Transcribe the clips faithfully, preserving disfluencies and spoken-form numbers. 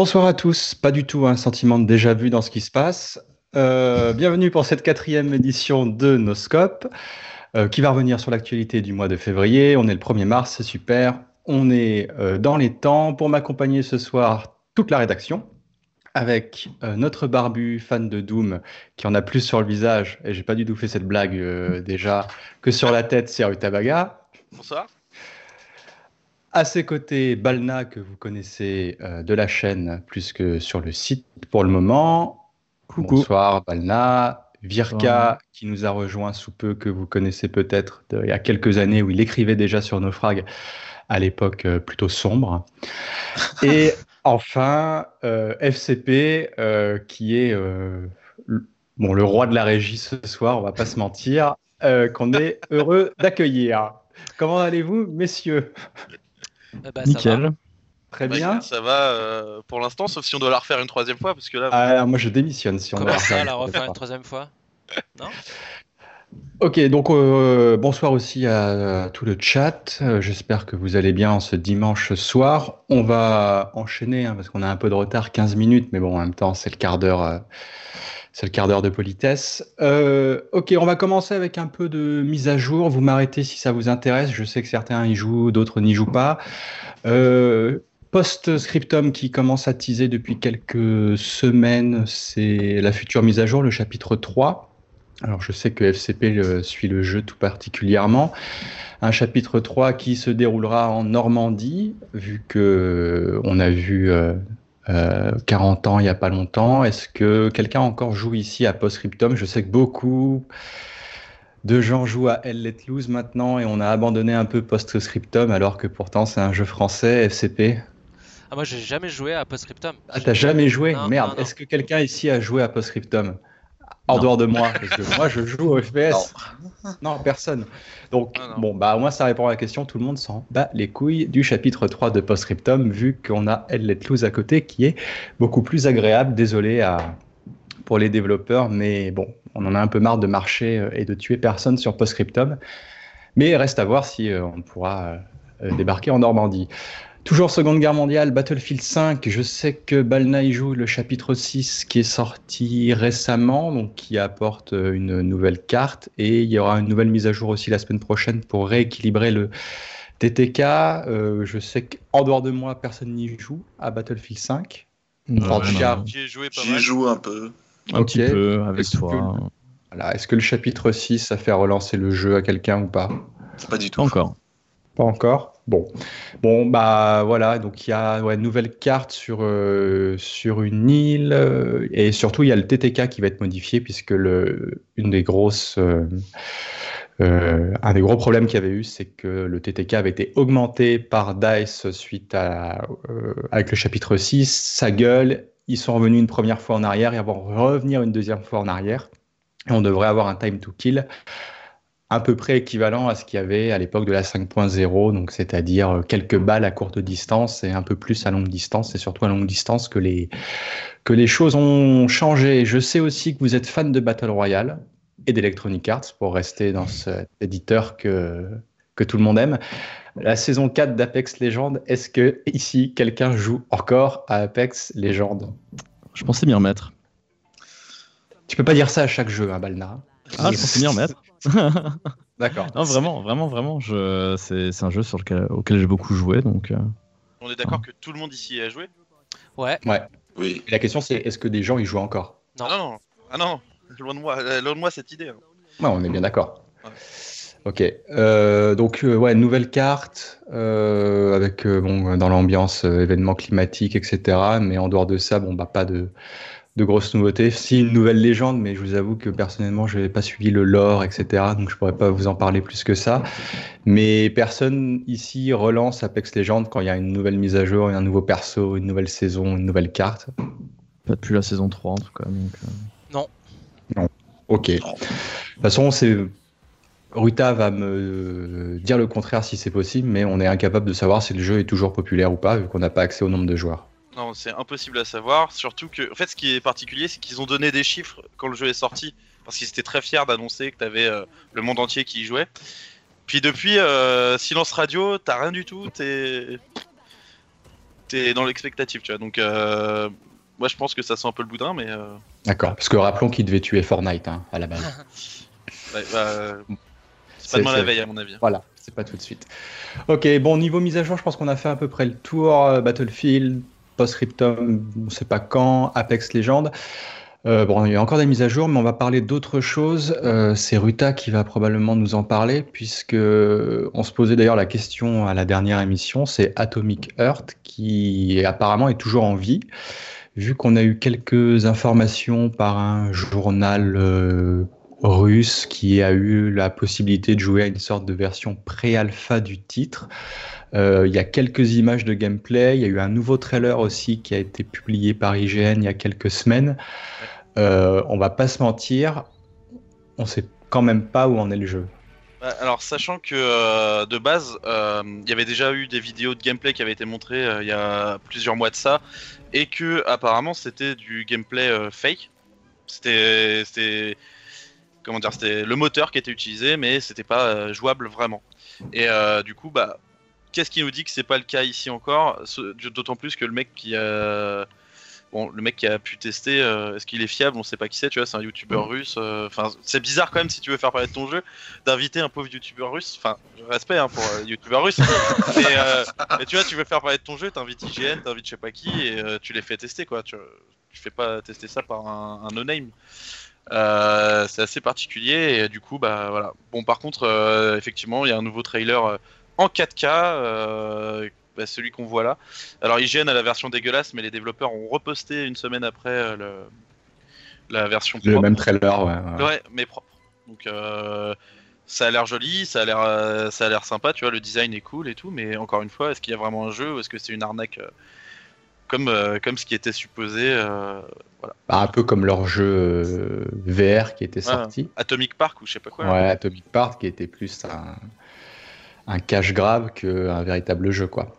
Bonsoir à tous, pas du tout un sentiment de déjà vu dans ce qui se passe. Euh, bienvenue pour cette quatrième édition de Noscope, euh, qui va revenir sur l'actualité du mois de février. On est le premier mars, c'est super. On est euh, dans les temps. Pour m'accompagner ce soir, toute la rédaction, avec euh, notre barbu, fan de Doom, qui en a plus sur le visage, et j'ai pas du tout fait cette blague euh, déjà, que sur la tête, c'est Rutabaga. Bonsoir. À ses côtés, Balna, que vous connaissez euh, de la chaîne plus que sur le site pour le moment. Coucou. Bonsoir Balna. Virka, oh. qui nous a rejoint sous peu, que vous connaissez peut-être il y a quelques années, où il écrivait déjà sur Naufrag, à l'époque euh, plutôt sombre. Et enfin, euh, F C P, euh, qui est euh, le, bon, le roi de la régie ce soir, on va pas se mentir, euh, qu'on est heureux d'accueillir. Comment allez-vous, messieurs? Eh ben, nickel. Ça va. Très bah, bien. Ça va euh, pour l'instant, sauf si on doit la refaire une troisième fois. Parce que là, ah, moi, je démissionne si on doit la, la refaire une troisième fois. Non. Ok, donc euh, bonsoir aussi à, à tout le chat. Euh, J'espère que vous allez bien ce dimanche soir. On va enchaîner hein, parce qu'on a un peu de retard, quinze minutes. Mais bon, en même temps, c'est le quart d'heure. Euh... C'est le quart d'heure de politesse. Euh, ok, on va commencer avec un peu de mise à jour. Vous m'arrêtez si ça vous intéresse. Je sais que certains y jouent, d'autres n'y jouent pas. Euh, Post Scriptum qui commence à teaser depuis quelques semaines, c'est la future mise à jour, le chapitre trois. Alors je sais que F C P suit le jeu tout particulièrement. Un chapitre trois qui se déroulera en Normandie, vu qu'on a vu... Euh, Euh, quarante ans il n'y a pas longtemps. Est-ce que quelqu'un encore joue ici à Post Scriptum? Je sais que beaucoup de gens jouent à Hell Let Loose maintenant et on a abandonné un peu Post Scriptum alors que pourtant c'est un jeu français, F C P. Ah, moi j'ai jamais joué à Post Scriptum. Ah, t'as jamais joué? Non, merde, est-ce que quelqu'un ici a joué à Post Scriptum en non. dehors de moi? Parce que moi je joue au F P S. Non, non personne. Donc, non, non. bon, bah, au moins ça répond à la question. Tout le monde s'en bat les couilles du chapitre trois de Post Scriptum, vu qu'on a Hell Let Loose à côté qui est beaucoup plus agréable. Désolé à... pour les développeurs, mais bon, on en a un peu marre de marcher et de tuer personne sur Post Scriptum. Mais reste à voir si on pourra débarquer en Normandie. Toujours Seconde Guerre mondiale, Battlefield cinq, je sais que Balna y joue le chapitre six qui est sorti récemment, donc qui apporte une nouvelle carte, et il y aura une nouvelle mise à jour aussi la semaine prochaine pour rééquilibrer le T T K. Euh, je sais qu'en dehors de moi, personne n'y joue à Battlefield cinq. Enfin, j'y ai joué pas mal. J'y joue un peu. Un okay. petit peu avec toi. Que... Voilà. Est-ce que le chapitre six a fait relancer le jeu à quelqu'un ou pas? Pas du tout. Encore. Pas encore. Bon, bon, bah voilà. Donc il y a ouais, une nouvelle carte sur euh, sur une île euh, et surtout il y a le T T K qui va être modifié puisque le une des grosses euh, euh, un des gros problèmes qu'il y avait eu, c'est que le T T K avait été augmenté par DICE suite à euh, avec le chapitre six. Sa gueule, ils sont revenus une première fois en arrière et vont revenir une deuxième fois en arrière. Et on devrait avoir un time to kill à peu près équivalent à ce qu'il y avait à l'époque de la cinq point zéro, donc c'est-à-dire quelques balles à courte distance et un peu plus à longue distance. C'est surtout à longue distance que les, que les choses ont changé. Je sais aussi que vous êtes fan de Battle Royale et d'Electronic Arts, pour rester dans cet éditeur que, que tout le monde aime. La saison quatre d'Apex Legends, est-ce que ici quelqu'un joue encore à Apex Legends? Je pensais m'y remettre. Tu peux pas dire ça à chaque jeu, hein, Balna. Ah, je pensais m'y remettre. D'accord. Non, vraiment, vraiment, vraiment. Je... C'est un jeu sur lequel... auquel j'ai beaucoup joué. Donc, euh... on est d'accord ah. que tout le monde ici a joué. Ouais. Ouais. Oui. Et la question, c'est est-ce que des gens y jouent encore? Non, ah non, ah non. Loin de moi, loin de moi cette idée. Hein. Non, on est bien d'accord. Ouais. Ok. Euh, donc, euh, ouais, nouvelle carte euh, avec euh, bon, dans l'ambiance euh, événements climatiques, et cetera. Mais en dehors de ça, bon, bah, pas de. de grosses nouveautés, si une nouvelle légende, mais je vous avoue que personnellement je n'ai pas suivi le lore, et cetera. Donc je pourrais pas vous en parler plus que ça. Mais personne ici relance Apex Legends quand il y a une nouvelle mise à jour, un nouveau perso, une nouvelle saison, une nouvelle carte. Pas depuis la saison trois en tout cas. Donc, euh... Non. Non. Ok. De toute façon, c'est Ruta va me dire le contraire si c'est possible, mais on est incapable de savoir si le jeu est toujours populaire ou pas vu qu'on n'a pas accès au nombre de joueurs. Non, c'est impossible à savoir, surtout que... En fait, ce qui est particulier, c'est qu'ils ont donné des chiffres quand le jeu est sorti, parce qu'ils étaient très fiers d'annoncer que t'avais euh, le monde entier qui y jouait. Puis depuis, euh, silence radio, t'as rien du tout, t'es... t'es dans l'expectative, tu vois. Donc, euh, moi, je pense que ça sent un peu le boudin, mais. Euh... D'accord. Parce que rappelons qu'il devait tuer Fortnite hein, à la base. ouais, bah, c'est pas demain la veille, à mon avis. Voilà. C'est pas tout de suite. Ok. Bon, niveau mise à jour, je pense qu'on a fait à peu près le tour. Battlefield, Post Scriptum, on ne sait pas quand, Apex Legends. Euh, bon, il y a encore des mises à jour, mais on va parler d'autres choses. Euh, c'est Ruta qui va probablement nous en parler, puisque on se posait d'ailleurs la question à la dernière émission, c'est Atomic Heart qui apparemment est toujours en vie, vu qu'on a eu quelques informations par un journal euh, russe qui a eu la possibilité de jouer à une sorte de version pré-alpha du titre. Euh, il y a quelques images de gameplay, il y a eu un nouveau trailer aussi qui a été publié par I G N il y a quelques semaines. Euh, on va pas se mentir, on sait quand même pas où en est le jeu. Alors sachant que euh, de base, euh, il y avait déjà eu des vidéos de gameplay qui avaient été montrées euh, il y a plusieurs mois de ça, et que apparemment c'était du gameplay euh, fake. C'était, c'était, comment dire, c'était le moteur qui était utilisé, mais c'était pas euh, jouable vraiment. Et euh, du coup, bah qu'est-ce qui nous dit que c'est pas le cas ici encore? D'autant plus que le mec qui a, bon, le mec qui a pu tester, euh, est-ce qu'il est fiable? On sait pas qui c'est, tu vois, c'est un youtubeur mmh. russe. Enfin, euh, c'est bizarre quand même si tu veux faire parler de ton jeu, d'inviter un pauvre youtubeur russe. Enfin, respect hein, pour euh, youtubeur russe. Mais euh, tu vois, tu veux faire parler de ton jeu, t'invites I G N, t'invites je sais pas qui, et euh, tu les fais tester quoi. Tu, tu fais pas tester ça par un, un no-name. Euh, c'est assez particulier et du coup, bah voilà. Bon, par contre, euh, effectivement, il y a un nouveau trailer. Euh, En quatre K, euh, bah celui qu'on voit là. Alors I G N a la version dégueulasse, mais les développeurs ont reposté une semaine après euh, le, la version propre. Le même trailer, ouais. Ouais, ouais mais propre. Donc euh, ça a l'air joli, ça a l'air, euh, ça a l'air sympa, tu vois, le design est cool et tout, mais encore une fois, est-ce qu'il y a vraiment un jeu ou est-ce que c'est une arnaque euh, comme, euh, comme ce qui était supposé euh, voilà. Bah, un peu comme leur jeu euh, V R qui était sorti. Ouais, Atomic Park ou je sais pas quoi. Ouais, hein. Atomic Park qui était plus un... un cache grave qu'un véritable jeu quoi.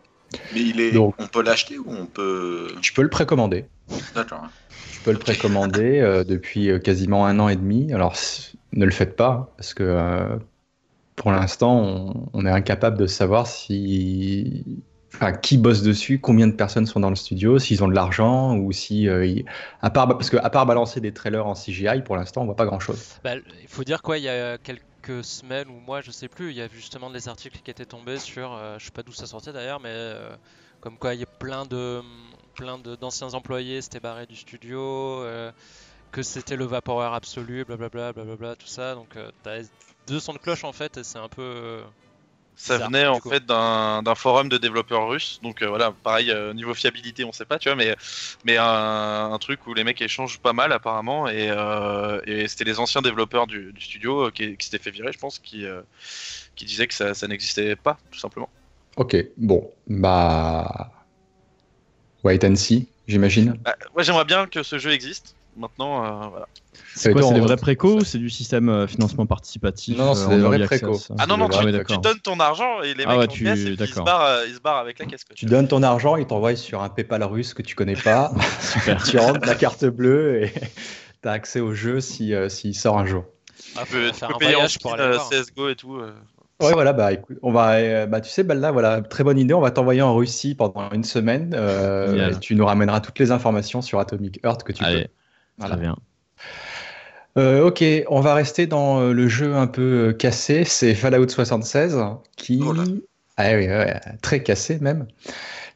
Mais il est... Donc, on peut l'acheter ou on peut... Tu peux le précommander. D'accord. Tu peux le précommander euh, depuis quasiment un an et demi. Alors ne le faites pas parce que euh, pour l'instant on, on est incapable de savoir si... Enfin, qui bosse dessus, combien de personnes sont dans le studio, s'ils ont de l'argent ou si... Euh, ils... à part, parce qu'à part balancer des trailers en C G I, pour l'instant on voit pas grand chose. Bah, il faut dire quoi, il y a quelques... semaines ou mois, je sais plus, il y a justement des articles qui étaient tombés sur, euh, je sais pas d'où ça sortait d'ailleurs, mais euh, comme quoi il y a plein de plein de, d'anciens employés s'étaient barrés du studio, euh, que c'était le vaporware absolu, blablabla, blablabla, tout ça, donc euh, t'as deux sons de cloche en fait, et c'est un peu... Euh, ça bizarre, venait en coup. fait d'un, d'un forum de développeurs russes, donc euh, voilà, pareil, euh, niveau fiabilité on sait pas, tu vois, mais, mais un, un truc où les mecs échangent pas mal apparemment, et, euh, et c'était les anciens développeurs du, du studio euh, qui, qui s'étaient fait virer, je pense, qui, euh, qui disaient que ça, ça n'existait pas, tout simplement. Ok, bon, bah... Wait and see, j'imagine. Bah, ouais, j'aimerais bien que ce jeu existe, maintenant, euh, voilà. C'est quoi, c'est des vrais préco ou c'est du système euh, financement participatif? Non, c'est euh, des vrais préco. Access, ah non, non, tu, ouais, tu donnes ton argent et les ah mecs ouais, en tu... caisse et puis ils se, barrent, euh, ils se barrent avec la caisse. Quoi. Tu donnes ton argent, ils t'envoient sur un PayPal russe que tu connais pas. Super. Tu rentres la carte bleue et t'as accès au jeu s'il si, euh, si sort un jour. Ah, tu peux, tu peux payer en skin, euh, C S G O et tout. Euh... Ouais, voilà, bah écoute, on va, euh, bah tu sais, Balda, voilà, très bonne idée, on va t'envoyer en Russie pendant une semaine. Euh, yeah. Et tu nous ramèneras toutes les informations sur Atomic Heart que tu Allez, peux. Très bien. Euh, ok, on va rester dans euh, le jeu un peu euh, cassé, c'est Fallout soixante-seize, qui... Oh ah, oui, ouais, très cassé même,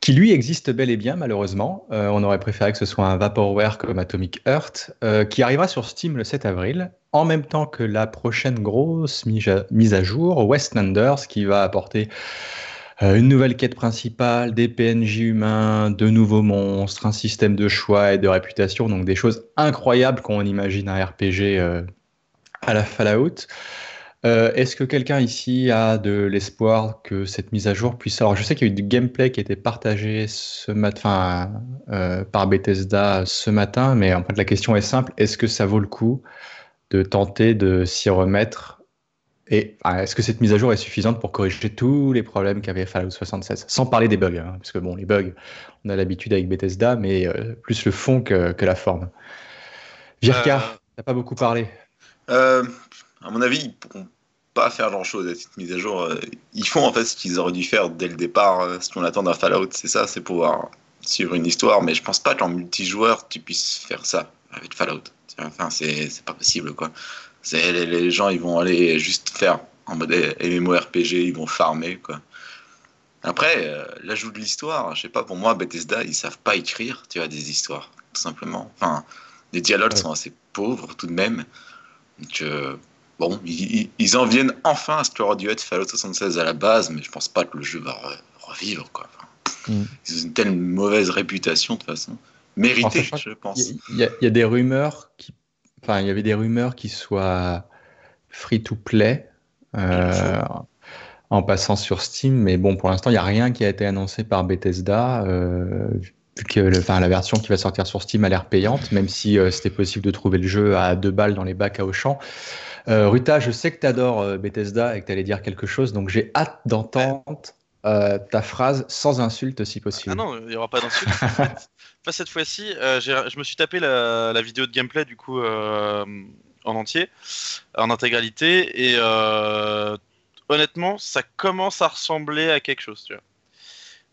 qui lui existe bel et bien malheureusement, euh, on aurait préféré que ce soit un vaporware comme Atomic Heart, euh, qui arrivera sur Steam le sept avril, en même temps que la prochaine grosse mise à, mise à jour, Westlanders, qui va apporter... une nouvelle quête principale, des P N J humains, de nouveaux monstres, un système de choix et de réputation, donc des choses incroyables quand on imagine un R P G euh, à la Fallout. Euh, est-ce que quelqu'un ici a de l'espoir que cette mise à jour puisse... Alors je sais qu'il y a eu du gameplay qui a été partagé ce mat... enfin, euh, par Bethesda ce matin, mais en fait la question est simple, est-ce que ça vaut le coup de tenter de s'y remettre ? Et est-ce que cette mise à jour est suffisante pour corriger tous les problèmes qu'avait Fallout soixante-seize? Sans parler des bugs, hein, parce que bon, les bugs, on a l'habitude avec Bethesda, mais euh, plus le fond que, que la forme. Virka, euh... t'as pas beaucoup parlé. Euh, à mon avis, ils pourront pas faire grand-chose à cette mise à jour. Ils font en fait ce qu'ils auraient dû faire dès le départ, ce qu'on attend d'un Fallout, c'est ça, c'est pouvoir suivre une histoire, mais je pense pas qu'en multijoueur tu puisses faire ça avec Fallout. Enfin, c'est, c'est pas possible, quoi. C'est, les, les gens, ils vont aller juste faire en mode MMORPG, ils vont farmer, quoi. Après, euh, l'ajout de l'histoire, je sais pas, pour moi, Bethesda, ils savent pas écrire, tu vois, des histoires, tout simplement. Enfin, les dialogues ouais. sont assez pauvres, tout de même. Donc, euh, bon, ils, ils en viennent enfin à ce qu'aurait dû être Fallout soixante-seize à la base, mais je pense pas que le jeu va re- revivre, quoi. Enfin, mm. Ils ont une telle mauvaise réputation, de toute façon. Méritée, enfin, je, je pense. Il y, y, y a des rumeurs qui... Enfin, il y avait des rumeurs qui soient free-to-play, euh, en passant sur Steam, mais bon, pour l'instant, il n'y a rien qui a été annoncé par Bethesda, euh, vu que le, enfin, la version qui va sortir sur Steam a l'air payante, même si euh, c'était possible de trouver le jeu à deux balles dans les bacs à Auchan. Euh, Ruta, je sais que tu adores Bethesda et que tu allais dire quelque chose, donc j'ai hâte d'entendre euh, ta phrase sans insulte, si possible. Ah non, il n'y aura pas d'insulte. Pas cette fois-ci, euh, j'ai, je me suis tapé la, la vidéo de gameplay du coup euh, en entier, en intégralité, et euh, honnêtement, ça commence à ressembler à quelque chose. Tu vois.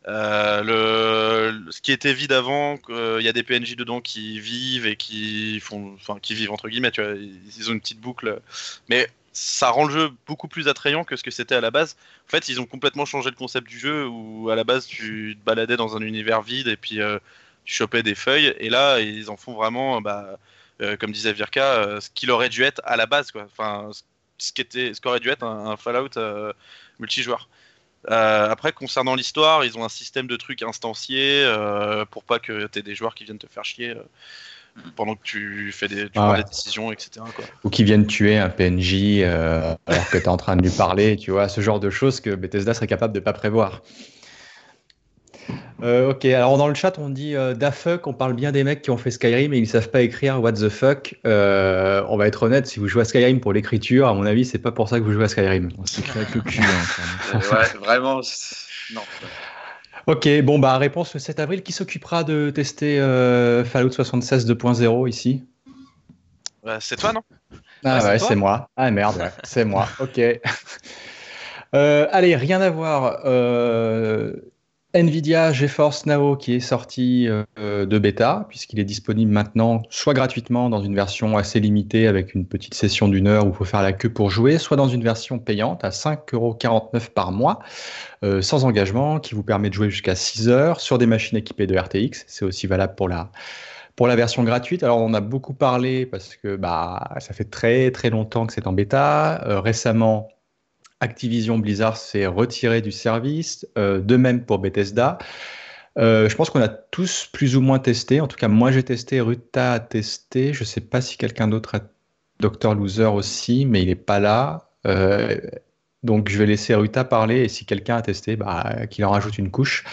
Euh, le, le, ce qui était vide avant, il euh, y a des P N J dedans qui vivent et qui font, enfin qui vivent entre guillemets. Tu vois, ils, ils ont une petite boucle, mais ça rend le jeu beaucoup plus attrayant que ce que c'était à la base. En fait, ils ont complètement changé le concept du jeu où à la base tu te baladais dans un univers vide et puis euh, chopaient des feuilles, et là ils en font vraiment, bah, euh, comme disait Virka, euh, ce qu'il aurait dû être à la base, quoi. Enfin, ce qu'était, ce qu'aurait dû être un, un Fallout euh, multijoueur. Euh, après, concernant l'histoire, ils ont un système de trucs instanciés euh, pour pas que t'aies des joueurs qui viennent te faire chier euh, pendant que tu fais des, tu ah prends ouais. des décisions, et cetera, quoi. Ou qui viennent tuer un P N J euh, alors que t'es en train de lui parler, tu vois, ce genre de choses que Bethesda serait capable de pas prévoir. Euh, ok, alors dans le chat on dit euh, da fuck, on parle bien des mecs qui ont fait Skyrim et ils ne savent pas écrire what the fuck. Euh, on va être honnête, si vous jouez à Skyrim pour l'écriture, à mon avis, c'est pas pour ça que vous jouez à Skyrim. On s'écrit avec le cul. Hein, ouais, vraiment, non. Ok, bon, bah réponse le sept avril. Qui s'occupera de tester euh, Fallout soixante-seize deux point zéro ici ? Bah, c'est toi, non ? Ah ouais, ouais c'est, c'est moi. Ah merde, ouais, c'est moi. Ok. Euh, allez, rien à voir. Euh. Nvidia GeForce Now qui est sorti euh, de bêta, puisqu'il est disponible maintenant soit gratuitement dans une version assez limitée avec une petite session d'une heure où il faut faire la queue pour jouer, soit dans une version payante à cinq euros quarante-neuf par mois, euh, sans engagement, qui vous permet de jouer jusqu'à six heures sur des machines équipées de R T X. C'est aussi valable pour la, pour la version gratuite. Alors on a beaucoup parlé parce que bah, ça fait très très longtemps que c'est en bêta. Euh, récemment, Activision Blizzard s'est retiré du service, euh, de même pour Bethesda. Euh, je pense qu'on a tous plus ou moins testé, en tout cas moi j'ai testé, Ruta a testé, je ne sais pas si quelqu'un d'autre a Docteur Loser aussi, mais il n'est pas là. Euh, donc je vais laisser Ruta parler et si quelqu'un a testé, bah, qu'il en rajoute une couche.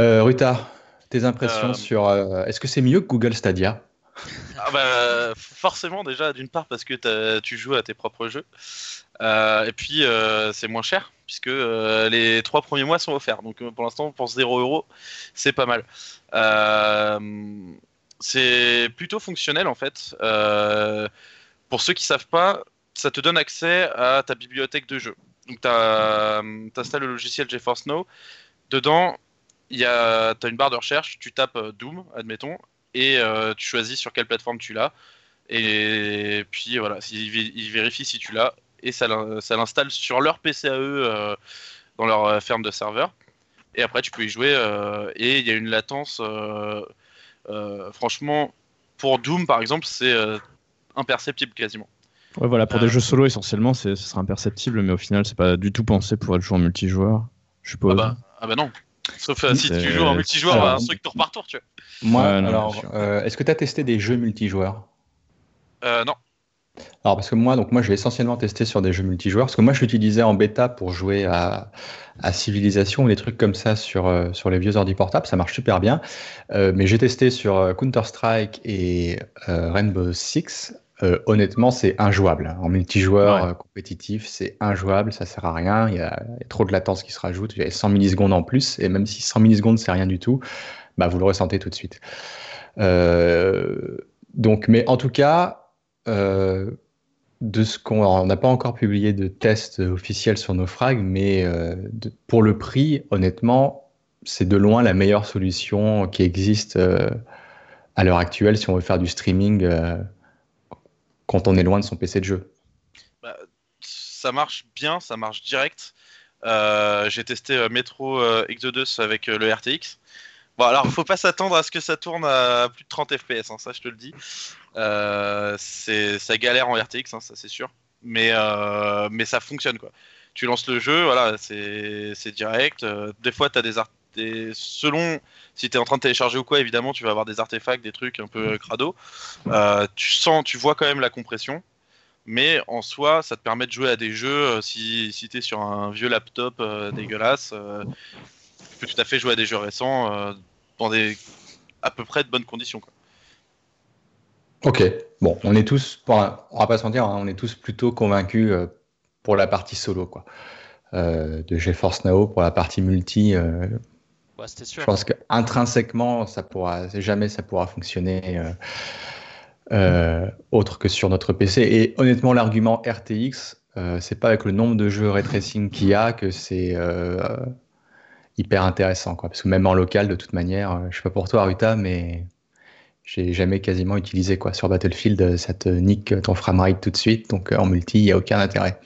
Euh, Ruta, tes impressions euh... sur... Euh, est-ce que c'est mieux que Google Stadia ? Ah bah, forcément déjà, d'une part parce que tu joues à tes propres jeux. Euh, et puis euh, c'est moins cher puisque euh, les trois premiers mois sont offerts, donc euh, pour l'instant pour zéro euro c'est pas mal. Euh, c'est plutôt fonctionnel en fait. Euh, pour ceux qui savent pas, ça te donne accès à ta bibliothèque de jeux. Donc tu installes le logiciel GeForce Now, dedans tu as une barre de recherche, tu tapes Doom admettons et euh, tu choisis sur quelle plateforme tu l'as et puis voilà, il, il vérifie si tu l'as et ça, ça l'installe sur leur P C à eux, euh, dans leur euh, ferme de serveur. Et après, tu peux y jouer. Euh, et il y a une latence. Euh, euh, franchement, pour Doom, par exemple, c'est euh, imperceptible quasiment. Ouais, voilà, pour euh, des jeux solo, essentiellement, ce sera imperceptible. Mais au final, c'est pas du tout pensé pour être joué en multijoueur. Je suppose. Ah bah, ah bah non. Sauf euh, si c'est... tu joues en multijoueur, alors, un truc tour par tour, tu vois. Moi, ouais, non, alors, euh, est-ce que tu as testé des jeux multijoueurs ? euh, Non. Alors parce que moi, donc moi, je l'ai essentiellement testé sur des jeux multijoueurs, parce que moi, je l'utilisais en bêta pour jouer à, à Civilization ou des trucs comme ça sur, euh, sur les vieux ordi portables, ça marche super bien. Euh, mais j'ai testé sur euh, Counter-Strike et euh, Rainbow Six. Euh, honnêtement, c'est injouable. En multijoueur ouais. euh, compétitif, c'est injouable, ça sert à rien. Il y, y a trop de latence qui se rajoute. Il y a cent millisecondes en plus, et même si cent millisecondes, c'est rien du tout, bah vous le ressentez tout de suite. Euh, donc, mais en tout cas. Euh, de ce qu'on on n'a pas encore publié de test officiel sur nos frags, mais euh, de, pour le prix, honnêtement, c'est de loin la meilleure solution qui existe euh, à l'heure actuelle si on veut faire du streaming euh, quand on est loin de son P C de jeu. Bah, ça marche bien, ça marche direct. Euh, j'ai testé euh, Metro euh, Exodus avec euh, le R T X. Bon, alors faut pas s'attendre à ce que ça tourne à plus de trente F P S, hein, ça je te le dis. Euh, c'est, ça galère en R T X, hein, ça c'est sûr. Mais, euh, mais ça fonctionne quoi. Tu lances le jeu, voilà, c'est, c'est direct. Euh, des fois, t'as des, art- des selon si t'es en train de télécharger ou quoi, évidemment, tu vas avoir des artefacts, des trucs un peu crado. Euh, tu sens, tu vois quand même la compression. Mais en soi, ça te permet de jouer à des jeux. Euh, si si t'es sur un vieux laptop euh, dégueulasse, euh, tu peux tout à fait jouer à des jeux récents euh, dans des à peu près de bonnes conditions, quoi. Ok. Bon, on est tous, pour un, on va pas se mentir, hein, on est tous plutôt convaincus. Euh, pour la partie solo quoi. Euh, de GeForce Now, pour la partie multi, euh, ouais, c'était sûr. Je pense qu'intrinsèquement, ça pourra, jamais ça pourra fonctionner euh, euh, autre que sur notre P C. Et honnêtement, l'argument R T X, euh, c'est pas avec le nombre de jeux ray tracing qu'il y a que c'est euh, hyper intéressant, quoi. Parce que même en local, de toute manière, je sais pas pour toi, Ruta, mais j'ai jamais quasiment utilisé quoi. Sur Battlefield, ça te nique ton framerate tout de suite, donc en multi, il n'y a aucun intérêt.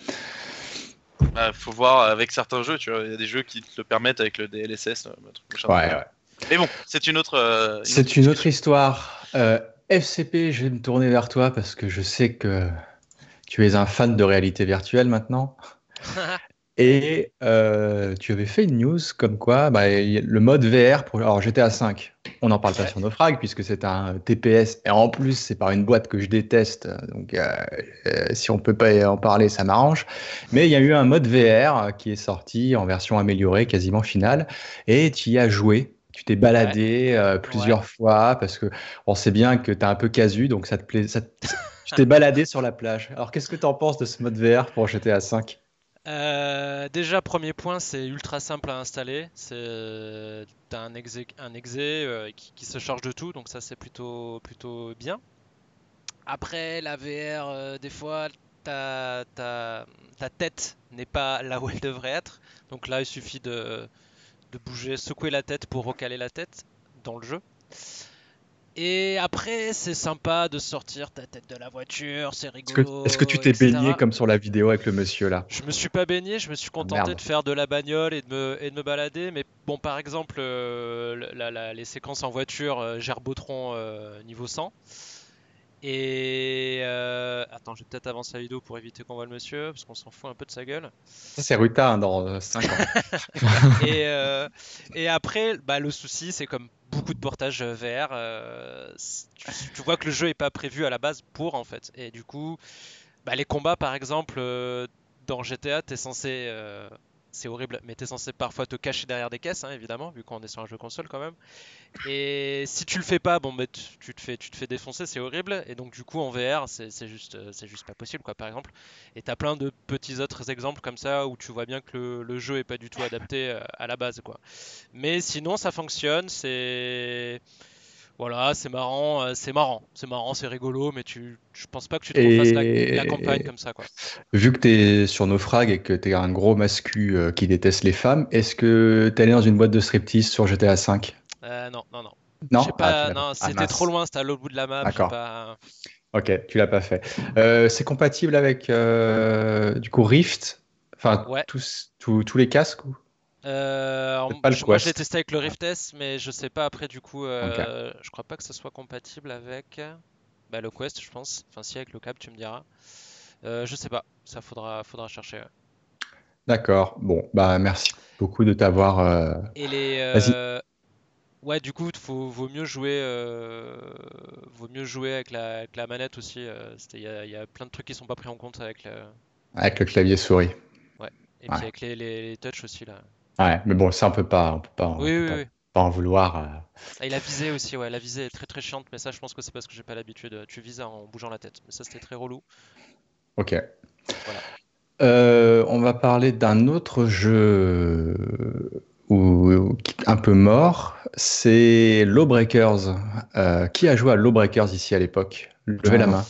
Il bah, faut voir avec certains jeux, tu vois, il y a des jeux qui te le permettent avec le D L S S. Le ouais, ouais. Mais bon, c'est une autre. Euh, une c'est autre une autre histoire. Euh, F C P, je vais me tourner vers toi parce que je sais que tu es un fan de réalité virtuelle maintenant. Et euh, tu avais fait une news comme quoi bah, le mode V R pour alors G T A cinq, on n'en parle pas sur Naufrag puisque c'est un T P S et en plus c'est par une boîte que je déteste, donc euh, euh, si on peut pas en parler ça m'arrange, mais il y a eu un mode V R qui est sorti en version améliorée quasiment finale et tu y as joué, tu t'es baladé ouais. euh, plusieurs ouais. fois parce que on sait bien que tu es un peu casu donc ça te plaît, ça te... tu t'es baladé sur la plage. Alors qu'est-ce que tu en penses de ce mode V R pour G T A cinq? Euh, déjà premier point, c'est ultra simple à installer, c'est, t'as un exé, un exé euh, qui, qui se charge de tout, donc ça c'est plutôt, plutôt bien. Après la V R, euh, des fois ta, ta, ta tête n'est pas là où elle devrait être, donc là il suffit de, de bouger, secouer la tête pour recaler la tête dans le jeu. Et après, c'est sympa de sortir ta tête de la voiture, c'est rigolo. Est-ce que, est-ce que tu t'es et cetera baigné comme sur la vidéo avec le monsieur là ? Je me suis pas baigné, je me suis contenté ah, de faire de la bagnole et de me, et de me balader. Mais bon, par exemple, euh, la, la, les séquences en voiture, euh, Gerbotron euh, niveau cent. Et euh, attends, je vais peut-être avancer la vidéo pour éviter qu'on voit le monsieur, parce qu'on s'en fout un peu de sa gueule. Ça, c'est Ruta hein, dans euh, cinq ans. et, euh, et après, bah, le souci, c'est comme beaucoup de portages V R, euh, tu, tu vois que le jeu n'est pas prévu à la base pour en fait. Et du coup, bah, les combats par exemple, euh, dans G T A, t'es censé, euh, c'est horrible, mais t'es censé parfois te cacher derrière des caisses, hein, évidemment, vu qu'on est sur un jeu console quand même. Et si tu le fais pas, bon, bah, tu, tu, te fais, tu te fais défoncer, c'est horrible. Et donc du coup, en V R, c'est, c'est, juste, c'est juste pas possible, quoi, par exemple. Et t'as plein de petits autres exemples comme ça, où tu vois bien que le, le jeu est pas du tout adapté à la base, quoi. Mais sinon, ça fonctionne, c'est... Voilà, c'est marrant, c'est marrant, c'est marrant, c'est rigolo, mais tu, je pense pas que tu te refasses la, la campagne comme ça, quoi. Vu que t'es sur Naufrag et que t'es un gros mascu euh, qui déteste les femmes, est-ce que t'es allé dans une boîte de striptease sur G T A cinq? euh, Non, non, non. Non, j'ai pas, ah, non c'était ah, trop loin, c'était à l'autre bout de la map. D'accord. Pas... Ok, tu l'as pas fait. Euh, c'est compatible avec euh, du coup Rift, enfin ouais. tous, tous, tous les casques ou... Euh, en, pas le je, moi je l'ai testé avec le Rift S, mais je sais pas après du coup euh, okay. Je crois pas que ce soit compatible avec bah, le Quest je pense, enfin si avec le câble tu me diras, euh, je sais pas, ça faudra, faudra chercher ouais. D'accord, bon bah merci beaucoup de t'avoir euh... Et les, euh... ouais du coup faut, vaut mieux jouer euh... vaut mieux jouer avec la, avec la manette aussi, il y a, y a plein de trucs qui sont pas pris en compte avec le, avec le clavier souris ouais. Et ouais. Puis avec les, les, les touchs aussi là. Ouais, mais bon, ça on peut pas, on peut pas, on oui, peut oui, pas, oui. pas en vouloir. Et la visée aussi, ouais, la visée est très très chiante, mais ça je pense que c'est parce que j'ai pas l'habitude. Tu vises en bougeant la tête, mais ça c'était très relou. Ok. Voilà. Euh, on va parler d'un autre jeu où, où, un peu mort, c'est Lawbreakers. Euh, qui a joué à Lawbreakers ici à l'époque ? Levez oh. la main.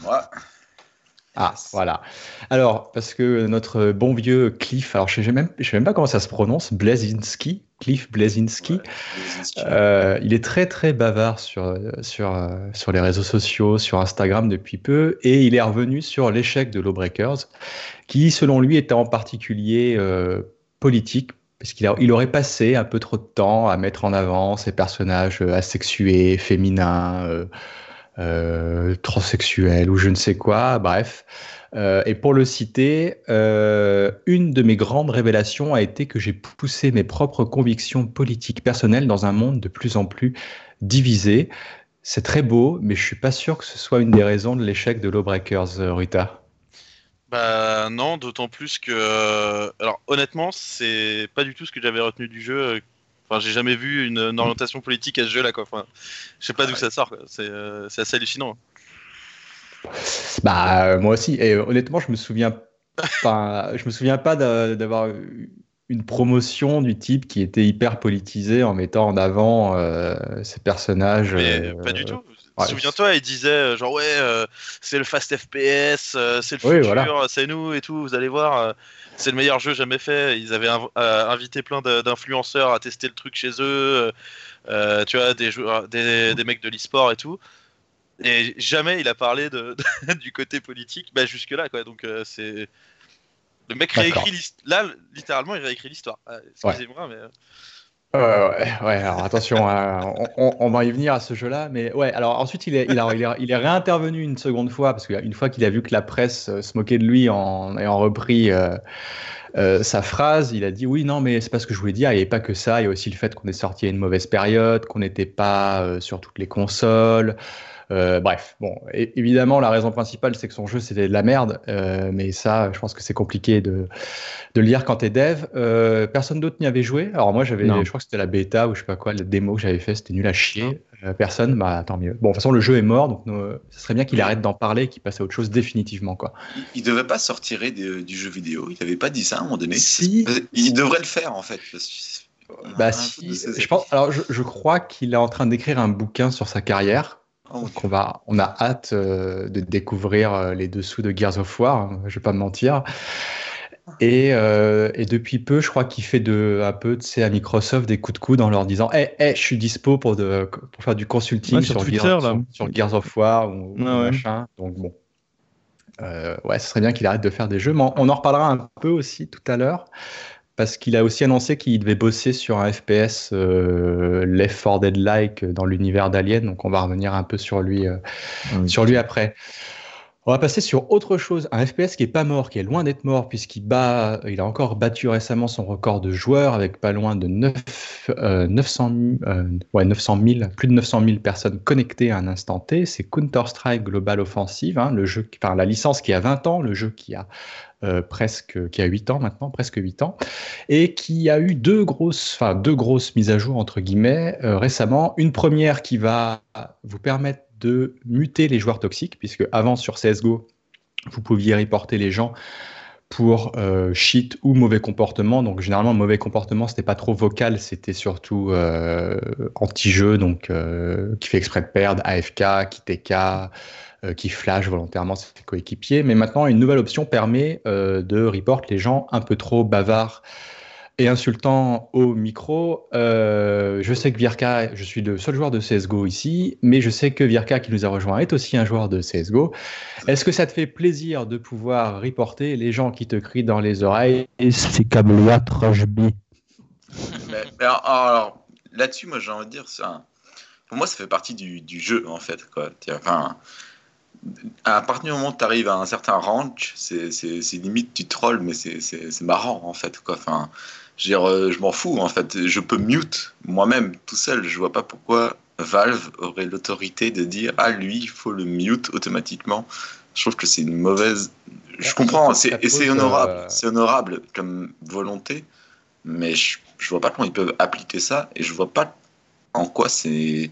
Moi. Ouais. Ah, voilà. Alors, parce que notre bon vieux Cliff, alors je ne sais, même, je sais même pas comment ça se prononce, Bleszinski, Cliff Bleszinski, ouais, euh, il est très très bavard sur, sur, sur les réseaux sociaux, sur Instagram depuis peu, et il est revenu sur l'échec de Lawbreakers, qui selon lui était en particulier euh, politique, parce qu'il a, il aurait passé un peu trop de temps à mettre en avant ces personnages asexués, féminins, euh, Euh, transsexuel ou je ne sais quoi, bref. Euh, et pour le citer, euh, une de mes grandes révélations a été que j'ai poussé mes propres convictions politiques personnelles dans un monde de plus en plus divisé. C'est très beau, mais je ne suis pas sûr que ce soit une des raisons de l'échec de Lawbreakers, Rita. Bah non, d'autant plus que... Alors honnêtement, c'est pas du tout ce que j'avais retenu du jeu. Enfin, j'ai jamais vu une, une orientation politique à ce jeu-là, quoi. Enfin, je sais pas d'où ça sort, quoi. C'est, euh, c'est assez hallucinant. Bah, euh, moi aussi. Et euh, honnêtement, je me souviens, je me souviens pas d'a, d'avoir une promotion du type qui était hyper politisée en mettant en avant euh, ces personnages. Mais euh, pas du tout. Ouais, souviens-toi, il disait genre ouais, euh, c'est le fast F P S, euh, c'est le oui, futur, voilà. C'est nous et tout. Vous allez voir, euh, c'est le meilleur jeu jamais fait. Ils avaient inv- euh, invité plein de, d'influenceurs à tester le truc chez eux, euh, tu vois, des, joueurs, des des mecs de l'e-sport et tout. Et jamais il a parlé de, de, du côté politique, bah jusque là quoi. Donc euh, c'est le mec réécrit là littéralement, il réécrit l'histoire. Ah, excusez-moi, ouais. mais. Euh, ouais, ouais, alors attention, hein, on, on, on va y venir à ce jeu-là, mais ouais. Alors ensuite, il est, il, a, il, est, il est réintervenu une seconde fois parce qu'une fois qu'il a vu que la presse euh, se moquait de lui en ayant repris euh, euh, sa phrase, il a dit oui, non, mais c'est pas ce que je voulais dire. Il n'y avait pas que ça. Il y a aussi le fait qu'on est sorti à une mauvaise période, qu'on n'était pas euh, sur toutes les consoles. Euh, bref, bon, é- évidemment, la raison principale, c'est que son jeu, c'était de la merde, euh, mais ça, je pense que c'est compliqué de, de le lire quand t'es dev. Euh, personne d'autre n'y avait joué. Alors moi, j'avais, non. je crois que c'était la bêta ou je sais pas quoi, la démo que j'avais fait, c'était nul à chier. Euh, personne, bah tant mieux. Bon, de toute façon, le jeu est mort, donc euh, ça serait bien qu'il arrête d'en parler et qu'il passe à autre chose définitivement, quoi. Il, il devait pas se retirer de, du jeu vidéo, il avait pas dit ça à un moment donné. Si. Il devrait le faire, en fait, parce que... Bah si, je pense, alors je, je crois qu'il est en train d'écrire un bouquin sur sa carrière. Donc on, va, on a hâte euh, de découvrir euh, les dessous de Gears of War, hein, je vais pas me mentir. Et, euh, et depuis peu, je crois qu'il fait de, un peu à Microsoft des coups de coude en leur disant hey, « hey, je suis dispo pour, de, pour faire du consulting ouais, sur, sur, Twitter, Gears, là. Sur, sur Gears of War ou, ah, ou ouais. machin. » Donc bon, euh, ouais, ce serait bien qu'il arrête de faire des jeux. Mais on en reparlera un peu aussi tout à l'heure. Parce qu'il a aussi annoncé qu'il devait bosser sur un F P S euh, Left four Dead-like dans l'univers d'Alien. Donc, on va revenir un peu sur lui, euh, oui. sur lui après. On va passer sur autre chose. Un F P S qui n'est pas mort, qui est loin d'être mort, puisqu'il bat, il a encore battu récemment son record de joueurs avec pas loin de neuf, euh, neuf cent, euh, ouais, neuf cent mille, plus de neuf cent mille personnes connectées à un instant T. C'est Counter-Strike Global Offensive, hein, le jeu, enfin, la licence qui a vingt ans, le jeu qui a... Euh, presque, qui a huit ans maintenant, presque huit ans, et qui a eu deux grosses, enfin deux grosses mises à jour entre guillemets euh, récemment. Une première qui va vous permettre de muter les joueurs toxiques, puisque avant sur C S G O, vous pouviez reporter les gens pour euh, cheat ou mauvais comportement. Donc généralement mauvais comportement, c'était pas trop vocal, c'était surtout euh, anti-jeu, donc euh, qui fait exprès de perdre, A F K, qui T K. Qui flash volontairement ses coéquipiers. Mais maintenant, une nouvelle option permet euh, de report les gens un peu trop bavards et insultants au micro. Euh, je sais que Virka, je suis le seul joueur de C S G O ici, mais je sais que Virka qui nous a rejoint est aussi un joueur de C S G O. Est-ce que ça te fait plaisir de pouvoir reporter les gens qui te crient dans les oreilles et c'est comme la trash B. Alors là-dessus, moi j'ai envie de dire, ça, pour moi ça fait partie du, du jeu en fait. Quoi. Enfin... À partir du moment où tu arrives à un certain range, c'est, c'est, c'est limite tu trolls, mais c'est, c'est, c'est marrant en fait. Quoi. Enfin, je, veux dire, je m'en fous en fait. Je peux mute moi-même tout seul. Je vois pas pourquoi Valve aurait l'autorité de dire ah lui il faut le mute automatiquement. Je trouve que c'est une mauvaise. Je ouais, comprends. C'est, c'est, et c'est honorable. Euh... C'est honorable comme volonté, mais je, je vois pas comment ils peuvent appliquer ça et je vois pas en quoi c'est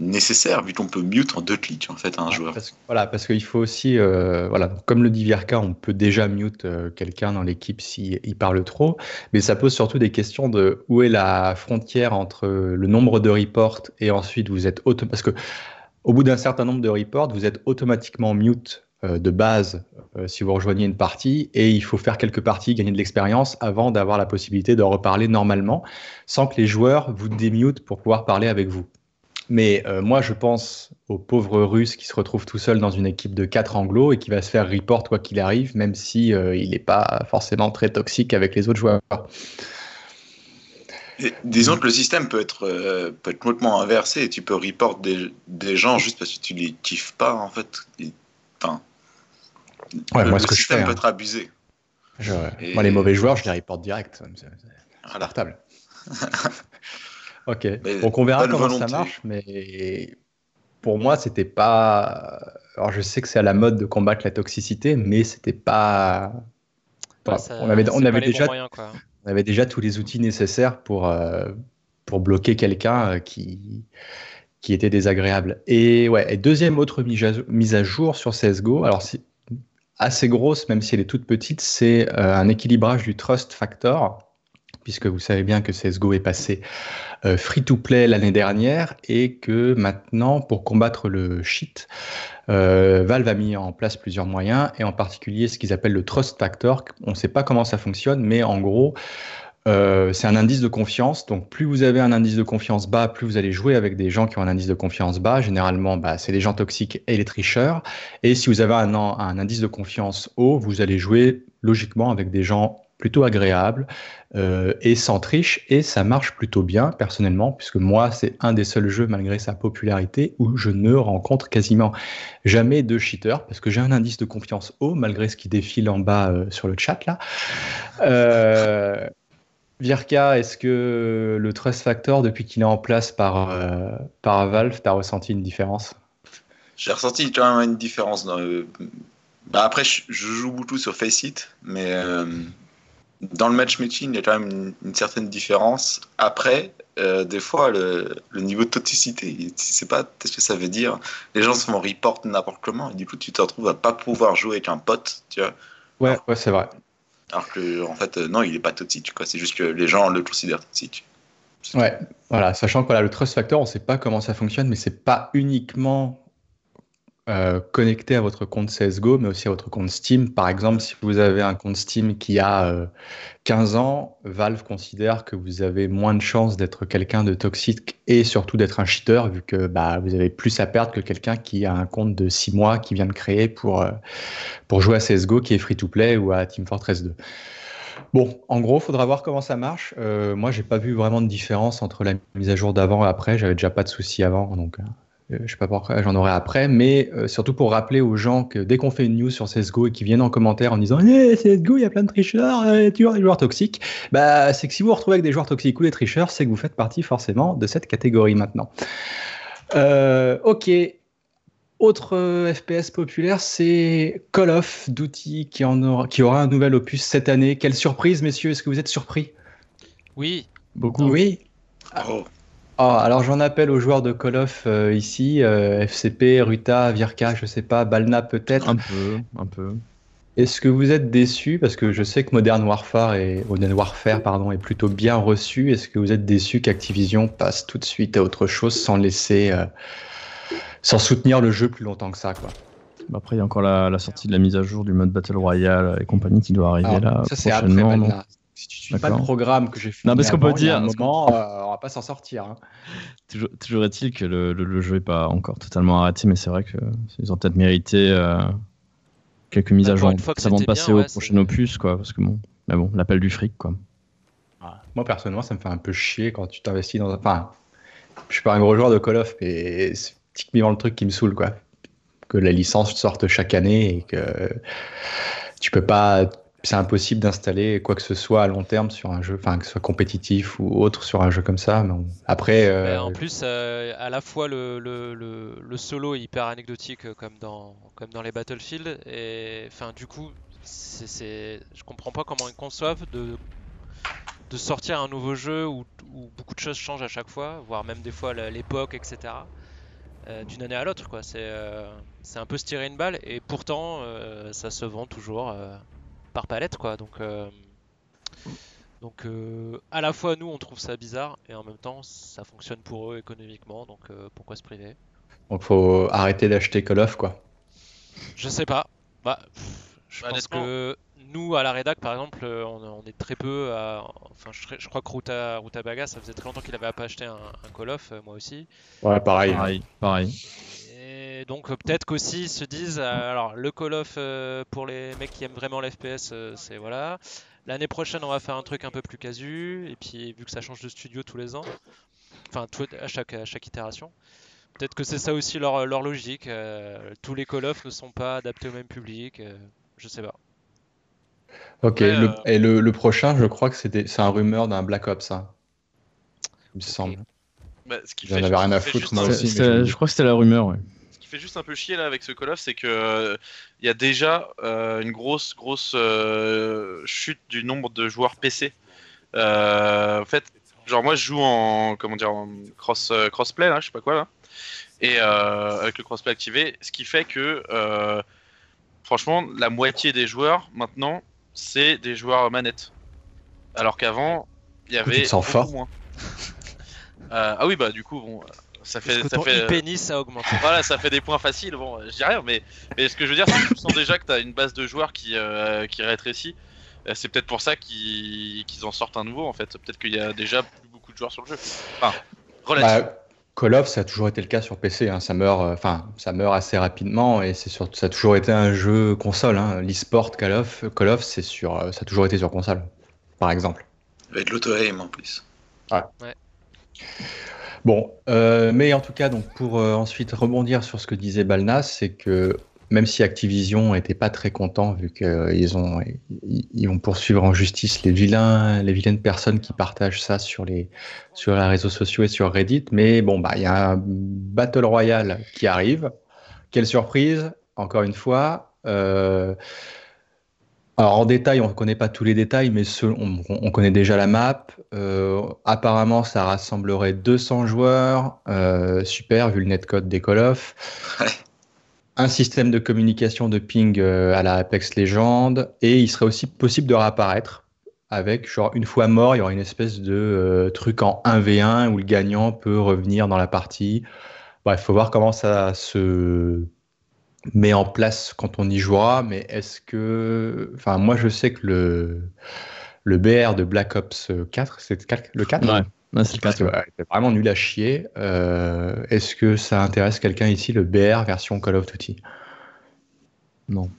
nécessaire vu qu'on peut mute en deux clics en fait un ouais, joueur. Parce que, voilà parce qu'il faut aussi euh, voilà comme le dit Virka on peut déjà mute euh, quelqu'un dans l'équipe s'il il parle trop mais ça pose surtout des questions de où est la frontière entre le nombre de reports et ensuite vous êtes auto- parce que au bout d'un certain nombre de reports vous êtes automatiquement mute euh, de base euh, si vous rejoignez une partie, et il faut faire quelques parties, gagner de l'expérience avant d'avoir la possibilité d'en reparler normalement, sans que les joueurs vous démutent pour pouvoir parler avec vous. Mais euh, moi, je pense aux pauvres Russes qui se retrouvent tout seuls dans une équipe de quatre Anglos et qui va se faire report quoi qu'il arrive, même si euh, il n'est pas forcément très toxique avec les autres joueurs. Et, disons que le système peut être, euh, peut être complètement inversé. Tu peux report des, des gens juste parce que tu les kiffes pas, en fait. Et, enfin, ouais, le moi, le ce que système je fais, peut être hein. abusé. Je, et... Moi, les mauvais joueurs, je les report direct. C'est insupportable. Ok, mais donc on verra comment volonté. ça marche, mais pour moi, c'était pas... Alors, je sais que c'est à la mode de combattre la toxicité, mais c'était pas... Enfin, ça, on avait, on avait, déjà, moyens, quoi. on avait déjà tous les outils nécessaires pour, euh, pour bloquer quelqu'un qui, qui était désagréable. Et, ouais, et deuxième autre mise à jour sur C S G O, alors si, assez grosse, même si elle est toute petite, c'est euh, un équilibrage du Trust Factor, puisque vous savez bien que C S G O est passé euh, free-to-play l'année dernière et que maintenant, pour combattre le cheat, euh, Valve a mis en place plusieurs moyens, et en particulier ce qu'ils appellent le Trust Factor. On ne sait pas comment ça fonctionne, mais en gros, euh, c'est un indice de confiance. Donc, plus vous avez un indice de confiance bas, plus vous allez jouer avec des gens qui ont un indice de confiance bas. Généralement, bah, c'est les gens toxiques et les tricheurs. Et si vous avez un, un indice de confiance haut, vous allez jouer logiquement avec des gens plutôt agréable euh, et sans triche, et ça marche plutôt bien personnellement, puisque moi c'est un des seuls jeux malgré sa popularité où je ne rencontre quasiment jamais de cheaters, parce que j'ai un indice de confiance haut malgré ce qui défile en bas euh, sur le chat là. Euh, Virka, est-ce que le Trust Factor, depuis qu'il est en place par, euh, par Valve, t'as ressenti une différence? J'ai ressenti quand même une différence dans le... bah, après je, je joue beaucoup sur Faceit, mais euh... dans le matchmaking, il y a quand même une, une certaine différence. Après, euh, des fois, le, le niveau de toxicité, tu ne sais pas ce que ça veut dire. Les gens se font report n'importe comment, et du coup, tu te retrouves à ne pas pouvoir jouer avec un pote. Tu vois. Ouais, alors, ouais, c'est vrai. Alors que, en fait, euh, non, il n'est pas toxique, quoi. C'est juste que les gens le considèrent toxique. Ouais, voilà. Sachant que voilà, le Trust Factor, on ne sait pas comment ça fonctionne, mais ce n'est pas uniquement Euh, connecté à votre compte C S G O, mais aussi à votre compte Steam. Par exemple, si vous avez un compte Steam qui a euh, quinze ans, Valve considère que vous avez moins de chances d'être quelqu'un de toxique et surtout d'être un cheater, vu que bah, vous avez plus à perdre que quelqu'un qui a un compte de six mois qui vient de créer pour, euh, pour jouer à C S G O, qui est free-to-play, ou à Team Fortress deux. Bon, en gros, il faudra voir comment ça marche. Euh, moi, j'ai pas vu vraiment de différence entre la mise à jour d'avant et après. J'avais déjà pas de soucis avant, donc... je ne sais pas pourquoi, j'en aurai après, mais euh, surtout pour rappeler aux gens que dès qu'on fait une news sur C S G O et qu'ils viennent en commentaire en disant hey, « C S G O, il y a plein de tricheurs, euh, tu vois, des joueurs toxiques bah, », c'est que si vous vous retrouvez avec des joueurs toxiques ou des tricheurs, c'est que vous faites partie forcément de cette catégorie maintenant. Euh, ok, autre euh, F P S populaire, c'est Call of Duty qui, en aura, qui aura un nouvel opus cette année. Quelle surprise, messieurs, est-ce que vous êtes surpris? Oui. Beaucoup, non. Oui. Oh. Oh, alors j'en appelle aux joueurs de Call of euh, ici, euh, F C P, Ruta, Virka, je sais pas, Balna peut-être. Un peu, un peu. Est-ce que vous êtes déçus? Parce que je sais que Modern Warfare est, Modern Warfare, pardon, est plutôt bien reçu. Est-ce que vous êtes déçus qu'Activision passe tout de suite à autre chose sans laisser, euh, sans soutenir le jeu plus longtemps que ça, quoi? Après, il y a encore la, la sortie de la mise à jour du mode Battle Royale et compagnie qui doit arriver alors, là. Ça c'est après Balna. Si tu ne suis pas le programme que j'ai fait, non, parce qu'on peut dire, un moment, qu'on... Euh, on va pas s'en sortir. Hein. Toujours, toujours est-il que le, le, le jeu n'est pas encore totalement arrêté, mais c'est vrai qu'ils ont peut-être mérité euh, quelques mises bah, à jour avant de passer bien, ouais, au prochain opus, quoi, parce que bon, bah bon, l'appel du fric, quoi. Voilà. Moi personnellement, ça me fait un peu chier quand tu t'investis dans. Enfin, je suis pas un gros joueur de Call of, mais c'est typiquement le truc qui me saoule, quoi. Que la licence sorte chaque année et que tu peux pas. C'est impossible d'installer quoi que ce soit à long terme sur un jeu, enfin que ce soit compétitif ou autre sur un jeu comme ça. Mais après, euh... en plus, euh, à la fois le, le, le, le solo est hyper anecdotique comme dans comme dans les Battlefield, et enfin du coup, c'est, c'est... je comprends pas comment ils conçoivent de de sortir un nouveau jeu où, où beaucoup de choses changent à chaque fois, voire même des fois l'époque, et cetera. Euh, d'une année à l'autre, quoi. C'est euh, c'est un peu se tirer une balle, et pourtant euh, ça se vend toujours. Euh... par palette, quoi. Donc, euh... donc euh... à la fois nous on trouve ça bizarre et en même temps ça fonctionne pour eux économiquement, donc euh, pourquoi se priver? Donc faut arrêter d'acheter Call of, quoi. Je sais pas, Bah, pff, je bah, pense que nous, à la rédac, par exemple, on, on est très peu à... Enfin, je, je crois que Ruta, Ruta Baga, ça faisait très longtemps qu'il n'avait pas acheté un, un Call of, moi aussi. Ouais, pareil. Pareil, pareil. Et donc, peut-être qu'aussi, ils se disent... Alors, le Call of, pour les mecs qui aiment vraiment l'F P S, c'est voilà. L'année prochaine, on va faire un truc un peu plus casu. Et puis, vu que ça change de studio tous les ans, enfin, tout, à, chaque, à chaque itération, peut-être que c'est ça aussi leur, leur logique. Euh, tous les Call of ne sont pas adaptés au même public. Euh, je sais pas. Ok, ouais, le, euh... et le, le prochain, je crois que c'est un rumeur d'un Black Ops, ça. Il me okay. semble. Bah, ce qui J'en fait, avais rien à foutre, moi aussi. Mais je crois que c'était la rumeur, ouais. Ce qui fait juste un peu chier là avec ce Call of, c'est qu'il euh, y a déjà euh, une grosse, grosse euh, chute du nombre de joueurs P C. Euh, en fait, genre moi je joue en, comment dire, en cross, crossplay, là, je sais pas quoi, là. Et euh, avec le crossplay activé, ce qui fait que, euh, franchement, la moitié des joueurs maintenant, c'est des joueurs manette. Alors qu'avant, il y avait beaucoup moins. euh, ah oui, bah du coup, bon, ça fait, ça fait, pénis, ça augmente. Voilà, ça fait des points faciles. Bon, je dis rien, mais, mais ce que je veux dire, c'est que tu sens déjà que t'as une base de joueurs qui, euh, qui rétrécit. C'est peut-être pour ça qu'ils qu'ils en sortent un nouveau, en fait. Peut-être qu'il y a déjà plus beaucoup de joueurs sur le jeu. Enfin, relativement. Bah... Call of, ça a toujours été le cas sur P C, hein. Ça meurt, enfin, euh, ça meurt assez rapidement et c'est sur, ça a toujours été un jeu console. Hein. L'e-sport Call of, Call of, c'est sur, euh, ça a toujours été sur console, par exemple. Avec l'auto-aim en plus. Ouais. ouais. Bon, euh, mais en tout cas, donc pour euh, ensuite rebondir sur ce que disait Balna, c'est que même si Activision n'était pas très content vu qu'ils euh, ont, ils, ils vont poursuivre en justice les vilains, les vilaines personnes qui partagent ça sur les, sur les réseaux sociaux et sur Reddit. Mais bon, bah, y a un Battle Royale qui arrive. Quelle surprise, encore une fois. Euh, alors en détail, on ne connaît pas tous les détails, mais ce, on, on connaît déjà la map. Euh, apparemment, ça rassemblerait deux cents joueurs. Euh, super, vu le netcode des Call of. Un système de communication de ping à la Apex Legends, et il serait aussi possible de réapparaître avec, genre, une fois mort, il y aura une espèce de euh, truc en un v un où le gagnant peut revenir dans la partie. Bref, il faut voir comment ça se met en place quand on y jouera, mais est-ce que... Enfin, moi, je sais que le, le B R de Black Ops quatre, c'est le quatre, ouais. Non, c'est parce que ouais, c'est vraiment nul à chier. Euh, est-ce que ça intéresse quelqu'un ici, le B R version Call of Duty? Non.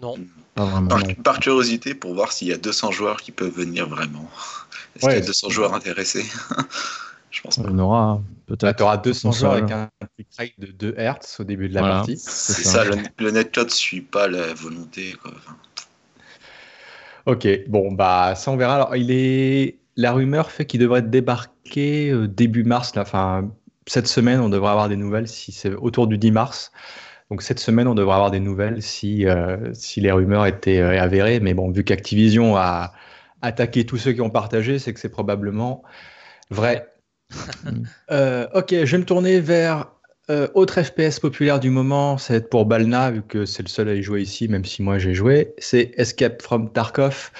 Non. Pas vraiment, par, non. Par curiosité, pour voir s'il y a deux cents joueurs qui peuvent venir vraiment. Est-ce ouais, qu'il y a deux cents joueurs intéressés? Je pense pas. On aura peut-être. Tu auras deux cents joueurs avec un click rate de deux hertz au début de la voilà. partie. C'est, c'est ça, ça. Le, le netcode ne suit pas la volonté. Quoi. Enfin... Ok, bon, bah ça on verra. Alors, il est. La rumeur fait qu'il devrait débarquer début mars. Là, enfin, cette semaine, on devrait avoir des nouvelles si c'est autour du dix mars. Donc cette semaine, on devrait avoir des nouvelles si, euh, si les rumeurs étaient euh, avérées. Mais bon, vu qu'Activision a attaqué tous ceux qui ont partagé, c'est que c'est probablement vrai. euh, ok, je vais me tourner vers euh, autre F P S populaire du moment. Ça va être pour Balna, vu que c'est le seul à y jouer ici, même si moi j'ai joué. C'est Escape from Tarkov,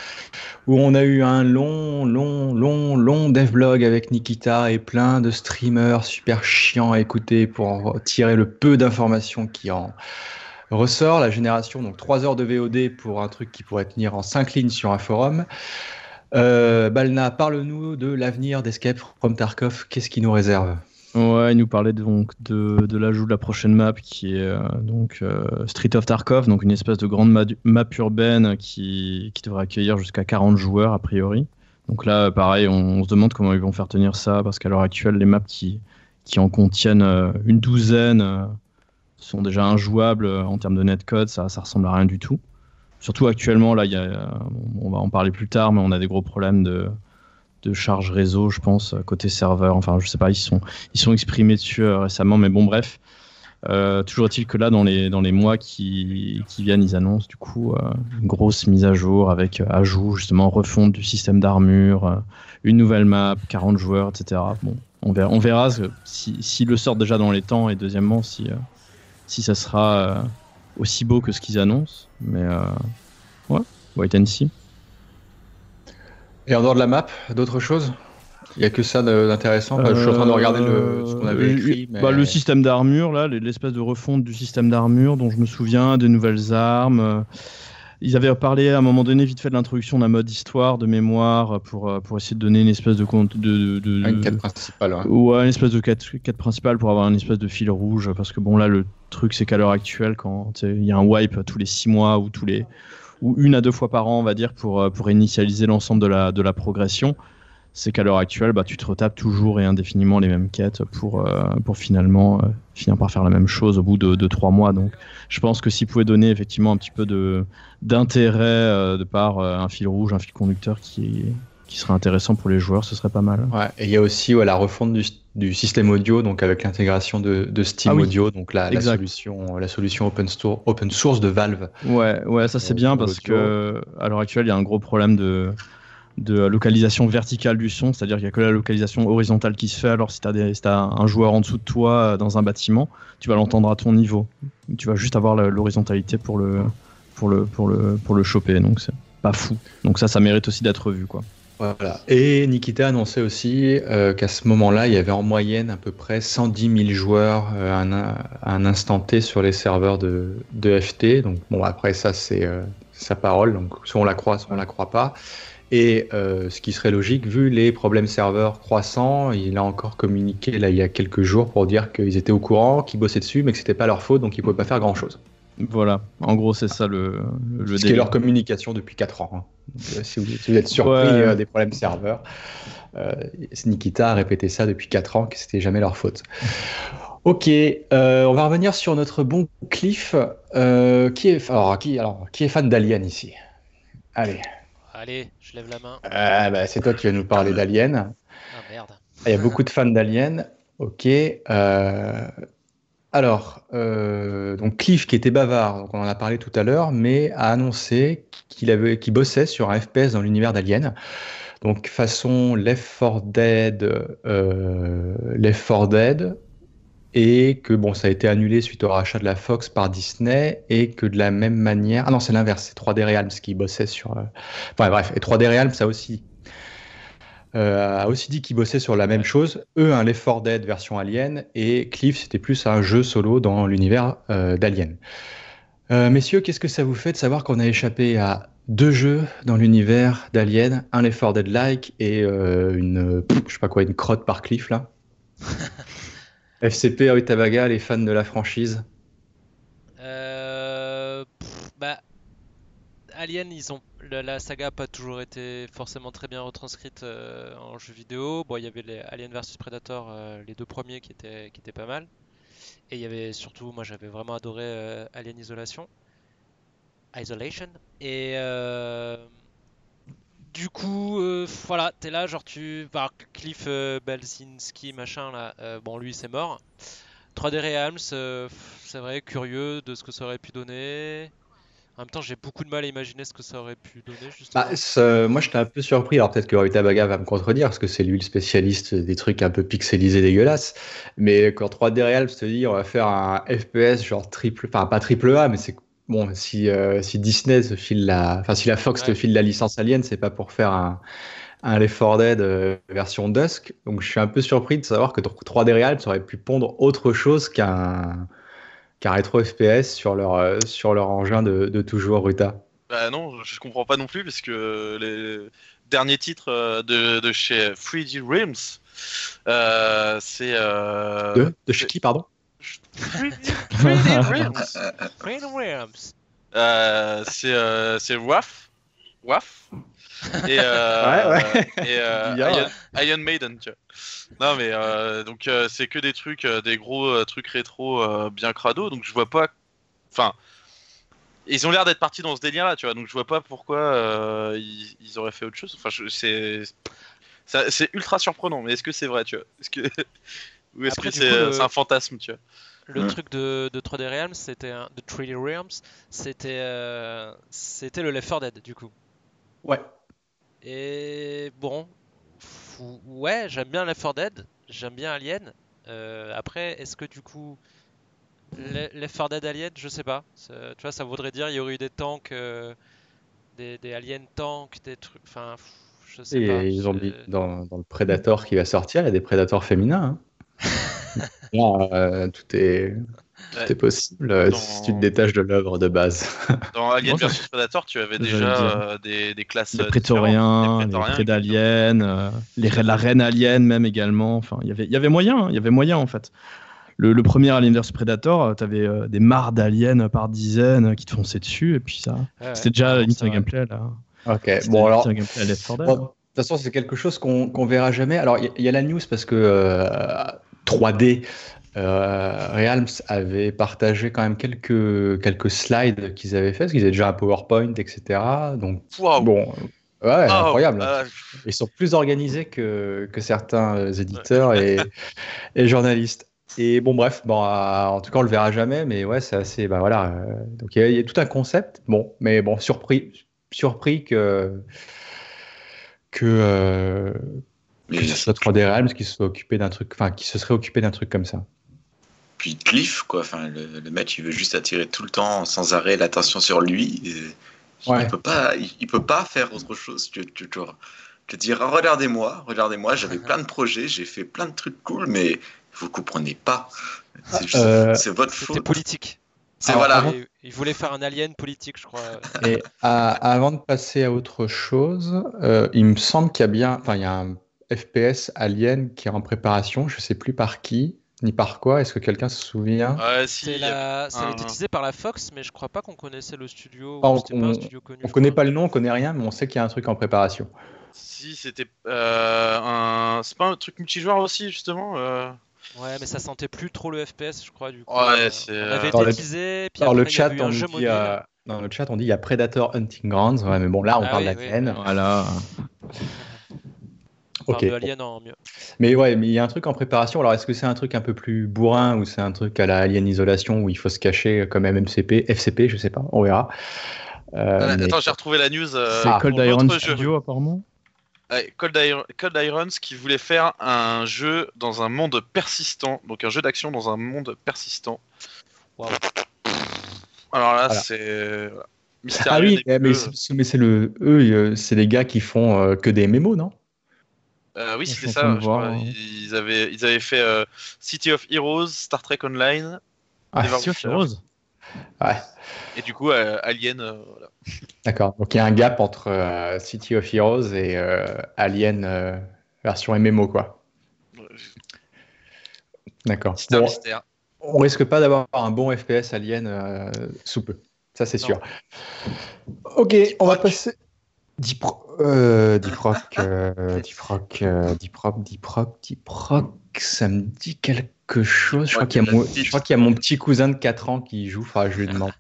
où on a eu un long, long, long, long devlog avec Nikita et plein de streamers super chiants à écouter pour tirer le peu d'informations qui en ressort. La génération, donc trois heures de V O D pour un truc qui pourrait tenir en cinq lignes sur un forum. Euh, Balna, parle-nous de l'avenir d'Escape from Tarkov. Qu'est-ce qui nous réserve ? Ouais, il nous parlait donc de, de l'ajout de la prochaine map qui est euh, donc euh, Street of Tarkov, donc une espèce de grande ma- map urbaine qui, qui devrait accueillir jusqu'à quarante joueurs a priori. Donc là, pareil, on, on se demande comment ils vont faire tenir ça, parce qu'à l'heure actuelle, les maps qui, qui en contiennent euh, une douzaine euh, sont déjà injouables en termes de netcode, ça, ça ressemble à rien du tout. Surtout actuellement, là, y a, on va en parler plus tard, mais on a des gros problèmes de... de charge réseau, je pense, côté serveur. Enfin, je sais pas, ils sont, ils sont exprimés dessus euh, récemment, mais bon, bref. Euh, toujours est-il que là, dans les, dans les mois qui, qui viennent, ils annoncent du coup euh, une grosse mise à jour avec euh, ajout, justement, refonte du système d'armure, euh, une nouvelle map, quarante joueurs, et cetera. Bon, on verra, on verra si, si le sortent déjà dans les temps, et deuxièmement, si, euh, si ça sera euh, aussi beau que ce qu'ils annoncent. Mais euh, ouais, wait and see. Et en dehors de la map, d'autres choses ? Il n'y a que ça d'intéressant. Enfin, euh, je suis en train de regarder le, ce qu'on avait écrit. Mais... Bah, le système d'armure, là, l'espèce de refonte du système d'armure dont je me souviens, des nouvelles armes. Ils avaient parlé à un moment donné vite fait de l'introduction d'un mode histoire de mémoire pour, pour essayer de donner une espèce de... compte de, de, de une quête principale. Ouais. ouais, une espèce de quête, quête principale pour avoir une espèce de fil rouge. Parce que bon, là, le truc, c'est qu'à l'heure actuelle, quand il y a un wipe tous les six mois ou tous les... ou une à deux fois par an, on va dire, pour, pour initialiser l'ensemble de la, de la progression, c'est qu'à l'heure actuelle, bah, tu te retapes toujours et indéfiniment les mêmes quêtes pour, euh, pour finalement euh, finir par faire la même chose au bout de, de trois mois. Donc, je pense que s'ils pouvaient donner effectivement un petit peu de, d'intérêt euh, de par euh, un fil rouge, un fil conducteur qui, qui serait intéressant pour les joueurs, ce serait pas mal. Ouais, et il y a aussi ouais, la refonte du, du système audio, donc avec l'intégration de, de Steam ah, oui. Audio, donc la, la, solution, la solution open, store, open source de Valve. Ouais, ouais ça c'est euh, bien parce qu'à l'heure actuelle, il y a un gros problème de... de localisation verticale du son, c'est-à-dire qu'il n'y a que la localisation horizontale qui se fait, alors si tu as si un joueur en dessous de toi dans un bâtiment, tu vas l'entendre à ton niveau. Tu vas juste avoir l'horizontalité pour le, pour le, pour le, pour le choper, donc c'est pas fou. Donc ça, ça mérite aussi d'être revu, quoi. Voilà. Et Nikita annonçait aussi euh, qu'à ce moment-là, il y avait en moyenne à peu près cent dix mille joueurs euh, à, un, à un instant T sur les serveurs de, de F T. Donc bon, après ça, c'est euh, sa parole, donc soit on la croit, soit on la croit pas. Et euh, ce qui serait logique, vu les problèmes serveurs croissants, il a encore communiqué là, il y a quelques jours pour dire qu'ils étaient au courant, qu'ils bossaient dessus, mais que c'était pas leur faute, donc ils pouvaient pas faire grand-chose. Voilà, en gros c'est ça le, le ce délire. Qui est leur communication depuis quatre ans. Hein. Donc, euh, si, vous, si vous êtes surpris ouais. euh, des problèmes serveurs, euh, Nikita a répété ça depuis quatre ans, que c'était jamais leur faute. Ok, euh, on va revenir sur notre bon Cliff, euh, qui, est, alors, qui, alors, qui est fan d'Alien ici. Allez Allez, je lève la main. Euh, bah, c'est toi qui vas nous parler d'Alien. Ah merde. Il y a beaucoup de fans d'Alien. Ok. Euh... Alors, euh... donc Cliff, qui était bavard, donc on en a parlé tout à l'heure, mais a annoncé qu'il avait... qu'il bossait sur un F P S dans l'univers d'Alien. Donc façon Left four Dead, euh... Left four Dead, et que bon, ça a été annulé suite au rachat de la Fox par Disney, et que de la même manière... Ah non, c'est l'inverse, c'est trois D Realms qui bossait sur... Euh... Enfin bref, et trois D Realms ça aussi, euh, a aussi dit qu'ils bossaient sur la même chose. Eux, un Left four Dead version Alien, et Cliff, c'était plus un jeu solo dans l'univers euh, d'Alien. Euh, messieurs, qu'est-ce que ça vous fait de savoir qu'on a échappé à deux jeux dans l'univers d'Alien, un Left four Dead-like et euh, une... Pff, je sais pas quoi, une crotte par Cliff, là. F C P, Aoi Tabaga, les fans de la franchise. euh, pff, bah, Alien, ils ont, la, la saga n'a pas toujours été forcément très bien retranscrite euh, en jeu vidéo. Bon, il y avait les Alien versus Predator, euh, les deux premiers qui étaient, qui étaient pas mal. Et il y avait surtout, moi j'avais vraiment adoré euh, Alien Isolation. Isolation. Et euh, du coup, euh, voilà, t'es là, genre tu... Bah, Cliff euh, Bleszinski, machin, là, euh, bon, lui, c'est mort. trois D Realms, euh, c'est vrai, curieux de ce que ça aurait pu donner. En même temps, j'ai beaucoup de mal à imaginer ce que ça aurait pu donner, justement. Bah, euh, moi, j'étais un peu surpris, alors peut-être que Aoi Tabaga va me contredire, parce que c'est lui le spécialiste des trucs un peu pixelisés, dégueulasses. Mais quand trois D Realms te dit, on va faire un F P S genre triple... Enfin, pas triple A, mais c'est... Bon, si, euh, si Disney se file la, enfin si la Fox ouais. te file la licence Alien, c'est pas pour faire un, un Left four Dead euh, version Dusk. Donc je suis un peu surpris de savoir que trois D Realms aurait pu pondre autre chose qu'un qu'un rétro F P S sur leur euh, sur leur engin de, de toujours Ruta. Bah non, je comprends pas non plus parce que les derniers titres de de chez three D Realms, euh, c'est euh... de de chez qui pardon? euh, c'est euh, c'est Waf Waf et euh, ouais, ouais. et euh, Iron, Iron Maiden tu vois. Non mais euh, donc euh, c'est que des trucs euh, des gros euh, trucs rétro euh, bien crado, donc je vois pas, enfin ils ont l'air d'être partis dans ce délire là tu vois, donc je vois pas pourquoi euh, ils, ils auraient fait autre chose. Enfin je, c'est ça, c'est ultra surprenant, mais est-ce que c'est vrai tu vois, est-ce que Ou est-ce Après, que c'est, coup, le... c'est un fantasme, tu vois. Le ouais. truc de, de trois D Realms, c'était un... de three D Realms, c'était euh... c'était le Left four Dead du coup. Ouais. Et bon, fou... ouais, j'aime bien Left four Dead, j'aime bien Alien. Euh, après, est-ce que du coup, le... Left four Dead Alien, je sais pas. C'est... Tu vois, ça voudrait dire il y aurait eu des tanks, euh... des... des aliens tanks, des trucs. Enfin, je sais et pas. Ils je... ont dit dans, dans le Predator qui va sortir, il y a des Predators féminins. Hein. Non, euh, tout est... Tout ouais. est possible dans... si tu te détaches de l'œuvre de base. Dans Alien versus Predator, tu avais déjà euh, des, des classes. Les prétoriens, les prédaliens, euh, la reine alien même également. Enfin, y il avait, y avait moyen, il hein, y avait moyen en fait. Le, le premier Alien versus Predator, tu avais euh, des mares d'aliens par dizaines qui te fonçaient dessus et puis ça. Ouais, c'était ouais, déjà limite un gameplay là. Ok, bon alors. De toute façon, c'est quelque chose qu'on qu'on verra jamais. Alors il y, y a la news parce que euh, trois D. Euh, Realms avait partagé quand même quelques, quelques slides qu'ils avaient fait, parce qu'ils avaient déjà un PowerPoint, et cetera. Donc, wow. bon, ouais, wow. incroyable. Uh. Ils sont plus organisés que, que certains éditeurs et, et journalistes. Et bon, bref, bon, euh, en tout cas, on le verra jamais, mais ouais, c'est assez. Ben voilà. Euh, donc, il y, y a tout un concept. Bon, mais bon, surpris, surpris que. que euh, que ce soit trois D Realms qui se soit occupé d'un truc, enfin, qui se serait occupé d'un truc comme ça. Puis Cliff, quoi. Enfin, le, le mec, il veut juste attirer tout le temps, sans arrêt, l'attention sur lui. Et, ouais. Il peut pas, il, il peut pas faire autre chose que, que, que, que dire ah, regardez-moi, regardez-moi. J'avais plein de projets, j'ai fait plein de trucs cool, mais vous comprenez pas. C'est, juste, euh, c'est votre faute. C'est politique. C'est alors, voilà. Avant... Il voulait faire un alien politique, je crois. Et à, avant de passer à autre chose, euh, il me semble qu'il y a bien, enfin, il y a un F P S alien qui est en préparation. Je sais plus par qui. Ni par quoi, est-ce que quelqu'un se souvient ouais, si, c'est la... Ça a été utilisé par la Fox, mais je crois pas qu'on connaissait le studio. Ah, on on, pas un studio connu, on connaît pas le nom, on connaît rien, mais on sait qu'il y a un truc en préparation. Si, c'était euh, un... C'est pas un truc multijoueur aussi, justement euh... Ouais, mais ça sentait plus trop le F P S, je crois, du coup. Ouais, euh, c'est... On avait été teasé, puis après, il y avait eu un jeu mobile. Euh... Dans le chat, on dit il y a Predator Hunting Grounds, ouais, mais bon, là, on ah, parle oui, de la oui, plaine. Oui. Voilà. Okay. Alien en mieux. Mais ouais, mais il y a un truc en préparation. Alors, est-ce que c'est un truc un peu plus bourrin ou c'est un truc à la Alien Isolation où il faut se cacher comme M M C P, F C P, je sais pas, on verra. Euh, Attends, mais... j'ai retrouvé la news. Euh, c'est Cold Irons Studio, apparemment. Ouais, Cold, Iron... Cold Irons qui voulait faire un jeu dans un monde persistant, donc un jeu d'action dans un monde persistant. Wow. Alors là, voilà. c'est. Voilà. Ah oui, mais, mais, c'est, mais c'est le. Eux, c'est les gars qui font euh, que des mémos, non? Euh, oui, c'était ça. Je voir, crois. Ouais. Ils, avaient, ils avaient fait euh, City of Heroes, Star Trek Online. Ah, City of Heroes ouais. Et du coup, euh, Alien. Euh, voilà. D'accord. Donc il y a un gap entre euh, City of Heroes et euh, Alien euh, version M M O, quoi. Ouais. D'accord. Bon, on risque pas d'avoir un bon F P S Alien euh, sous peu. Ça, c'est non. sûr. Ok, Petit on proc. va passer. Deep euh, Rock, euh, Deep Rock, euh, Deep Rock, Deep Rock, Deep Rock, ça me dit quelque chose. Je crois, qu'il y a mon, je crois qu'il y a mon petit cousin de quatre ans qui joue. Enfin, je lui demande.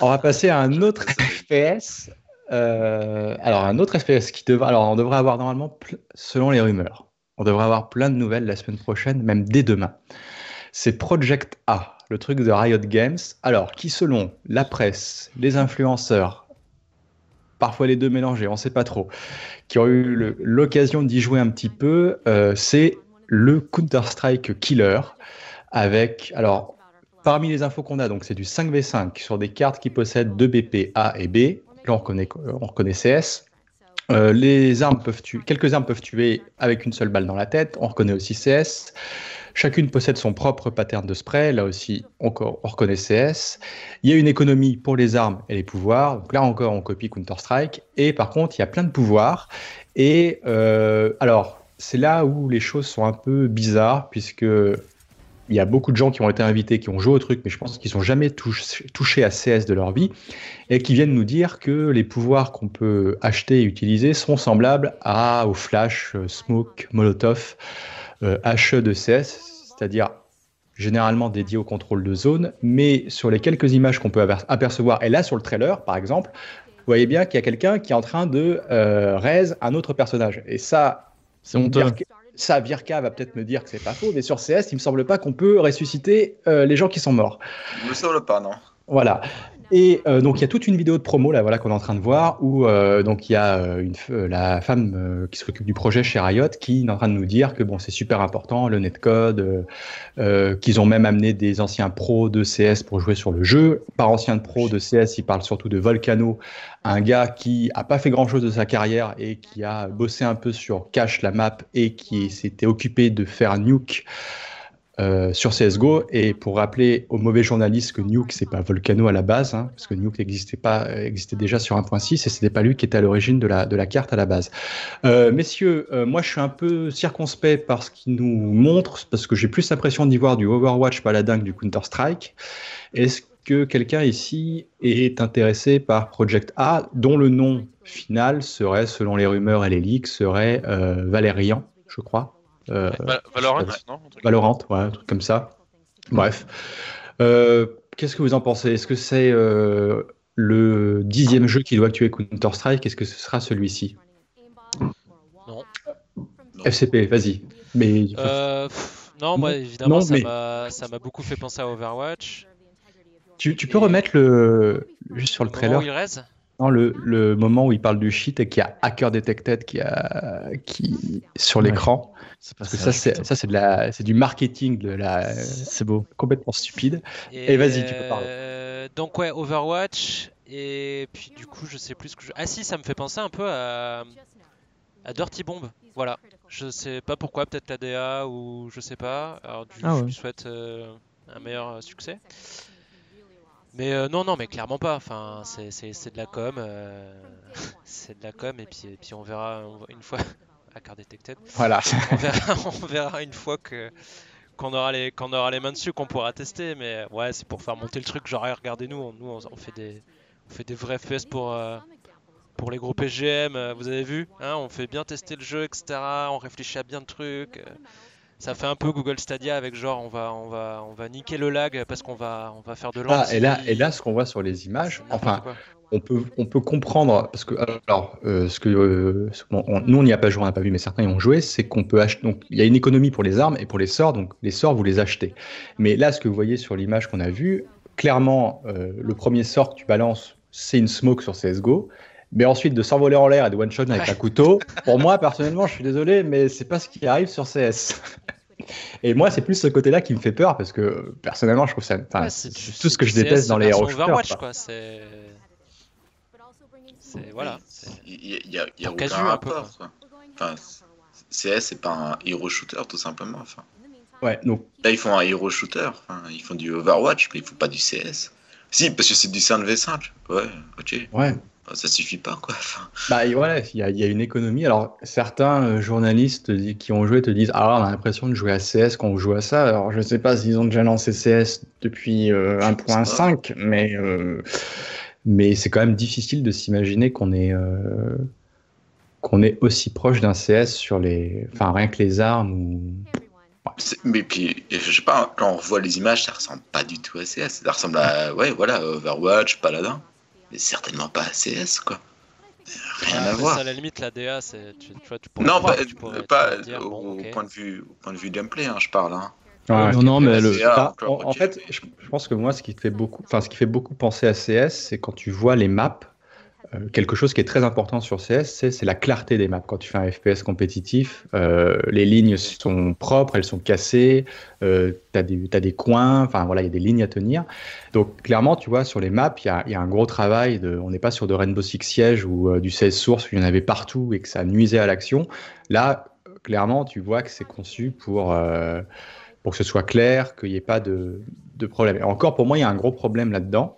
On va passer à un autre F P S. Euh, alors, un autre F P S qui devra. Alors, on devrait avoir normalement, selon les rumeurs, on devrait avoir plein de nouvelles la semaine prochaine, même dès demain. C'est Project A, le truc de Riot Games. Alors, qui selon la presse, les influenceurs. Parfois les deux mélangés, on ne sait pas trop, qui ont eu le, l'occasion d'y jouer un petit peu, euh, c'est le Counter-Strike Killer, avec, alors, parmi les infos qu'on a, donc c'est du cinq v cinq sur des cartes qui possèdent deux B P, A et B, là on reconnaît, on reconnaît C S, euh, les armes peuvent tuer, quelques armes peuvent tuer avec une seule balle dans la tête, on reconnaît aussi C S, chacune possède son propre pattern de spray, là aussi on, on reconnaît C S. Il y a une économie pour les armes et les pouvoirs, donc là encore on copie Counter-Strike, et par contre il y a plein de pouvoirs, et euh, alors c'est là où les choses sont un peu bizarres, puisque il y a beaucoup de gens qui ont été invités, qui ont joué au truc, mais je pense qu'ils n'ont jamais touch- touché à C S de leur vie, et qui viennent nous dire que les pouvoirs qu'on peut acheter et utiliser sont semblables à, au flash, smoke, molotov, Euh, H E de C S, c'est-à-dire généralement dédié au contrôle de zone, mais sur les quelques images qu'on peut apercevoir, et là sur le trailer par exemple, vous voyez bien qu'il y a quelqu'un qui est en train de euh, raise un autre personnage. Et ça, c'est honteux. Virka, ça, Virka va peut-être me dire que c'est pas faux, mais sur C S, il me semble pas qu'on peut ressusciter euh, les gens qui sont morts. Il me semble pas, non. Voilà. Et euh, donc il y a toute une vidéo de promo là, voilà, qu'on est en train de voir, où euh, donc il y a euh, une, euh, la femme euh, qui s'occupe du projet chez Riot qui est en train de nous dire que bon, c'est super important le netcode, euh, euh, qu'ils ont même amené des anciens pros de C S pour jouer sur le jeu. Par anciens pros de C S, ils parlent surtout de Volcano, un gars qui a pas fait grand chose de sa carrière et qui a bossé un peu sur Cache la map et qui s'était occupé de faire Nuke. Euh, sur C S G O, et pour rappeler aux mauvais journalistes que Nuke, c'est pas Volcano à la base, hein, parce que Nuke n'existait pas, existait déjà sur un point six, et c'était pas lui qui était à l'origine de la, de la carte à la base. Euh, messieurs, euh, moi je suis un peu circonspect par ce qu'ils nous montrent, parce que j'ai plus l'impression d'y voir du Overwatch, Paladin, que du Counter-Strike. Est-ce que quelqu'un ici est intéressé par Project A, dont le nom final serait, selon les rumeurs et les leaks, serait euh, Valérian, je crois. Euh, Valorant, non, Valorant, ouais, un truc comme ça. Bref, euh, qu'est-ce que vous en pensez? Est-ce que c'est euh, le dixième jeu qui doit tuer Counter-Strike? Est-ce que ce sera celui-ci? Non. F C P, vas-y. Mais euh, pff, non, moi évidemment, non, ça, mais... m'a, ça m'a beaucoup fait penser à Overwatch. Tu, tu peux et... remettre le juste sur le, le trailer. Où il reste Non, le, le moment où il parle du shit et qu'il y a Hacker Detected qui a qui sur l'écran, ouais, c'est parce que ça c'est ça c'est de la c'est du marketing de la c'est beau complètement stupide. Et, et vas-y, tu peux parler. Euh, donc ouais, Overwatch, et puis du coup je sais plus ce que je... ah si, ça me fait penser un peu à à Dirty Bomb, voilà. Je sais pas pourquoi, peut-être la D A ou je sais pas. Alors du, ah ouais. je lui souhaite euh, un meilleur succès. Mais euh, non, non, mais clairement pas. Enfin, c'est, c'est, c'est de la com, euh, c'est de la com, et puis, et puis on verra une fois. Hacker Detected. Voilà. On verra, on verra une fois que qu'on aura les, qu'on aura les mains dessus, qu'on pourra tester. Mais ouais, c'est pour faire monter le truc. Genre, regardez-nous, on, nous, on, on fait des, on fait des vrais F P S pour euh, pour les gros P G M. Vous avez vu, hein, on fait bien tester le jeu, et cetera. On réfléchit à bien le truc. Ça fait un peu Google Stadia avec genre on va on va on va niquer le lag parce qu'on va on va faire de l'anti. Ah, et là et là ce qu'on voit sur les images, enfin quoi. on peut on peut comprendre parce que alors euh, ce que euh, bon, on, nous on n'y a pas joué, on n'a pas vu, mais certains y ont joué, c'est qu'on peut acheter, donc il y a une économie pour les armes et pour les sorts, donc les sorts vous les achetez. Mais là ce que vous voyez sur l'image qu'on a vue, clairement euh, le premier sort que tu balances, c'est une smoke sur C S G O. Mais ensuite, de s'envoler en l'air et de one-shot avec ouais. un couteau, pour moi, personnellement, je suis désolé, mais c'est pas ce qui arrive sur C S. Et moi, c'est plus ce côté-là qui me fait peur, parce que, personnellement, je trouve ça... Enfin, ouais, c'est, c'est tout ce que je déteste C S dans les hero shooters. Quoi. C'est... c'est... Voilà. Il n'y a, y a aucun casu, rapport. Quoi. Enfin, C S, c'est pas un hero shooter, tout simplement. Enfin. Ouais, donc... Là, ils font un hero shooter. Enfin, ils font du Overwatch, mais ils font pas du C S. Si, parce que c'est du cinq v cinq. Ouais, ok. Ouais. Ça suffit pas, quoi. Bah voilà, il y, y a une économie. Alors certains euh, journalistes qui ont joué te disent ah, on a l'impression de jouer à C S quand on joue à ça. Alors je sais pas s'ils ont déjà lancé C S depuis euh, un point cinq, mais euh, mais c'est quand même difficile de s'imaginer qu'on est euh, qu'on est aussi proche d'un C S sur les, enfin rien que les armes ou. C'est, mais puis, je sais pas, quand on revoit les images, ça ressemble pas du tout à C S. Ça ressemble à ouais, voilà, Overwatch, Paladin. Mais certainement pas à C S, quoi. Rien ah, à voir. Ça, à la limite, la D A, c'est... Tu, tu vois, tu pourrais non, croire, pas, tu pourrais pas dire, au, bon, okay. point de vue, au point de vue gameplay, hein, je parle. Hein. Ah, non, non, mais le... D A, en, en fait, je, je pense que moi, ce qui te fait beaucoup, enfin, ce qui fait beaucoup penser à C S, c'est quand tu vois les maps. Euh, quelque chose qui est très important sur C S, c'est, c'est la clarté des maps. Quand tu fais un F P S compétitif, euh, les lignes sont propres, elles sont cassées, euh, tu as des, t'as des coins, enfin voilà, il y a des lignes à tenir. Donc clairement, tu vois, sur les maps, il y a, y a un gros travail. De, on n'est pas sur de Rainbow Six Siege ou euh, du C S Source où il y en avait partout et que ça nuisait à l'action. Là, clairement, tu vois que c'est conçu pour, euh, pour que ce soit clair, qu'il n'y ait pas de, de problème. Et encore, pour moi, il y a un gros problème là-dedans.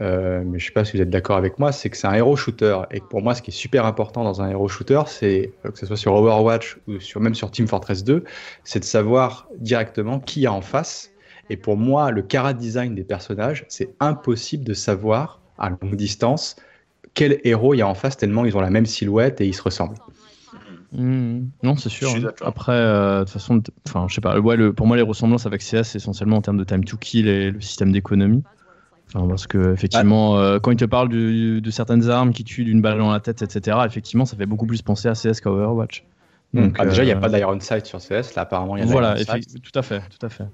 Euh, mais je ne sais pas si vous êtes d'accord avec moi, c'est que c'est un hero shooter, et pour moi ce qui est super important dans un hero shooter, c'est que ce soit sur Overwatch ou sur, même sur Team Fortress deux, c'est de savoir directement qui y a en face. Et pour moi le chara design des personnages, c'est impossible de savoir à longue distance quel héros il y a en face, tellement ils ont la même silhouette et ils se ressemblent. Mmh. Non, c'est sûr. Hein. Après, de euh, toute façon, enfin, je sais pas. Ouais, le, pour moi les ressemblances avec C S, c'est essentiellement en termes de time to kill et le système d'économie. Enfin, parce que effectivement, ah. euh, quand il te parle du, de certaines armes qui tuent d'une balle dans la tête, et cetera, effectivement, ça fait beaucoup plus penser à C S qu'à Overwatch. Donc, ah, déjà, il euh... n'y a pas d'Iron Sight sur C S, là, apparemment, il y en a. Voilà, effi- tout à fait, tout à fait.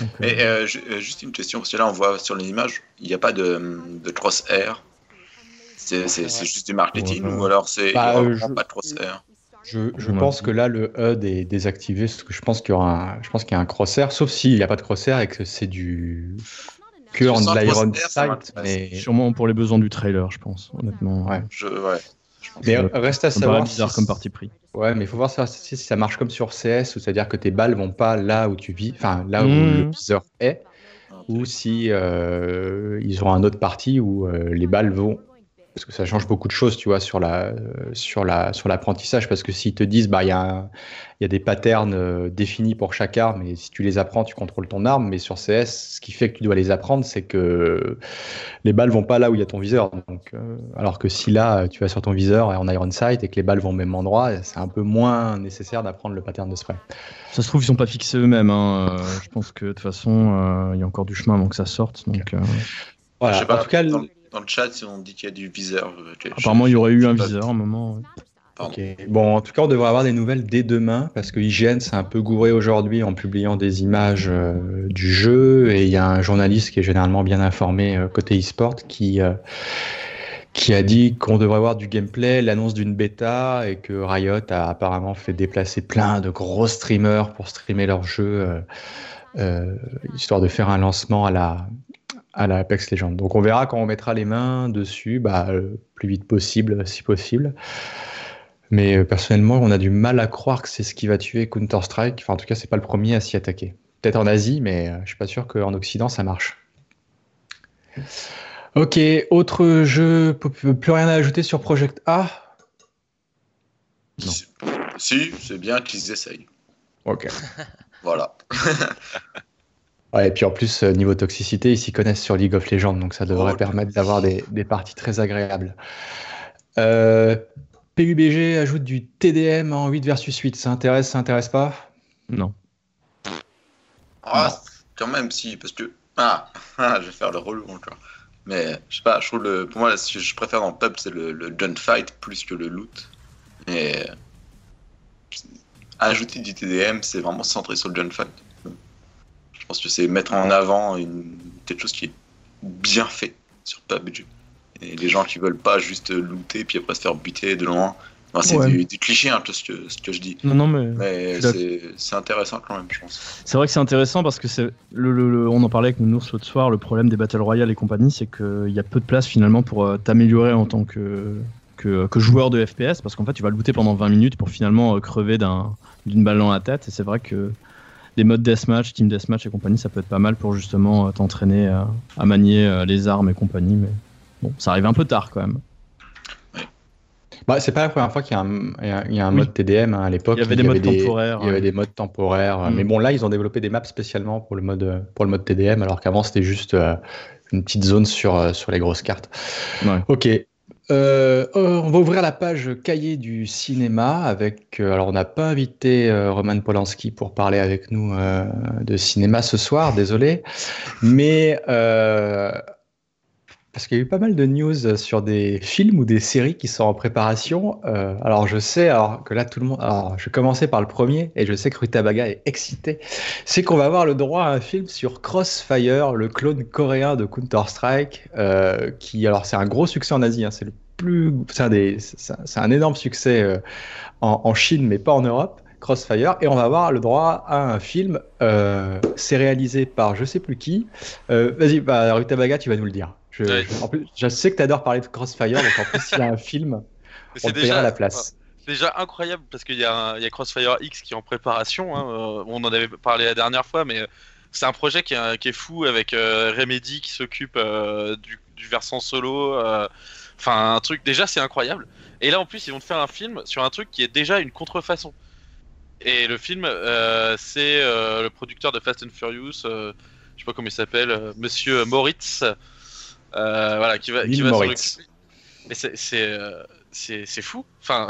Okay. Et euh, juste une question, parce que là on voit sur les images, il n'y a pas de, de crosshair. C'est, c'est, c'est juste du marketing, ouais, ou alors c'est bah, euh, je, pas de crosshair. Je, je ouais. pense que là le H U D est désactivé, parce que je pense qu'il y aura un, je pense qu'il y a un crosshair, sauf s'il n'y a pas de crosshair et que c'est du que en de l'Iron Sight, mais sûrement pour les besoins du trailer, je pense. Honnêtement, ouais. Je, ouais. Mais reste à savoir, bizarre si... comme parti pris. Ouais, mais il faut voir ça, si ça marche comme sur C S, où c'est-à-dire que tes balles vont pas là où tu vis, enfin là où mmh. le viseur est, ou si euh, ils ont un autre parti où euh, les balles vont, parce que ça change beaucoup de choses, tu vois, sur la euh, sur la sur l'apprentissage, parce que s'ils te disent bah il y a un, il y a des patterns euh, définis pour chaque arme, et si tu les apprends, tu contrôles ton arme, mais sur C S, ce qui fait que tu dois les apprendre, c'est que les balles vont pas là où il y a ton viseur. Donc, euh, alors que si là, tu vas sur ton viseur en Iron Sight et que les balles vont au même endroit, c'est un peu moins nécessaire d'apprendre le pattern de spray. Ça se trouve, ils sont pas fixés eux-mêmes. Hein. Euh, je pense que de toute façon, il euh, y a encore du chemin avant que ça sorte. Donc, euh... voilà. Je sais pas, en tout cas, dans le, dans le chat, si on dit qu'il y a du viseur. Okay, apparemment, il y aurait eu un viseur à un moment. Ouais. Okay. Bon, en tout cas, on devrait avoir des nouvelles dès demain, parce que I G N s'est un peu gouré aujourd'hui en publiant des images euh, du jeu, et il y a un journaliste qui est généralement bien informé euh, côté e-sport qui, euh, qui a dit qu'on devrait avoir du gameplay, l'annonce d'une bêta, et que Riot a apparemment fait déplacer plein de gros streamers pour streamer leur jeu, euh, euh, histoire de faire un lancement à la... à la Apex Legends. Donc on verra quand on mettra les mains dessus, bah, le plus vite possible, si possible. Mais euh, personnellement, on a du mal à croire que c'est ce qui va tuer Counter-Strike. Enfin, en tout cas, c'est pas le premier à s'y attaquer. Peut-être en Asie, mais euh, je suis pas sûr qu'en Occident, ça marche. Ok, autre jeu, plus rien à ajouter sur Project A ? Non. Si, c'est bien qu'ils essayent. Ok. Voilà. Ouais, et puis en plus, niveau toxicité, ils s'y connaissent sur League of Legends, donc ça devrait oh, permettre d'avoir des, des parties très agréables. Euh, P U B G ajoute du T D M en huit versus huit. Ça intéresse, ça intéresse pas ? Non. Ah, non. Quand même, si, parce que... Ah, ah, je vais faire le relou encore. Mais je sais pas, je trouve le... pour moi, ce que je préfère dans P U B G, c'est le, le gunfight plus que le loot. Et ajouter du T D M, c'est vraiment centré sur le gunfight. Je pense que c'est mettre en avant une, quelque chose qui est bien fait sur P U B G. Et les gens qui veulent pas juste looter puis après se faire buter de loin, enfin, c'est ouais. du, du cliché, hein, tout ce que, ce que je dis. Non, non, mais, mais c'est, c'est intéressant quand même, je pense. C'est vrai que c'est intéressant parce que c'est le, le, le, on en parlait avec Nounours l'autre soir, le problème des Battle Royale et compagnie, c'est qu'il y a peu de place finalement pour t'améliorer en tant que, que, que joueur de F P S, parce qu'en fait tu vas looter pendant vingt minutes pour finalement crever d'un, d'une balle dans la tête, et c'est vrai que des modes deathmatch, team deathmatch et compagnie, ça peut être pas mal pour justement euh, t'entraîner euh, à manier euh, les armes et compagnie, mais bon, ça arrive un peu tard quand même. Ouais. Bah, c'est pas la première fois qu'il y a un, il y a, il y a un oui. mode T D M, hein, à l'époque. Il y avait des il y modes avait temporaires. Des, ouais. Il y avait des modes temporaires, mmh. mais bon, là, ils ont développé des maps spécialement pour le mode, pour le mode T D M, alors qu'avant, c'était juste euh, une petite zone sur, euh, sur les grosses cartes. Ouais. Ok. Euh, on va ouvrir la page cahier du cinéma avec. Euh, alors, on n'a pas invité euh, Roman Polanski pour parler avec nous euh, de cinéma ce soir, désolé. Mais euh, parce qu'il y a eu pas mal de news sur des films ou des séries qui sont en préparation. Euh, alors, je sais alors que là, tout le monde. Alors, je vais commencer par le premier et je sais que Rutabaga est excité. C'est qu'on va avoir le droit à un film sur Crossfire, le clone coréen de Counter-Strike. Euh, qui, alors, c'est un gros succès en Asie, hein, c'est le plus, c'est un, des, c'est un énorme succès euh, en, en Chine, mais pas en Europe, Crossfire, et on va avoir le droit à un film, euh, c'est réalisé par je sais plus qui, euh, vas-y, bah, Rutabaga, tu vas nous le dire. Je, ouais. je, en plus, je sais que tu adores parler de Crossfire, donc en plus, s'il y a un film, on te paiera la place. C'est déjà incroyable, parce qu'il y a, un, il y a Crossfire X qui est en préparation, hein, euh, on en avait parlé la dernière fois, mais c'est un projet qui est, qui est fou, avec euh, Remedy qui s'occupe euh, du, du versant solo, euh, enfin, un truc, déjà c'est incroyable. Et là en plus ils vont te faire un film sur un truc qui est déjà une contrefaçon. Et le film, euh, c'est euh, le producteur de Fast and Furious, euh, je sais pas comment il s'appelle, euh, Monsieur Moritz, euh, voilà, qui va, qui va sur le clip. Mais c'est, c'est, euh, c'est, c'est fou. Enfin.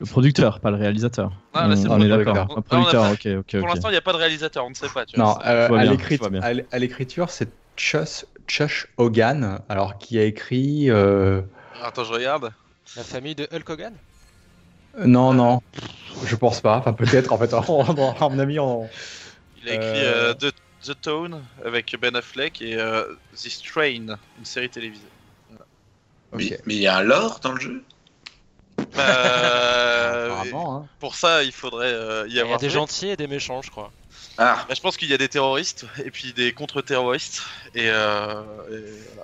Le producteur, pas le réalisateur. Ah, là, c'est on, on est d'accord. On, un producteur, là, on a... ok, ok. Pour okay. l'instant, il n'y a pas de réalisateur, on ne sait pas. Tu non, vois, euh, à, bien, l'écriture, à l'écriture, c'est Chuck. Chuck Hogan, alors qui a écrit. Euh... Attends, je regarde. La famille de Hulk Hogan ? euh, Non, non, je pense pas. Enfin, peut-être. En fait, à mon avis, on. Il a écrit euh... Euh, The, The Town avec Ben Affleck et euh, This Train, une série télévisée. Voilà. Okay. Mais il y a un lore dans le jeu. Euh, Apparemment, hein. Pour ça, il faudrait euh, y avoir. Il y a des gentils et des méchants, je crois. Ah. Bah, je pense qu'il y a des terroristes et puis des contre-terroristes et, euh, et voilà.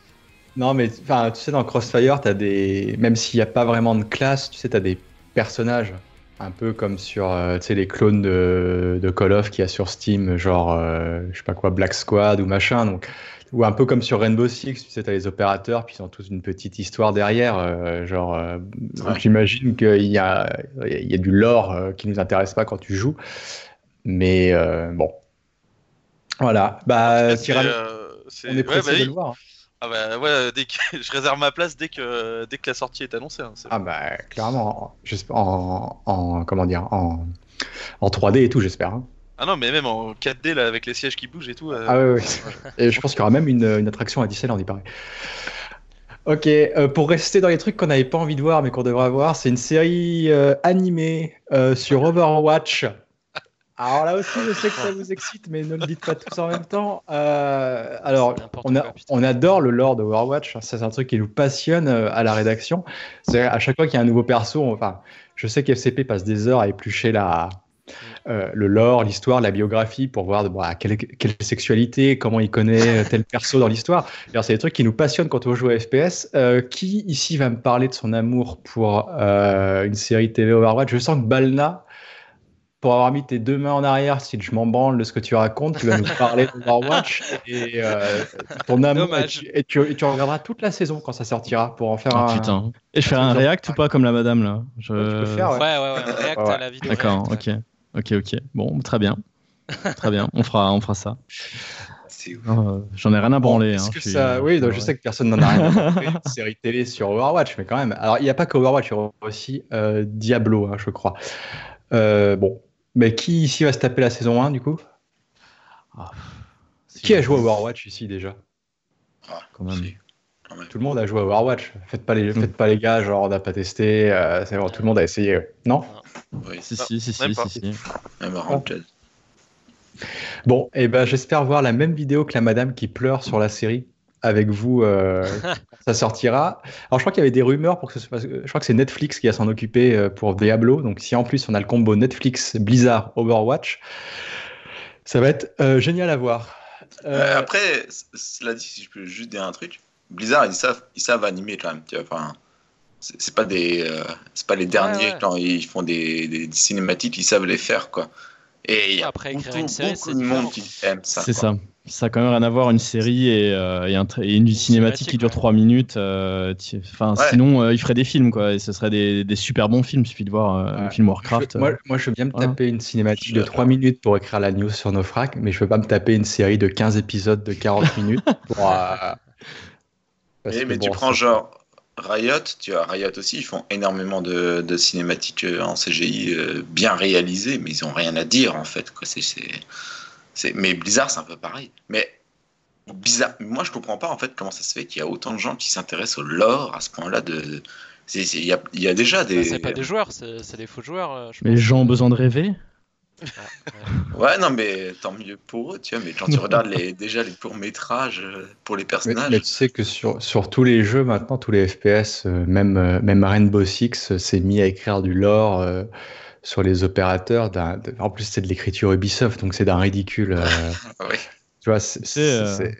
Non mais tu sais, dans Crossfire, t'as des... même s'il n'y a pas vraiment de classe, tu sais, t'as des personnages un peu comme sur euh, tu sais, les clones de, de Call of qu'il y a sur Steam, genre euh, je sais pas quoi, Black Squad ou machin, donc ou un peu comme sur Rainbow Six, tu sais, t'as les opérateurs puis ils ont tous une petite histoire derrière, euh, genre euh, ouais. J'imagine qu'il y a il y a du lore euh, qui nous intéresse pas quand tu joues, mais euh, bon voilà, bah c'est, euh, c'est... on est pressé ouais, bah, de il... le voir. Ah bah ouais, dès que... je réserve ma place dès que dès que la sortie est annoncée. Hein, c'est... Ah bah clairement, j'espère en, en comment dire en en trois D et tout, j'espère. Hein. Ah non, mais même en quatre D là, avec les sièges qui bougent et tout. Euh... Ah oui, oui. Et je pense qu'il y aura même une, une attraction à Disneyland, il paraît. Ok, euh, pour rester dans les trucs qu'on n'avait pas envie de voir mais qu'on devrait voir, c'est une série euh, animée euh, sur Overwatch. Alors là aussi, je sais que ça vous excite, mais ne le dites pas tous en même temps. Euh, alors, on, a, on adore le lore de Overwatch. C'est un truc qui nous passionne à la rédaction. C'est à chaque fois qu'il y a un nouveau perso, on, enfin, je sais qu'F C P passe des heures à éplucher la, euh, le lore, l'histoire, la biographie pour voir bah, quelle, quelle sexualité, comment il connaît tel perso dans l'histoire. Alors, c'est des trucs qui nous passionnent quand on joue à F P S. Euh, qui ici va me parler de son amour pour euh, une série T V Overwatch ? Je sens que Balna, pour avoir mis tes deux mains en arrière, si je m'en branle de ce que tu racontes, tu vas nous parler de Overwatch et euh, ton amour, et tu, et, tu, et tu regarderas toute la saison quand ça sortira pour en faire oh, un... Putain. Et je fais un react ou pas comme la madame là je... Tu peux faire, ouais. Ouais, ouais, ouais, react ouais, ouais. à la vidéo. D'accord, react, ouais. ok, ok, ok. Bon, très bien, très bien, on fera, on fera ça. C'est ouf. Euh, j'en ai rien à branler. Bon, hein, que suis... ça... Oui, donc ouais. Je sais que personne n'en a rien à branler. Série télé sur Overwatch, mais quand même. Alors, il n'y a pas qu'Overwatch, il y aura aussi euh, Diablo, hein, je crois. Euh, bon, mais qui ici va se taper la saison un du coup ? ah, si Qui a joué à Overwatch ici déjà ? ah, Quand même. Si. Quand même. Tout le monde a joué à Overwatch. Faites pas les, mmh. faites pas les gars, genre on n'a pas testé. Euh, c'est bon, tout le monde a essayé. Ouais. Non ? Oui, si, non, si, si, si, si, si. Même marrant, ah. Bon, et eh ben j'espère voir la même vidéo que la madame qui pleure sur la série avec vous. Euh, ça sortira. Alors, je crois qu'il y avait des rumeurs pour que ce soit... Je crois que c'est Netflix qui va s'en occuper pour Diablo. Donc, si en plus on a le combo Netflix, Blizzard, Overwatch, ça va être euh, génial à voir. Euh... Euh, après, cela dit, si je peux juste dire un truc, Blizzard, ils savent, ils savent animer quand même. Tu vois, enfin, c'est, c'est pas des, euh, c'est pas les derniers ouais, ouais. quand ils font des, des, des cinématiques, ils savent les faire, quoi. Et il y a après, beaucoup, beaucoup série, de monde qui aime ça. C'est quoi. ça. Ça a quand même rien à voir une série et, euh, et, un tra- et une cinématique qui dure ouais. trois minutes. Euh, t- ouais. Sinon, euh, ils feraient des films, quoi. Et ce serait des, des super bons films. Il suffit de voir euh, ouais. un film Warcraft. Je, moi, euh, moi, je veux bien me voilà. taper une cinématique de trois minutes pour écrire la news sur Naufrag, mais je ne veux pas me taper une série de quinze épisodes de quarante minutes. Pour, euh, mais mais bon, tu prends genre Riot, tu as Riot aussi, ils font énormément de, de cinématiques en C G I euh, bien réalisées, mais ils n'ont rien à dire, en fait, quoi. C'est... c'est... C'est... Mais Blizzard, c'est un peu pareil. Mais bizarre, moi je comprends pas en fait comment ça se fait qu'il y a autant de gens qui s'intéressent au lore à ce point-là. De, il y, y a déjà des. C'est pas des joueurs, c'est, c'est des faux joueurs. Je mais pense. Les gens ont besoin de rêver. Ah, ouais. ouais, non, mais tant mieux pour eux, tu vois. Mais quand tu regardes les, déjà les courts-métrages pour les personnages. Mais, mais tu sais que sur, sur tous les jeux maintenant, tous les F P S, euh, même, euh, même Rainbow Six euh, s'est mis à écrire du lore. Euh... sur les opérateurs, d'un, de, en plus c'est de l'écriture Ubisoft, donc c'est d'un ridicule. Euh, oui. Tu vois, c'est, c'est, euh, c'est...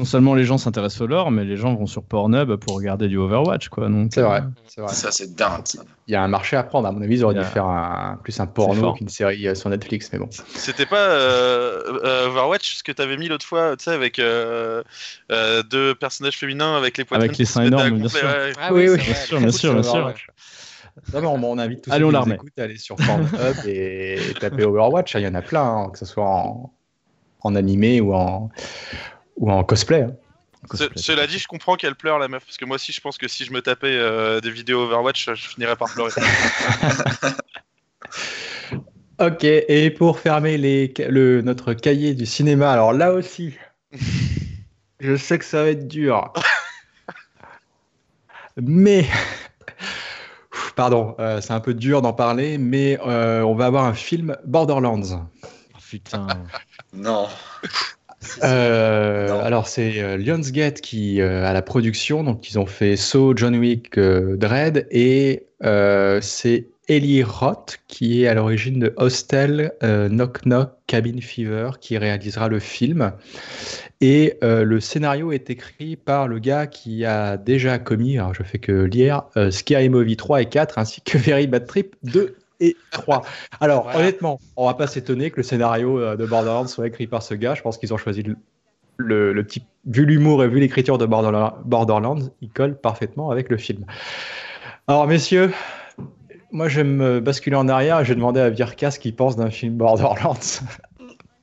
non seulement les gens s'intéressent au lore, mais les gens vont sur Pornhub pour regarder du Overwatch, quoi. Donc c'est vrai, euh... c'est vrai. Ça c'est dingue. Ça. Il y a un marché à prendre. À mon avis, ils auraient dû a... faire un, plus un porno qu'une série sur Netflix, mais bon. C'était pas euh, Overwatch ce que t'avais mis l'autre fois, tu sais, avec euh, euh, deux personnages féminins avec les poitrines. Avec les seins énormes, bien sûr. Ouais. Ah oui, oui, oui. Bien sûr, bien sûr, bien sûr. Non, non, on invite tous ceux qui nous écoutent à aller sur Pornhub et taper Overwatch. Il y en a plein, hein, que ce soit en, en animé ou en, ou en cosplay. Hein. cosplay. Ce, cela dit, je comprends qu'elle pleure, la meuf, parce que moi aussi, je pense que si je me tapais euh, des vidéos Overwatch, je finirais par pleurer. Ok, et pour fermer les, le, notre cahier du cinéma, alors là aussi, je sais que ça va être dur, mais... Pardon, euh, c'est un peu dur d'en parler, mais euh, on va avoir un film Borderlands. putain. Non. Euh, non. Alors c'est euh, Lionsgate qui euh, a la production, donc ils ont fait Saw, John Wick, euh, Dread, et euh, c'est Eli Roth qui est à l'origine de Hostel, euh, Knock Knock, Cabin Fever, qui réalisera le film, et euh, le scénario est écrit par le gars qui a déjà commis, alors je fais que lire, euh, Scary Movie trois et quatre ainsi que Very Bad Trip deux et trois. Alors, voilà. Honnêtement, on va pas s'étonner que le scénario de Borderlands soit écrit par ce gars. Je pense qu'ils ont choisi le, le, le petit... Vu l'humour et vu l'écriture de Borderlands, il colle parfaitement avec le film. Alors, messieurs, moi, je vais me basculer en arrière et je vais demander à Virka ce qu'il pense d'un film Borderlands.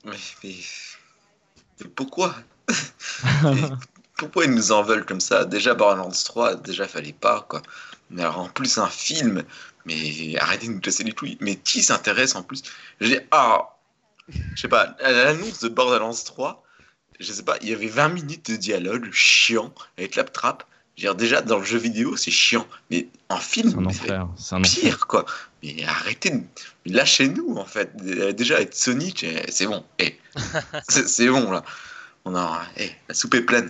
Mais, mais, mais pourquoi mais, pourquoi ils nous en veulent comme ça? Déjà, Borderlands trois, déjà, fallait pas, quoi. Mais alors, en plus, un film... Mais arrêtez de nous casser les couilles. Mais qui s'intéresse en plus? J'ai ah, je sais pas. À l'annonce de Borderlands trois, je sais pas. Il y avait vingt minutes de dialogue chiant avec l'ap-trap. Déjà dans le jeu vidéo, c'est chiant. Mais en film, c'est, un c'est, un c'est pire quoi. Mais arrêtez, de... lâchez-nous en fait. Déjà avec Sonic, c'est bon. Hey. c'est, c'est bon là. On a hey, la soupe est pleine.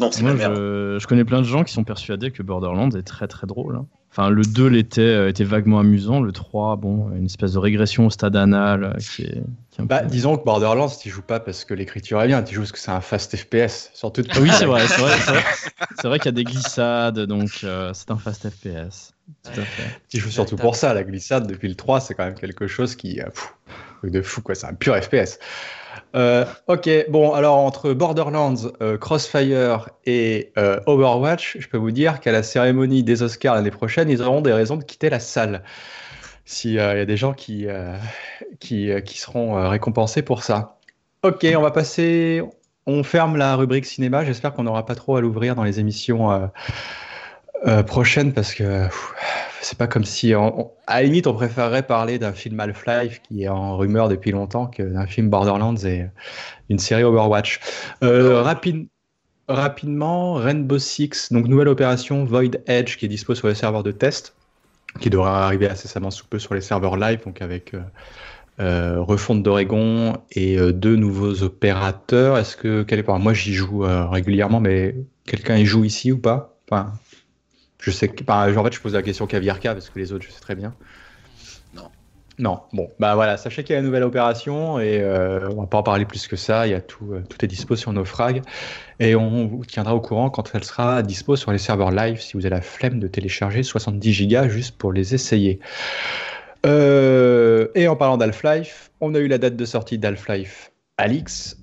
Non, c'est moi, la merde. Je, je connais plein de gens qui sont persuadés que Borderlands est très très drôle. Hein. Enfin, le deux l'était, euh, était vaguement amusant. Le trois, bon, une espèce de régression au stade anal. Euh, qui est, qui est bah, peu... Disons que Borderlands, tu joues pas parce que l'écriture est bien, tu joues parce que c'est un fast F P S. Surtout de... ah oui, c'est vrai, c'est vrai, c'est vrai. C'est vrai qu'il y a des glissades, donc euh, c'est un fast F P S. Tout à fait. Tu joues surtout pour ça. La glissade, depuis le trois, c'est quand même quelque chose qui... Euh, pff, de fou, quoi. C'est un pur F P S. Euh, ok, bon, alors entre Borderlands, euh, Crossfire et euh, Overwatch, je peux vous dire qu'à la cérémonie des Oscars l'année prochaine, ils auront des raisons de quitter la salle. S'il euh, y a des gens qui, euh, qui, euh, qui seront euh, récompensés pour ça. Ok, on va passer... On ferme la rubrique cinéma. J'espère qu'on n'aura pas trop à l'ouvrir dans les émissions euh, euh, prochaines parce que... Pff, c'est pas comme si, on, on, à la limite, on préférerait parler d'un film Half-Life qui est en rumeur depuis longtemps que d'un film Borderlands et d'une série Overwatch. Euh, rapide, rapidement, Rainbow Six, donc nouvelle opération Void Edge qui est dispo sur les serveurs de test, qui devra arriver incessamment sous peu sur les serveurs live, donc avec euh, euh, Refonte d'Oregon et euh, deux nouveaux opérateurs. Est-ce que, quel est, moi j'y joue euh, régulièrement, mais quelqu'un y joue ici ou pas? Enfin, je sais que, bah, en fait, je pose la question qu'à Virka parce que les autres, je sais très bien. Non. Non. Bon, bah voilà. Sachez qu'il y a une nouvelle opération et euh, on va pas en parler plus que ça. Il y a tout, euh, tout est dispo sur nos frags et on vous tiendra au courant quand elle sera dispo sur les serveurs live. Si vous avez la flemme de télécharger soixante-dix gigas juste pour les essayer. Euh, et en parlant d'Half-Life, on a eu la date de sortie d'Half-Life Alyx,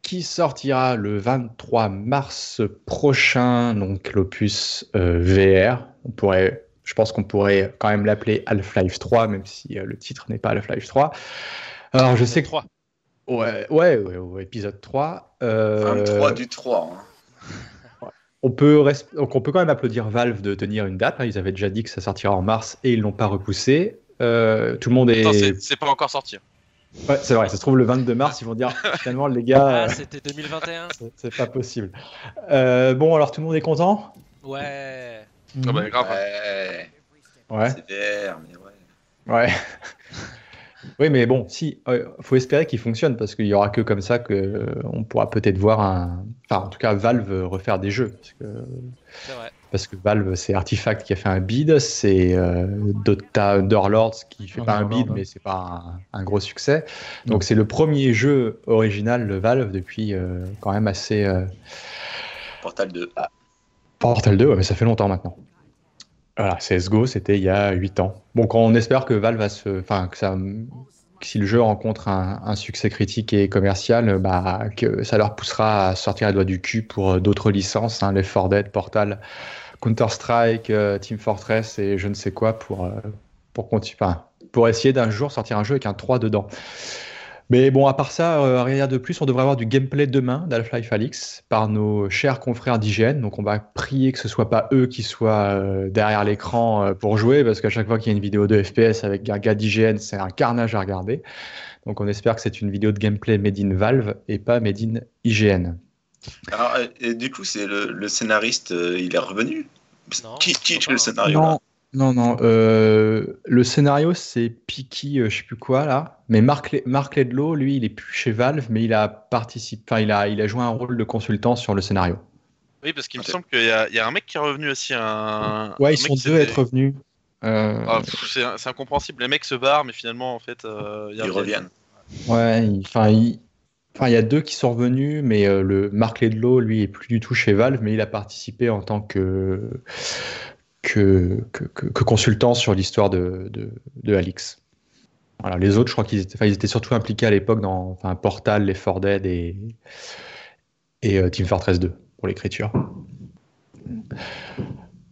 qui sortira le vingt-trois mars prochain, donc l'opus euh, V R. On pourrait, je pense qu'on pourrait quand même l'appeler Half-Life trois, même si euh, le titre n'est pas Half-Life trois. Alors, je sais que... trois. Ouais, ouais, ouais, ouais, épisode trois. Euh... vingt-trois du trois. Hein. On, peut resp... donc, on peut quand même applaudir Valve de tenir une date. Hein. Ils avaient déjà dit que ça sortira en mars et ils ne l'ont pas repoussé. Euh, tout le monde est... Non, c'est, c'est pas encore sorti. Ouais, c'est vrai, ça se trouve le vingt-deux mars, ils vont dire finalement les gars. Ah, c'était deux mille vingt et un. c'est, c'est pas possible. Euh, bon, alors tout le monde est content ? Ouais. Mmh. Oh bah, grave. Ouais. Ouais. C'est vert, mais ouais. Ouais. Oui, mais bon, si, euh, faut espérer qu'il fonctionne parce qu'il y aura que comme ça que euh, on pourra peut-être voir un. Enfin, en tout cas, Valve refaire des jeux. Parce que... C'est vrai. Parce que Valve, c'est Artifact qui a fait un bid, c'est euh, Dota Underlords qui fait Underlord, pas un bid, hein. Mais c'est pas un, un gros succès. Donc, mmh. C'est le premier jeu original de Valve depuis euh, quand même assez... Euh... Portal deux. Ah, Portal deux, ouais, mais ça fait longtemps maintenant. Voilà, C S G O, c'était il y a huit ans. Bon, on espère que Valve va se... Enfin, que ça... si le jeu rencontre un, un succès critique et commercial, bah, que ça leur poussera à sortir la doigt du cul pour d'autres licences, hein, Left four Dead, Portal, Counter-Strike, euh, Team Fortress et je ne sais quoi pour, euh, pour, continue, enfin, pour essayer d'un jour sortir un jeu avec un trois dedans. Mais bon, à part ça, euh, rien de plus, on devrait avoir du gameplay demain d'Half-Life Alyx par nos chers confrères d'I G N. Donc on va prier que ce ne soit pas eux qui soient euh, derrière l'écran euh, pour jouer, parce qu'à chaque fois qu'il y a une vidéo de F P S avec un gars d'I G N, c'est un carnage à regarder. Donc on espère que c'est une vidéo de gameplay made in Valve et pas made in I G N. Alors, et, et du coup, c'est le, le scénariste, euh, il est revenu ? Non, qui qui joue le scénario ? Non, Non, non. Euh, le scénario, c'est Picky, euh, je sais plus quoi, là. Mais Marc Laidlaw, lui, il est plus chez Valve, mais il a participé, enfin, il a, il a joué un rôle de consultant sur le scénario. Oui, parce qu'il okay. me semble qu'il y a, il y a un mec qui est revenu aussi. Un, ouais, un ils sont deux à être revenus. Euh... Ah, pff, c'est, c'est incompréhensible. Les mecs se barrent, mais finalement, en fait, euh, y a ils reviennent. Ouais, enfin, il. Enfin, il y a deux qui sont revenus, mais euh, le Marc Laidlaw, lui, est plus du tout chez Valve, mais il a participé en tant que, que, que, que consultant sur l'histoire de, de, de Alyx. Voilà, les autres, je crois qu'ils étaient, enfin, ils étaient surtout impliqués à l'époque dans enfin, Portal, Left four Dead et, et euh, Team Fortress deux pour l'écriture.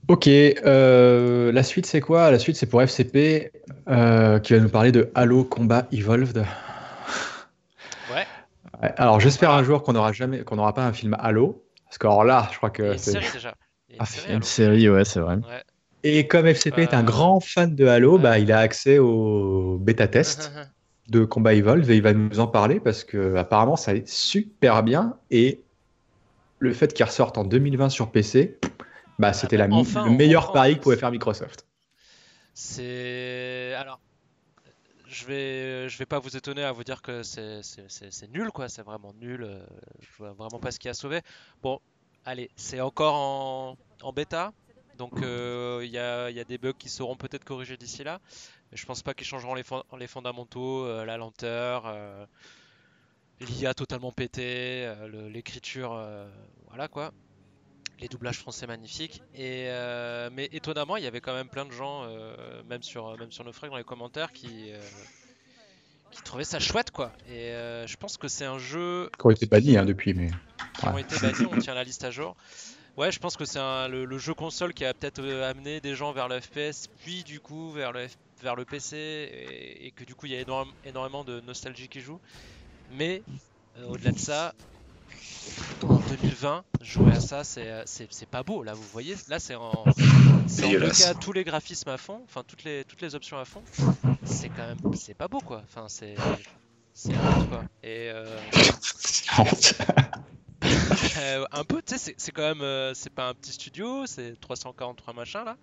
Ok, euh, la suite, c'est quoi? La suite, c'est pour F C P, euh, qui va nous parler de Halo Combat Evolved. Alors, j'espère un jour qu'on n'aura jamais, qu'on n'aura pas un film Halo, parce que alors là, je crois que il y a une c'est série déjà. Il y a une, ah, série, une série, ouais, c'est vrai. Ouais. Et comme F C P euh... est un grand fan de Halo, euh... bah, il a accès au bêta test de Combat Evolved et il va nous en parler parce que apparemment, ça est super bien et le fait qu'il ressorte en deux mille vingt sur P C, bah, c'était ah, la enfin, mi- le meilleur pari que pouvait faire Microsoft. C'est alors. Je vais, je vais pas vous étonner à vous dire que c'est, c'est, c'est, c'est nul, quoi. C'est vraiment nul. Je vois vraiment pas ce qu'il y a à sauver. Bon, allez, c'est encore en, en bêta. Donc, il euh, y, a, y a des bugs qui seront peut-être corrigés d'ici là. Je pense pas qu'ils changeront les, les fondamentaux, euh, la lenteur, euh, l'I A totalement pété, euh, le, l'écriture, euh, voilà, quoi. Les doublages français magnifiques. Et euh, mais étonnamment, il y avait quand même plein de gens, euh, même sur même sur nos frags dans les commentaires, qui euh, qui trouvaient ça chouette, quoi. Et euh, je pense que c'est un jeu qui ont été bannis hein, depuis, mais qui ouais. ont été bannis. On tient la liste à jour. Ouais, je pense que c'est un, le, le jeu console qui a peut-être amené des gens vers le F P S, puis du coup vers le F, vers le P C, et, et que du coup il y a énorme, énormément de nostalgie qui joue. Mais euh, au-delà de ça. En deux mille vingt, jouer à ça, c'est, c'est, c'est pas beau. Là, vous voyez, là, c'est en, c'est en deux cas tous les graphismes à fond, enfin toutes les toutes les options à fond. C'est quand même, c'est pas beau, quoi. Enfin, c'est, c'est honte, quoi. Et euh... un peu, tu sais, c'est, c'est quand même, c'est pas un petit studio, c'est trois cent quarante-trois machin là.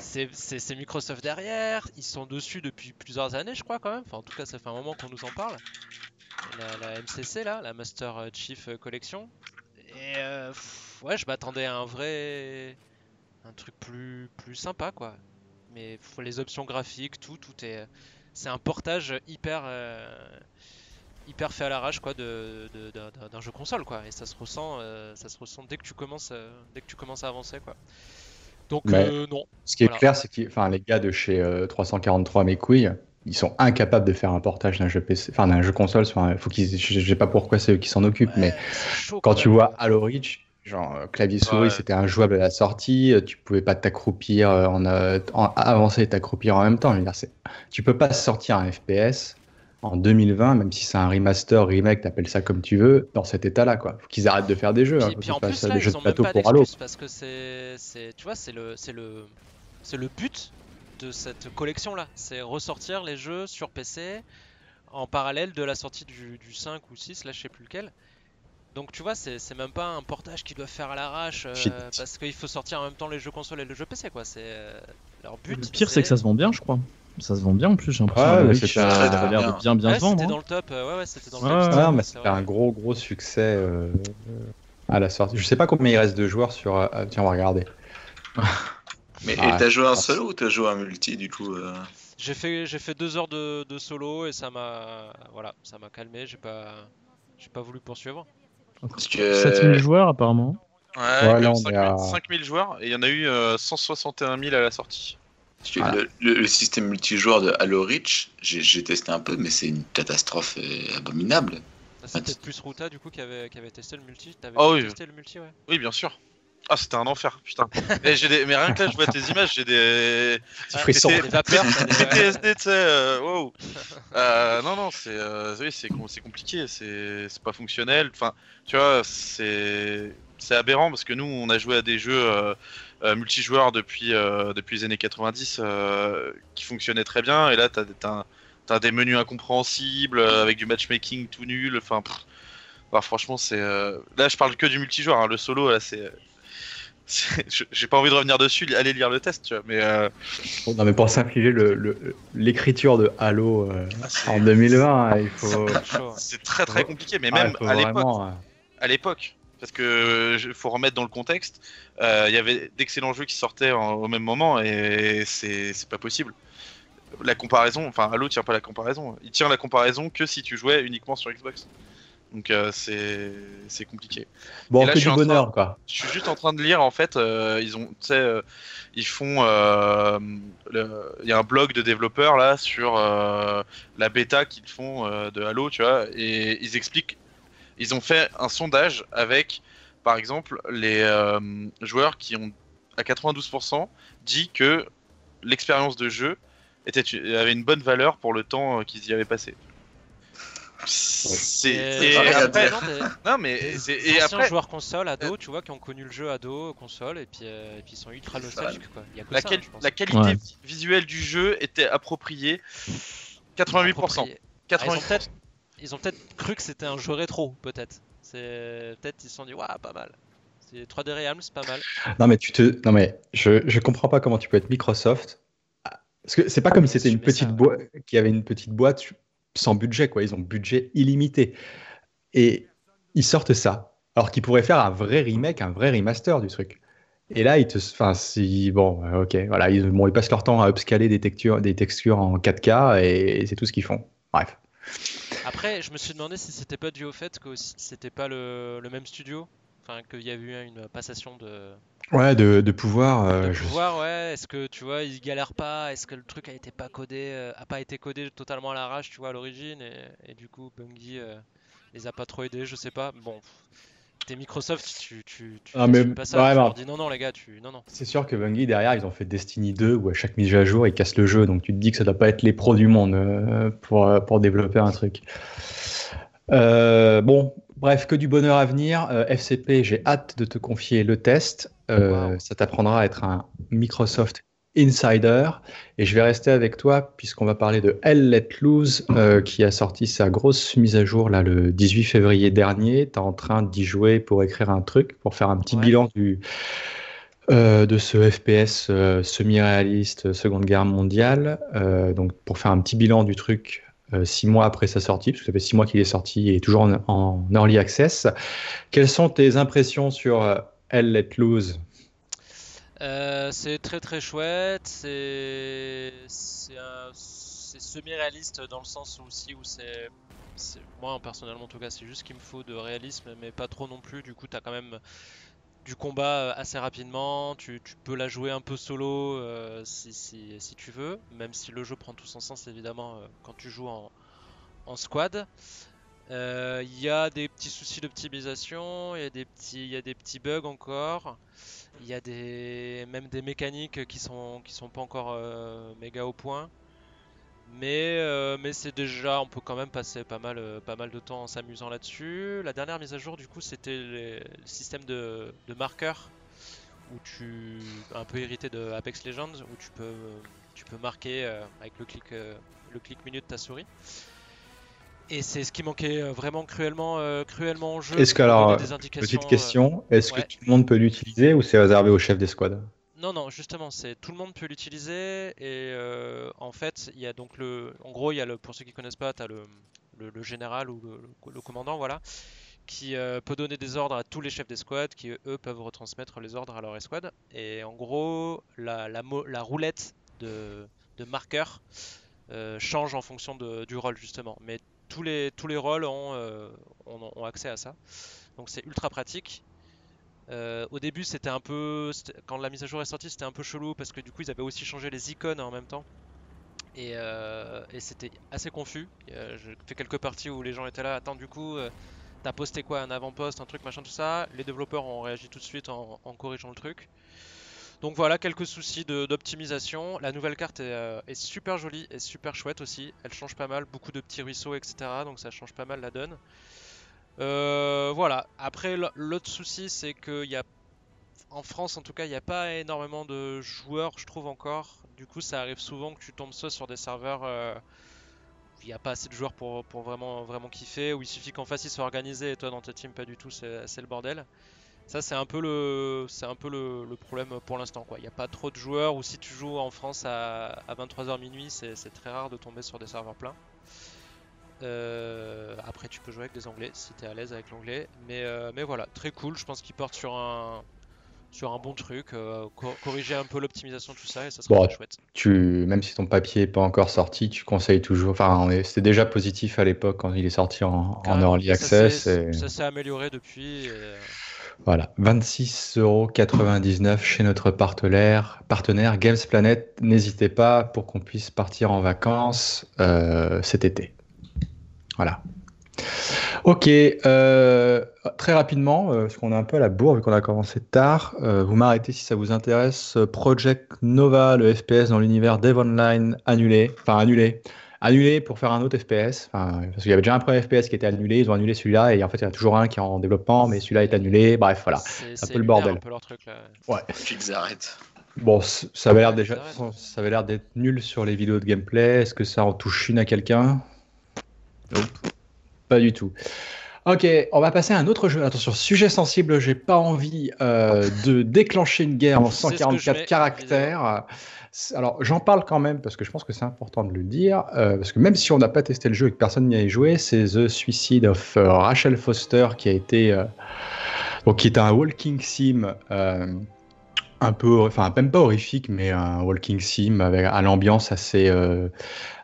C'est, c'est, c'est Microsoft derrière, ils sont dessus depuis plusieurs années, je crois, quand même. Enfin, en tout cas, ça fait un moment qu'on nous en parle. La, la M C C, là, la Master Chief Collection. Et euh, pff, ouais, je m'attendais à un vrai. Un truc plus, plus sympa, quoi. Mais pff, les options graphiques, tout, tout est. C'est un portage hyper. Euh, hyper fait à l'arrache, quoi, de, de, de, de, d'un jeu console, quoi. Et ça se ressent, euh, ça se ressent dès que tu commences, euh, dès que tu commences à avancer, quoi. Donc, euh, non. Ce qui est voilà. clair, c'est que les gars de chez euh, trois cent quarante-trois, mes couilles, ils sont incapables de faire un portage d'un jeu P C, enfin d'un jeu console. Sur un, faut qu'ils, je ne sais pas pourquoi c'est eux qui s'en occupent, ouais, mais chaud, quand tu vois Halo Reach, genre clavier souris, ouais. c'était injouable à la sortie, tu ne pouvais pas t'accroupir, en, en, en, avancer et t'accroupir en même temps. Dire, c'est, tu ne peux pas sortir un F P S en deux mille vingt, même si c'est un remaster, remake, t'appelles ça comme tu veux, dans cet état-là, quoi. Faut qu'ils arrêtent de faire des jeux. Puis, hein, puis en plus, là, ils ont même pas d'excuse parce que c'est, c'est, tu vois, c'est le, c'est le, c'est le but de cette collection-là, c'est ressortir les jeux sur P C en parallèle de la sortie du, du cinq ou six, là, je sais plus lequel. Donc tu vois, c'est, c'est même pas un portage qu'ils doivent faire à l'arrache, euh, parce qu'il faut sortir en même temps les jeux consoles et les jeux P C, quoi. C'est euh, leur but. Le pire, c'est... c'est que ça se vend bien, je crois. Ça se vend bien en plus, j'ai l'impression ah, ouais, que ça avait l'air de bien bien ouais, se vendre. C'était hein. dans le top, ouais, ouais, c'était dans le ah, top. Ah, mais c'était un gros gros succès euh, à la sortie. Je sais pas combien il reste de joueurs sur. Euh, tiens, on va regarder. Mais ah, et ouais, t'as joué un solo ou t'as joué un multi du coup euh... J'ai fait j'ai fait deux heures de, de solo et ça m'a voilà ça m'a calmé. J'ai pas j'ai pas voulu poursuivre. Parce que... sept mille joueurs apparemment. Ouais, ouais là, on cinq mille, a... cinq mille joueurs et il y en a eu euh, cent soixante et un mille à la sortie. Voilà. Le, le système multijoueur de Halo Reach, j'ai, j'ai testé un peu, mais c'est une catastrophe abominable. Ah, c'était enfin, plus Ruta du coup qui avait, qui avait testé le multi. T'avais oh, oui. testé le multi, ouais. Oui, bien sûr. Ah, c'était un enfer, putain. Et j'ai des... Mais rien que là, je vois tes images, j'ai des. Ah, frissons. Des vapeurs, P T S D, tu sais. Euh, wow. euh, non, non, c'est, euh, oui, c'est, c'est compliqué, c'est, c'est pas fonctionnel. Enfin, tu vois, c'est. C'est aberrant parce que nous, on a joué à des jeux euh, euh, multijoueurs depuis, euh, depuis les années quatre-vingt-dix euh, qui fonctionnaient très bien. Et là, t'as, t'as, t'as des menus incompréhensibles euh, avec du matchmaking tout nul. Enfin, bah, franchement, c'est. Euh... Là, je parle que du multijoueur. Hein. Le solo, là, c'est. J'ai pas envie de revenir dessus, allez lire le test, tu vois, mais... Euh... Non, mais pour s'infliger le, le, l'écriture de Halo euh, ah, en deux mille vingt, c'est... il faut... C'est très très compliqué, mais même ah, à l'époque, vraiment... à l'époque, parce que faut remettre dans le contexte, il euh, y avait d'excellents jeux qui sortaient en, au même moment, et c'est, c'est pas possible. La comparaison, enfin Halo tient pas la comparaison, il tient la comparaison que si tu jouais uniquement sur Xbox. Donc euh, c'est... c'est compliqué. Bon, là, que du bonheur, train... quoi. Je suis juste en train de lire, en fait, euh, ils ont, tu sais, euh, ils font, il euh, le... y a un blog de développeurs là sur euh, la bêta qu'ils font euh, de Halo, tu vois, et ils expliquent, ils ont fait un sondage avec, par exemple, les euh, joueurs qui ont à quatre-vingt-douze pour cent dit que l'expérience de jeu était, avait une bonne valeur pour le temps qu'ils y avaient passé. C'est, et, et après, non mais c'est, et après joueurs console ado, tu vois, qui ont connu le jeu ado console et puis euh, et puis ils sont ultra nostalgiques, quoi. Il y a que la, ça, quel, la qualité ouais. visuelle du jeu était appropriée. quatre-vingt-huit pour cent. Ah, ils ont peut-être, ils ont peut-être cru que c'était un jeu rétro, peut-être. C'est peut-être ils se sont dit waouh, pas mal. C'est trois D Realms, c'est pas mal. Non mais tu te, non mais je je comprends pas comment tu peux être Microsoft. Parce que c'est pas comme si c'était une petite boîte qui avait une petite boîte. Sans budget, quoi. Ils ont budget illimité et ils sortent ça alors qu'ils pourraient faire un vrai remake, un vrai remaster du truc, et là ils te enfin si bon ok voilà ils, bon, ils passent leur temps à upscaler des textures des textures en quatre K et, et c'est tout ce qu'ils font. Bref, après je me suis demandé si c'était pas dû au fait que c'était pas le, le même studio, enfin qu'il y a eu une passation de ouais de, de pouvoir euh, de je... pouvoir ouais. Est-ce que tu vois ils galèrent pas, est-ce que le truc a été pas codé euh, a pas été codé totalement à l'arrache, tu vois, à l'origine, et, et du coup Bungie euh, les a pas trop aidés, je sais pas. Bon, t'es Microsoft, tu tu tu, ah, mais... tu fais pas ça, ouais, tu bah... leur dis non non les gars, tu non non. C'est sûr que Bungie derrière ils ont fait Destiny deux où à chaque mise à jour ils cassent le jeu, donc tu te dis que ça doit pas être les pros du monde euh, pour pour développer un truc. Euh, bon, bref, que du bonheur à venir. Euh, F C P, j'ai hâte de te confier le test. Euh, wow. Ça t'apprendra à être un Microsoft Insider. Et je vais rester avec toi puisqu'on va parler de Hell Let Loose euh, qui a sorti sa grosse mise à jour là, le dix-huit février dernier. Tu es en train d'y jouer pour écrire un truc, pour faire un petit ouais. bilan du, euh, de ce F P S euh, semi-réaliste Seconde Guerre mondiale. Euh, donc, pour faire un petit bilan du truc. Euh, six mois après sa sortie, parce que ça fait six mois qu'il est sorti et toujours en, en early access. Quelles sont tes impressions sur euh, Hell Let Loose ? euh, C'est très très chouette, c'est, c'est, un... c'est semi-réaliste dans le sens aussi où c'est... c'est... Moi personnellement en tout cas, c'est juste qu'il me faut de réalisme, mais pas trop non plus, du coup t'as quand même du combat assez rapidement, tu, tu peux la jouer un peu solo euh, si, si, si tu veux, même si le jeu prend tout son sens évidemment euh, quand tu joues en, en squad. Il euh, y a des petits soucis d'optimisation, il y a des petits, y a des petits bugs encore, il y a des, même des mécaniques qui sont, qui sont pas encore euh, méga au point. Mais, euh, mais c'est déjà, on peut quand même passer pas mal, pas mal de temps en s'amusant là-dessus. La dernière mise à jour du coup c'était les, le système de, de marqueurs où tu, un peu hérité de Apex Legends, où tu peux, tu peux marquer euh, avec le clic, euh, le clic menu de ta souris. Et c'est ce qui manquait vraiment cruellement, euh, cruellement en jeu. Est-ce que alors, petite question, est-ce ouais. que tout le monde peut l'utiliser ou c'est réservé aux chefs des squads ? Non, non, justement, c'est tout le monde peut l'utiliser et euh, en fait, il y a donc le, en gros, il y a le, pour ceux qui connaissent pas, t'as le, le, le général ou le, le commandant, voilà, qui euh, peut donner des ordres à tous les chefs d'escouade, qui eux peuvent retransmettre les ordres à leur escouade. Et en gros, la, la, la roulette de, de marqueurs euh, change en fonction de, du rôle justement. Mais tous les tous les rôles ont, euh, ont, ont accès à ça, donc c'est ultra pratique. Euh, au début c'était un peu, c'était, quand la mise à jour est sortie c'était un peu chelou parce que du coup ils avaient aussi changé les icônes en même temps et, euh, et c'était assez confus. Euh, j'ai fait quelques parties où les gens étaient là, attends du coup euh, t'as posté quoi, un avant-poste, un truc machin tout ça, les développeurs ont réagi tout de suite en, en corrigeant le truc. Donc voilà, quelques soucis de, d'optimisation. La nouvelle carte est, euh, est super jolie et super chouette aussi, elle change pas mal, beaucoup de petits ruisseaux etc, donc ça change pas mal la donne. Euh, voilà, après l'autre souci c'est que y a... en France en tout cas il n'y a pas énormément de joueurs je trouve encore, du coup ça arrive souvent que tu tombes soit sur des serveurs euh... où il n'y a pas assez de joueurs pour, pour vraiment, vraiment kiffer, où il suffit qu'en face ils soient organisés et toi dans ta team pas du tout, c'est, c'est le bordel. Ça c'est un peu le, c'est un peu le, le problème pour l'instant, quoi. Il n'y a pas trop de joueurs, ou si tu joues en France à, à vingt-trois heures minuit, c'est très rare de tomber sur des serveurs pleins. Euh, après tu peux jouer avec des anglais si tu es à l'aise avec l'anglais, mais, euh, mais voilà, très cool, je pense qu'ils portent sur un, sur un bon truc, euh, co corriger un peu l'optimisation, tout ça, et ça serait bon, chouette. Tu, même si ton papier n'est pas encore sorti, tu conseilles toujours, enfin c'était déjà positif à l'époque quand il est sorti en, en early access. Ça s'est et... amélioré depuis. Et... Voilà, vingt-six euros quatre-vingt-dix-neuf chez notre partenaire, partenaire Games Planet. N'hésitez pas pour qu'on puisse partir en vacances euh, cet été. Voilà. Ok, euh, très rapidement, euh, parce qu'on est un peu à la bourre vu qu'on a commencé tard, euh, vous m'arrêtez si ça vous intéresse. Project Nova, le F P S dans l'univers Dev Online, annulé, enfin annulé. Annulé pour faire un autre F P S, enfin, parce qu'il y avait déjà un premier F P S qui était annulé, ils ont annulé celui-là, et en fait il y en a toujours un qui est en développement, mais celui-là est annulé, bref voilà, c'est un peu le bordel. C'est un peu leur truc là. Ouais. Qu'ils arrêtent. Bon, ça avait l'air déjà, ça avait l'air d'être nul sur les vidéos de gameplay, est-ce que ça en touche une à quelqu'un? Non. Pas du tout. Ok, on va passer à un autre jeu. Attention, sujet sensible, j'ai pas envie euh, de déclencher une guerre en cent quarante-quatre caractères. Alors, j'en parle quand même parce que je pense que c'est important de le dire. Euh, parce que même si on n'a pas testé le jeu et que personne n'y a joué, c'est The Suicide of euh, Rachel Foster qui a été. Euh, donc, qui est un walking sim. Euh, un peu, enfin, même pas horrifique, mais un walking sim avec à l'ambiance assez. Euh,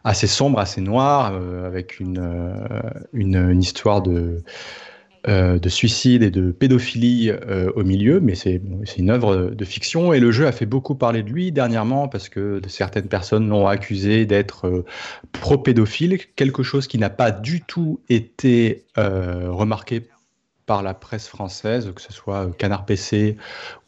assez sombre, assez noir, euh, avec une, euh, une, une histoire de, euh, de suicide et de pédophilie euh, au milieu, mais c'est bon, une œuvre de fiction, et le jeu a fait beaucoup parler de lui dernièrement, parce que certaines personnes l'ont accusé d'être euh, pro-pédophile, quelque chose qui n'a pas du tout été euh, remarqué par la presse française, que ce soit Canard P C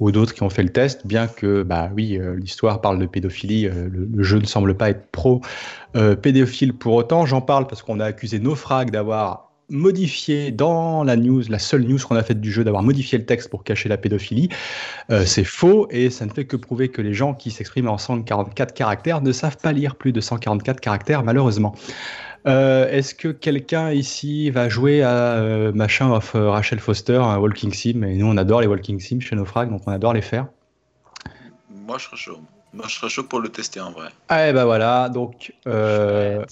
ou d'autres qui ont fait le test, bien que, bah oui, euh, l'histoire parle de pédophilie, euh, le, le jeu ne semble pas être pro-pédophile euh, pour autant. J'en parle parce qu'on a accusé Naufrag d'avoir modifié dans la news, la seule news qu'on a faite du jeu, d'avoir modifié le texte pour cacher la pédophilie. Euh, c'est faux, et ça ne fait que prouver que les gens qui s'expriment en cent quarante-quatre caractères ne savent pas lire plus de cent quarante-quatre caractères, malheureusement. Euh, Est-ce que quelqu'un ici va jouer à euh, Machin of euh, Rachel Foster, un walking sim? Et nous, on adore les walking sims chez Naufrag, donc on adore les faire. Moi, je serais chaud. Moi, je serais chaud pour le tester en vrai. Ah, et ben voilà, donc euh,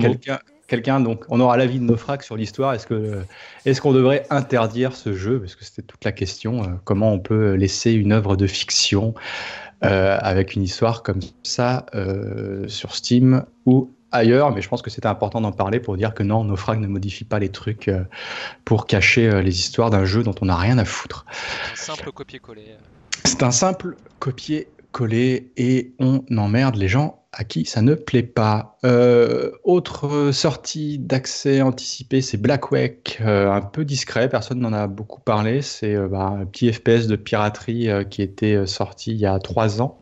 quelqu'un, quelqu'un, donc on aura l'avis de Naufrag sur l'histoire. Est-ce que est-ce qu'on devrait interdire ce jeu? Parce que c'était toute la question. Euh, comment on peut laisser une œuvre de fiction euh, avec une histoire comme ça euh, sur Steam ou ailleurs, mais je pense que c'était important d'en parler pour dire que non, Naufrag ne modifie pas les trucs pour cacher les histoires d'un jeu dont on n'a rien à foutre. C'est un simple copier-coller. C'est un simple copier-coller et on emmerde les gens à qui ça ne plaît pas. Euh, autre sortie d'accès anticipé, c'est Black Wake, euh, un peu discret, personne n'en a beaucoup parlé. C'est euh, bah, un petit F P S de piraterie euh, qui était sorti il y a trois ans.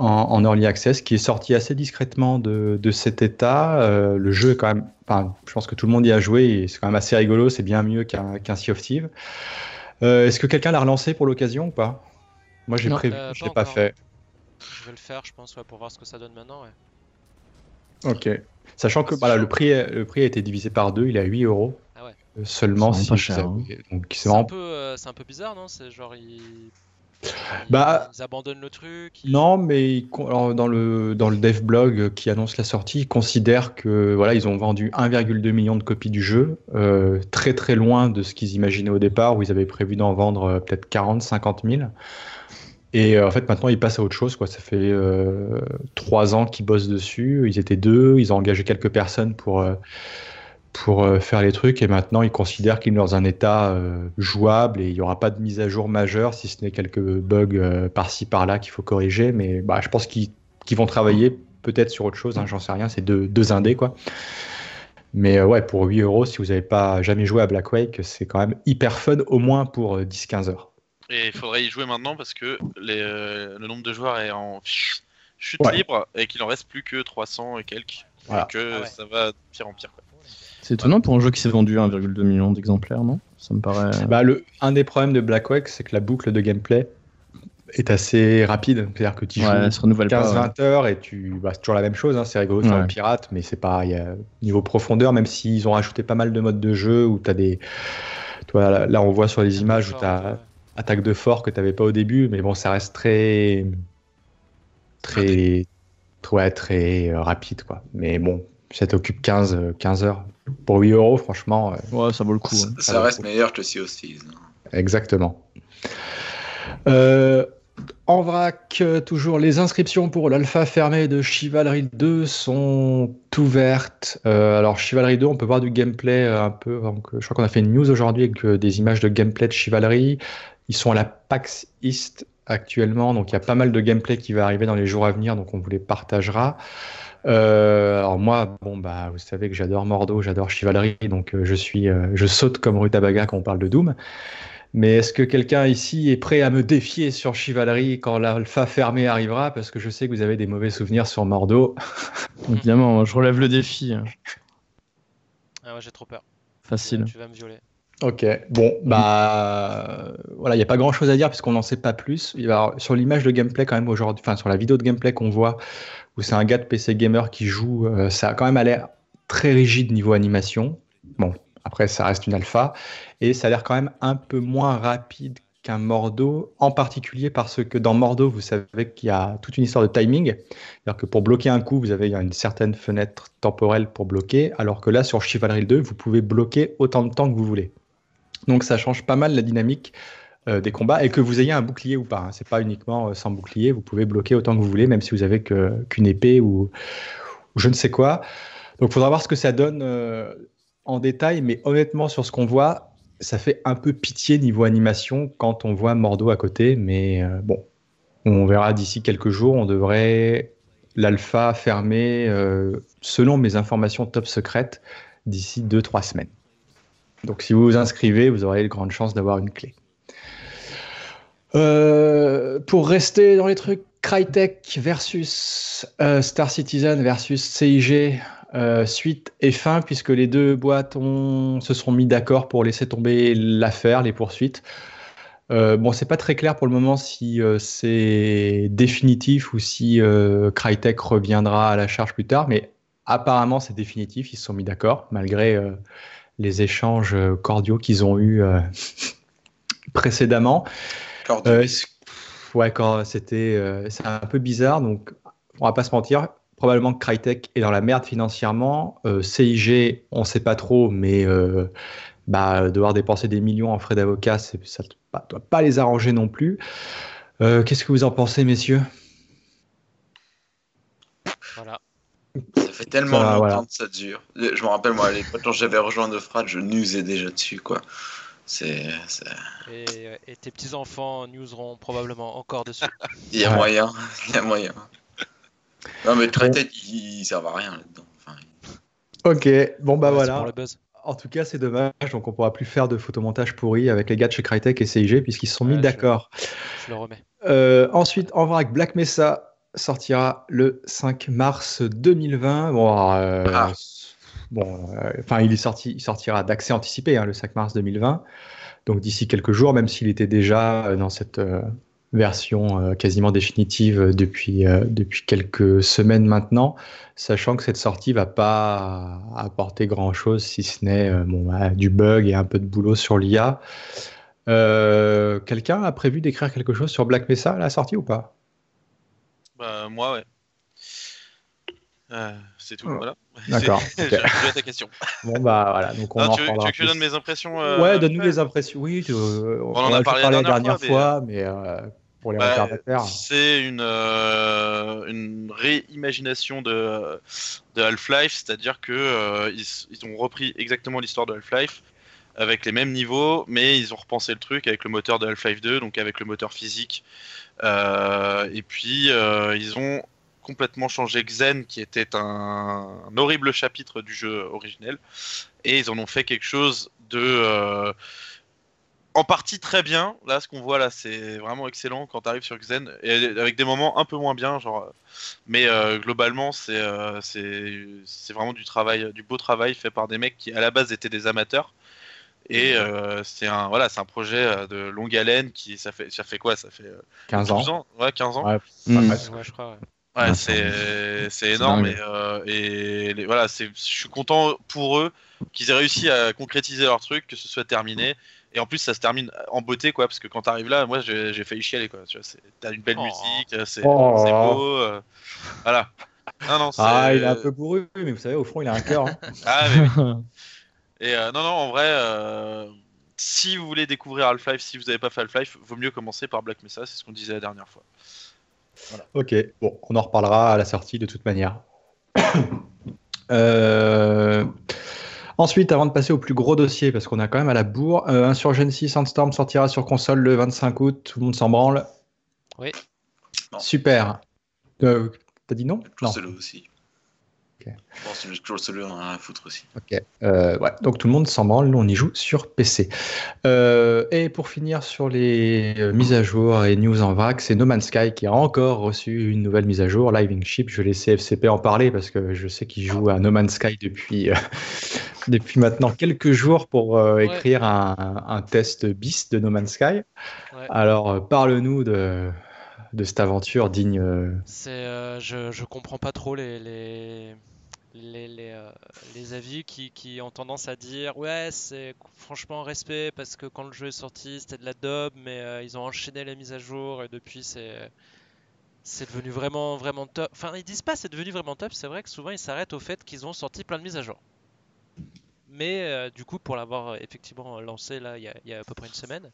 En, en early access, qui est sorti assez discrètement de, de cet état. Euh, le jeu est quand même, enfin, je pense que tout le monde y a joué, et c'est quand même assez rigolo, c'est bien mieux qu'un qu'un Sea of Thieves. Euh, Est-ce que quelqu'un l'a relancé pour l'occasion ou pas? Moi j'ai prévu, euh, je l'ai pas fait. Je vais le faire, je pense, ouais, pour voir ce que ça donne maintenant. Ouais. Ok. Sachant que voilà, le, prix, le prix a été divisé par deux, il est à huit euros. Ah ouais. Seulement si. C'est hein. Vraiment... un, euh, un peu bizarre, non? C'est genre. Il... Ils, bah, ils abandonnent le truc. Ils... Non, mais ils, alors dans le dans le dev blog qui annonce la sortie, ils considèrent que voilà, ils ont vendu un virgule deux million de copies du jeu, euh, très très loin de ce qu'ils imaginaient au départ, où ils avaient prévu d'en vendre euh, peut-être quarante, cinquante mille. Et euh, en fait, maintenant, ils passent à autre chose, quoi. Ça fait euh, trois ans qu'ils bossent dessus. Ils étaient deux, ils ont engagé quelques personnes pour. Euh, pour faire les trucs, et maintenant ils considèrent qu'ils sont dans un état euh, jouable, et il n'y aura pas de mise à jour majeure, si ce n'est quelques bugs euh, par-ci par-là qu'il faut corriger, mais bah, je pense qu'ils qu'ils vont travailler peut-être sur autre chose, hein, j'en sais rien, c'est deux, deux indés quoi. Mais euh, ouais, pour huit euros, si vous n'avez pas jamais joué à Black Wake, c'est quand même hyper fun, au moins pour euh, dix à quinze heures. Et il faudrait y jouer maintenant parce que les, euh, le nombre de joueurs est en chute ouais. libre, et qu'il en reste plus que trois cents et quelques, voilà. Donc euh, ah ouais. ça va de pire en pire quoi. C'est étonnant pour un jeu qui s'est vendu à un virgule deux million d'exemplaires, non? Ça me paraît. Bah, le, un des problèmes de Black Wake, c'est que la boucle de gameplay est assez rapide. C'est-à-dire que tu ouais, joues quinze vingt ouais. heures et tu, bah, c'est toujours la même chose. Hein. C'est rigolo, c'est ouais. un pirate, mais c'est pareil. Euh, niveau profondeur, même s'ils ont rajouté pas mal de modes de jeu où tu as des. Toi, là, on voit sur les images où tu as. attaque de fort que tu n'avais pas au début, mais bon, ça reste très très ouais, très euh, rapide, quoi. Mais bon, ça t'occupe quinze heures pour huit euros, franchement. Euh, ouais, ça vaut le coup. Hein. Ça, ça reste meilleur que Sea of Thieves. Exactement. Euh, en vrac, euh, toujours, les inscriptions pour l'alpha fermée de Chivalry deux sont ouvertes. Euh, alors, Chivalry deux, on peut voir du gameplay euh, un peu. Donc, je crois qu'on a fait une news aujourd'hui avec euh, des images de gameplay de Chivalry. Ils sont à la PAX East actuellement, donc il y a pas mal de gameplay qui va arriver dans les jours à venir, donc on vous les partagera. Euh, alors moi, bon bah, vous savez que j'adore Mordo, j'adore Chivalry, donc euh, je suis, euh, je saute comme Rutabaga quand on parle de Doom. Mais est-ce que quelqu'un ici est prêt à me défier sur Chivalry quand l'alpha fermée arrivera? Parce que je sais que vous avez des mauvais souvenirs sur Mordo. Évidemment, moi, je relève le défi. Ah ouais, j'ai trop peur. Facile. Tu vas me violer. Ok, bon, bah voilà, il n'y a pas grand chose à dire puisqu'on n'en sait pas plus. Alors, sur l'image de gameplay, quand même, aujourd'hui, enfin, sur la vidéo de gameplay qu'on voit, où c'est un gars de P C Gamer qui joue, euh, ça a quand même l'air très rigide niveau animation. Bon, après, ça reste une alpha. Et ça a l'air quand même un peu moins rapide qu'un Mordo, en particulier parce que dans Mordo, vous savez qu'il y a toute une histoire de timing. C'est-à-dire que pour bloquer un coup, vous avez une certaine fenêtre temporelle pour bloquer, alors que là, sur Chivalry deux, vous pouvez bloquer autant de temps que vous voulez. Donc ça change pas mal la dynamique euh, des combats, et que vous ayez un bouclier ou pas. Hein. C'est pas uniquement euh, sans bouclier, vous pouvez bloquer autant que vous voulez, même si vous avez que, qu'une épée ou, ou je ne sais quoi. Donc il faudra voir ce que ça donne euh, en détail, mais honnêtement sur ce qu'on voit, ça fait un peu pitié niveau animation quand on voit Mordo à côté, mais euh, bon, on verra d'ici quelques jours, on devrait l'alpha fermer, euh, selon mes informations top secrètes, d'ici deux à trois semaines. Donc, si vous vous inscrivez, vous aurez de grandes chances d'avoir une clé. Euh, pour rester dans les trucs, Crytek versus euh, Star Citizen versus C I G, euh, suite et fin, puisque les deux boîtes ont, se sont mis d'accord pour laisser tomber l'affaire, les poursuites. Euh, bon, c'est pas très clair pour le moment si euh, c'est définitif ou si euh, Crytek reviendra à la charge plus tard, mais apparemment, c'est définitif, ils se sont mis d'accord, malgré... Euh, les échanges cordiaux qu'ils ont eus euh, précédemment. Euh, ouais, quand c'était, euh, c'est un peu bizarre, donc on va pas se mentir, probablement que Crytek est dans la merde financièrement. Euh, C I G, on sait pas trop, mais euh, bah, devoir dépenser des millions en frais d'avocat, c'est, ça ne bah, doit pas les arranger non plus. Euh, qu'est-ce que vous en pensez, messieurs? Voilà. Ça fait tellement ça, longtemps voilà. que ça dure. Je me rappelle, moi, à l'époque, quand j'avais rejoint Newfrad, je nusais déjà dessus, quoi. C'est, c'est... Et, et tes petits-enfants nuseront probablement encore dessus. Il y a ouais. moyen, il y a moyen. Non, mais Crytek, bon. ils servent à rien là-dedans. Enfin, il... Ok, bon, bah ouais, voilà. En tout cas, c'est dommage, donc on ne pourra plus faire de photomontage pourri avec les gars de chez Crytek et C I G, puisqu'ils se sont ouais, mis je, d'accord. Je le remets. Euh, ensuite, en vrac, Black Mesa sortira le cinq mars deux mille vingt. Bon, alors, euh, ah. bon, enfin, euh, il est sorti, il sortira d'accès anticipé hein, le cinq mars deux mille vingt. Donc d'ici quelques jours, même s'il était déjà dans cette euh, version euh, quasiment définitive depuis euh, depuis quelques semaines maintenant, sachant que cette sortie va pas apporter grand chose si ce n'est euh, bon, bah, du bug et un peu de boulot sur l'I A. Euh, quelqu'un a prévu d'écrire quelque chose sur Black Mesa à la sortie ou pas? Euh, moi, ouais. Euh, c'est tout, oh. voilà. D'accord. J'ai okay. répondu à ta question. Bon, bah voilà. Donc on non, en tu, veux, tu veux que je donne mes impressions euh, Ouais, donne-nous les impressions. Oui, tu, euh, on, on en a, a parlé la dernière, dernière fois, fois, mais euh, pour les bah, retardataires. C'est une, euh, une réimagination de, de Half-Life, c'est-à-dire qu'ils euh, ils ont repris exactement l'histoire de Half-Life avec les mêmes niveaux, mais ils ont repensé le truc avec le moteur de Half-Life deux, donc avec le moteur physique. Euh, et puis euh, ils ont complètement changé Xen, qui était un, un horrible chapitre du jeu originel, et ils en ont fait quelque chose de euh, en partie très bien. Là, ce qu'on voit là, c'est vraiment excellent quand t'arrives sur Xen, et avec des moments un peu moins bien, genre. Mais euh, globalement, c'est euh, c'est c'est vraiment du travail, du beau travail fait par des mecs qui à la base étaient des amateurs. Et euh, c'est un voilà, c'est un projet de longue haleine qui ça fait ça fait quoi ça fait quinze ans. Ouais, quinze ans. Ouais, mmh. ouais je crois. Ouais, ouais c'est c'est énorme c'est et, euh, et les, voilà, c'est je suis content pour eux qu'ils aient réussi à concrétiser leur truc, que ce soit terminé Et en plus, ça se termine en beauté, quoi, parce que quand t'arrives là, moi, j'ai, j'ai failli chialer, quoi. Tu vois, c'est, t'as une belle oh. musique, c'est, oh. c'est beau, euh, voilà. Non, non, c'est... Ah, il est un peu bourru, mais vous savez, au fond, il a un cœur. Hein. Ah, mais oui. Et euh, non, non, en vrai, euh, si vous voulez découvrir Half-Life, si vous n'avez pas fait Half-Life, vaut mieux commencer par Black Mesa, c'est ce qu'on disait la dernière fois. Voilà. Ok, bon, on en reparlera à la sortie de toute manière. euh... Ensuite, avant de passer au plus gros dossier, parce qu'on a quand même à la bourre, euh, Insurgency Sandstorm sortira sur console le vingt-cinq août, tout le monde s'en branle. Oui. Non. Super. Euh, t'as dit non ? Non. C'est le aussi. Okay. Je pense que je close celui-là, on a à foutre aussi. Ok, euh, ouais. Donc tout le monde s'en branle, nous on y joue sur P C. Euh, et pour finir sur les euh, mises à jour et news en vrac, c'est No Man's Sky qui a encore reçu une nouvelle mise à jour, Living Ship. Je laisse F C P en parler parce que je sais qu'il joue à No Man's Sky depuis, euh, depuis maintenant quelques jours pour euh, ouais. écrire un, un test bis de No Man's Sky. Ouais. Alors euh, parle-nous de... de cette aventure digne. Euh... C'est, euh, je je comprends pas trop les les les les, euh, les avis qui qui ont tendance à dire ouais c'est franchement respect parce que quand le jeu est sorti c'était de la daube mais euh, ils ont enchaîné les mises à jour et depuis c'est c'est devenu vraiment vraiment top. Enfin ils disent pas c'est devenu vraiment top, c'est vrai que souvent ils s'arrêtent au fait qu'ils ont sorti plein de mises à jour. Mais euh, du coup pour l'avoir effectivement lancé là il y a il y a à peu près une semaine.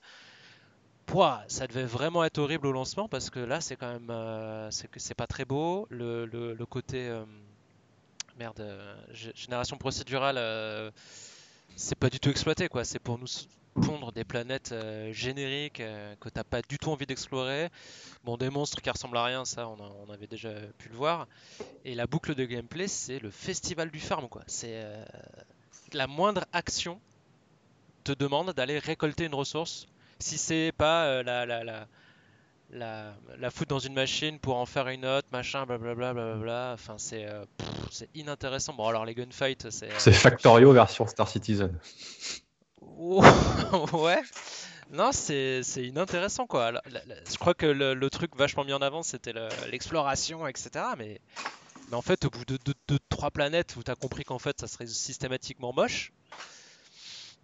Pouah, ça devait vraiment être horrible au lancement parce que là c'est quand même euh, c'est que c'est pas très beau le, le, le côté euh, merde euh, génération procédurale euh, c'est pas du tout exploité quoi, c'est pour nous pondre des planètes euh, génériques euh, que t'as pas du tout envie d'explorer, bon des monstres qui ressemblent à rien ça on, a, on avait déjà pu le voir et la boucle de gameplay c'est le festival du farm quoi, c'est euh, la moindre action te demande d'aller récolter une ressource. Si c'est pas euh, la, la, la, la, la foutre dans une machine pour en faire une autre, machin, blablabla, blablabla. Enfin, c'est, euh, pff, c'est inintéressant. Bon, alors les gunfights, c'est. Euh, c'est Factorio je... version Star Citizen. Ouais. Non, c'est, c'est inintéressant quoi. La, la, la, je crois que le, le truc vachement mis en avant, c'était le, l'exploration, et cetera. Mais, mais en fait, au bout de deux trois planètes où t'as compris qu'en fait, ça serait systématiquement moche.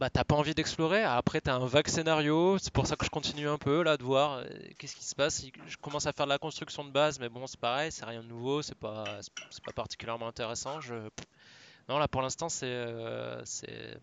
Bah t'as pas envie d'explorer, après t'as un vague scénario, c'est pour ça que je continue un peu là de voir euh, qu'est-ce qui se passe, je commence à faire de la construction de base mais bon c'est pareil, c'est rien de nouveau, c'est pas, c'est pas particulièrement intéressant, je... non là pour l'instant c'est, euh, c'est,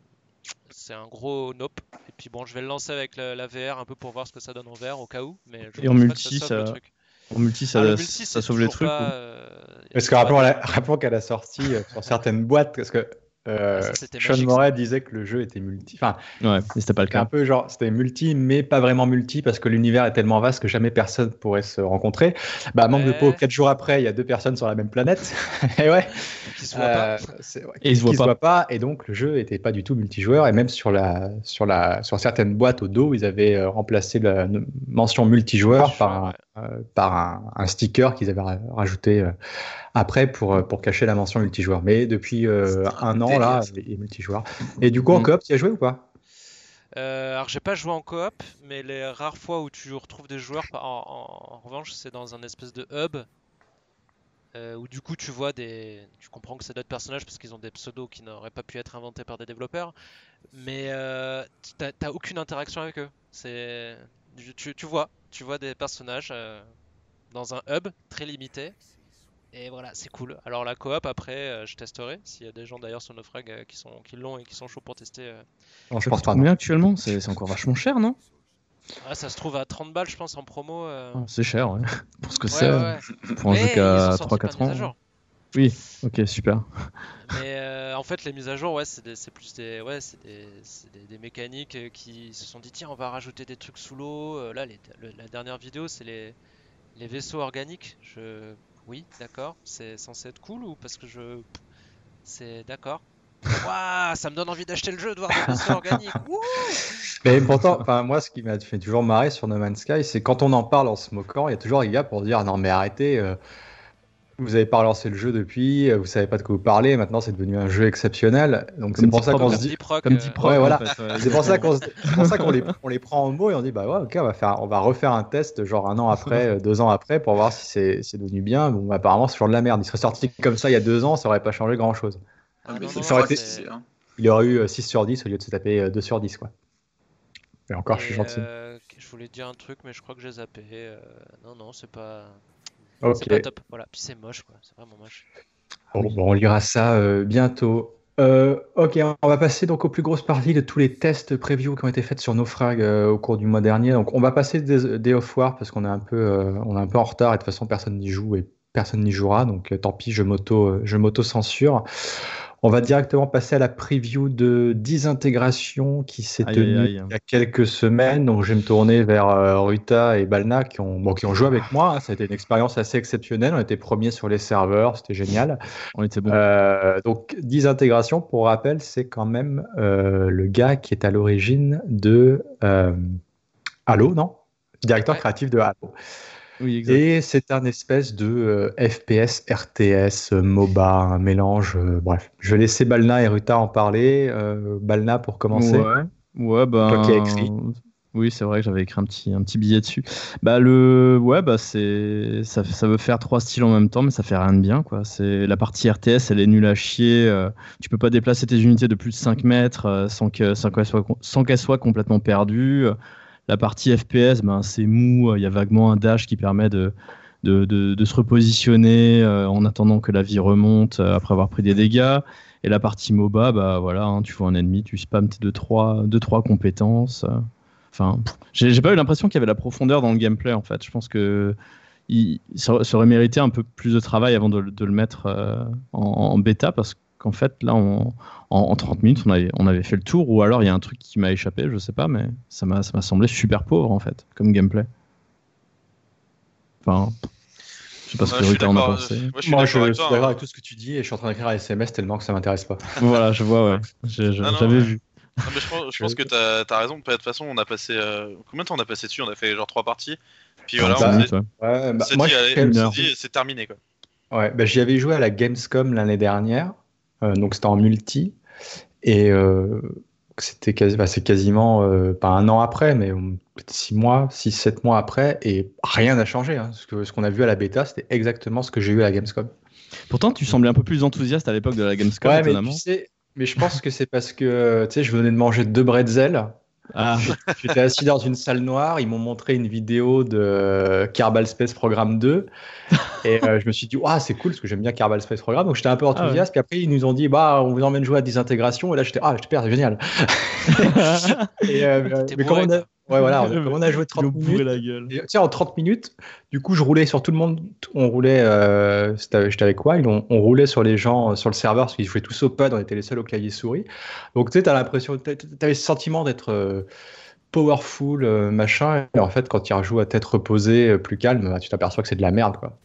c'est un gros nope, et puis bon je vais le lancer avec la, la V R un peu pour voir ce que ça donne en V R au cas où, mais je et pense en multi, pas que ça sauve ça... le truc. En multi, ça, ah, le multi, ça sauve les trucs pas, ou... euh, parce que rappelons, la... rappelons qu'à la sortie sur certaines boîtes, parce que Euh, ça, Sean magique, Moret ça. disait que le jeu était multi, enfin, ouais, c'était pas le cas. Un peu genre, c'était multi, mais pas vraiment multi parce que l'univers est tellement vaste que jamais personne pourrait se rencontrer. Bah, manque ouais. de peau. Quatre jours après, il y a deux personnes sur la même planète. Et ouais, qui se voient euh, pas. C'est, ouais, et qui, ils se voient, qui pas. Se voient pas. Et donc, le jeu était pas du tout multijoueur. Et même sur la, sur la, sur certaines boîtes au dos, ils avaient remplacé la mention multijoueur ah, par, un, euh, par un, un sticker qu'ils avaient rajouté euh, après pour pour cacher la mention multijoueur. Mais depuis euh, un an. Là, les multijoueurs. Et du coup, en coop, tu as joué ou pas ? euh, Alors, j'ai pas joué en coop, mais les rares fois où tu retrouves des joueurs, en, en, en revanche, c'est dans un espèce de hub euh, où du coup, tu vois des, tu comprends que c'est d'autres personnages parce qu'ils ont des pseudos qui n'auraient pas pu être inventés par des développeurs, mais euh, t'as, t'as aucune interaction avec eux. C'est, tu, tu vois, tu vois des personnages euh, dans un hub très limité. Et voilà, c'est cool. Alors la coop, après, euh, je testerai. S'il y a des gens d'ailleurs sur Nofrag euh, qui, sont, qui l'ont et qui sont chauds pour tester. Euh... Alors, je pense pas combien actuellement, c'est, c'est encore vachement cher, non ? Ah, ça se trouve à trente balles, je pense, en promo. Euh... Oh, c'est cher, ouais. Pour ce que ouais, c'est, ouais. Pour un mais jeu qui a trois quatre ans. Oui, ok, super. Mais euh, en fait, les mises à jour, ouais, c'est, des, c'est plus des, ouais, c'est des, c'est des, des mécaniques qui se sont dit tiens, on va rajouter des trucs sous l'eau. Là, les, le, la dernière vidéo, c'est les, les vaisseaux organiques. Je... Oui, d'accord. C'est censé être cool ou parce que je... C'est d'accord. Waouh, ça me donne envie d'acheter le jeu, de voir des vaisseaux organiques. Wouh. Mais pourtant, moi, ce qui m'a fait toujours marrer sur No Man's Sky, c'est quand on en parle en se moquant, il y a toujours des gars pour dire « Non mais arrêtez, euh, vous avez pas lancé le jeu depuis, vous savez pas de quoi vous parlez, maintenant c'est devenu un jeu exceptionnel. » Donc c'est pour ça qu'on se dit... Comme Deep Rock. Ouais, voilà. C'est pour ça qu'on les, on les prend en mot et on dit « Bah ouais, ok, on va, faire, on va refaire un test genre un an après, deux ans après pour voir si c'est, c'est devenu bien. » Bon, apparemment, c'est toujours de la merde. Il serait sorti comme ça il y a deux ans, ça aurait pas changé grand-chose. Ah, il, aurait été, il aurait eu six sur dix au lieu de se taper deux sur dix, quoi. Et encore, et je suis gentil. Euh, je voulais te dire un truc, mais je crois que j'ai zappé. Euh, non, non, c'est pas... Okay. C'est pas top. Voilà. Puis c'est moche, quoi. C'est vraiment moche. Bon, bon, on lira ça euh, bientôt. Euh, ok, on va passer donc aux plus grosses parties de tous les tests preview qui ont été faites sur Naufrag euh, au cours du mois dernier. Donc on va passer des, des off-war parce qu'on est un peu, euh, on est un peu en retard et de toute façon personne n'y joue et personne n'y jouera. Donc euh, tant pis, je m'auto, euh, je m'auto-censure. On va directement passer à la preview de désintégration qui s'est aïe, tenue aïe, aïe. il y a quelques semaines. Donc je vais me tourner vers euh, Ruta et Balna qui ont, bon, qui ont joué avec moi. Ça a été une expérience assez exceptionnelle. On était premiers sur les serveurs, c'était génial. On était bon. Euh, donc désintégration, pour rappel, c'est quand même euh, le gars qui est à l'origine de euh, Halo, non ? Directeur ouais. créatif de Halo. Oui, et c'est un espèce de euh, F P S, R T S, euh, MOBA, un mélange, euh, bref. Je vais laisser Balna et Ruta en parler. Euh, Balna, pour commencer. Ouais, ouais ben... Toi qui as écrit. Oui, c'est vrai que j'avais écrit un petit, un petit billet dessus. Bah, le... Ouais, bah, c'est... Ça, ça veut faire trois styles en même temps, mais ça fait rien de bien, quoi. C'est... La partie R T S, elle est nulle à chier. Euh, tu peux pas déplacer tes unités de plus de cinq mètres euh, sans, que, sans, qu'elles soient, sans qu'elles soient complètement perdues. La partie F P S, ben, c'est mou. Il y a vaguement un dash qui permet de, de, de, de se repositionner euh, en attendant que la vie remonte euh, après avoir pris des dégâts. Et la partie MOBA, ben, voilà, hein, tu vois un ennemi, tu spams tes deux trois compétences. Euh. Enfin, pff, j'ai, j'ai pas eu l'impression qu'il y avait la profondeur dans le gameplay, en fait. Je pense que il, ça, ça aurait mérité un peu plus de travail avant de, de le mettre euh, en, en bêta, parce qu'en fait, là, on... En, en trente minutes, on avait, on avait fait le tour, ou alors il y a un truc qui m'a échappé, je sais pas, mais ça m'a, ça m'a semblé super pauvre en fait, comme gameplay. Enfin, je sais pas ce que Ruta en a pensé. Moi, je suis, Moi, d'accord, je, avec je toi, suis hein. d'accord avec tout ce que tu dis et je suis en train d'écrire un S M S tellement que ça m'intéresse pas. Voilà, je vois, ouais. Je, je, non, non, j'avais ouais. vu. Non, mais je pense, je pense que t'as, t'as raison. De toute façon, on a passé. Euh, combien de temps on a passé dessus ? On a fait genre trois parties. Puis voilà, bah, on s'est ouais. ouais, bah, dit, allez, dit c'est terminé quoi. Ouais, bah, j'y avais joué à la Gamescom l'année dernière. Euh, donc c'était en multi et euh, c'était quasi, bah, c'est quasiment euh, pas un an après mais six mois, six sept mois après et rien n'a changé hein. Ce, que, ce qu'on a vu à la bêta c'était exactement ce que j'ai eu à la Gamescom. Pourtant tu semblais un peu plus enthousiaste à l'époque de la Gamescom. Ouais, mais, tu sais, mais je pense que c'est parce que tu sais, je venais de manger deux bretzels. Ah. J'étais assis dans une salle noire, ils m'ont montré une vidéo de Kerbal Space Programme deux et euh, je me suis dit ah oh, c'est cool parce que j'aime bien Kerbal Space Programme donc j'étais un peu enthousiaste. Ah ouais. Puis après ils nous ont dit bah on vous emmène jouer à désintégration et là j'étais ah je te perds c'est génial. Et, euh, mais quand on a... Ouais, voilà, on, on a joué trente minutes. La gueule. Et, tu sais, en trente minutes, du coup, je roulais sur tout le monde. On roulait, euh, j'étais avec Wild, on, on roulait sur les gens, sur le serveur, parce qu'ils jouaient tous au pad, on était les seuls au clavier souris. Donc, tu sais, t'as l'impression, t'avais ce sentiment d'être euh, powerful, euh, machin. Et en fait, quand tu rejoues à tête reposée, plus calme, bah, tu t'aperçois que c'est de la merde, quoi.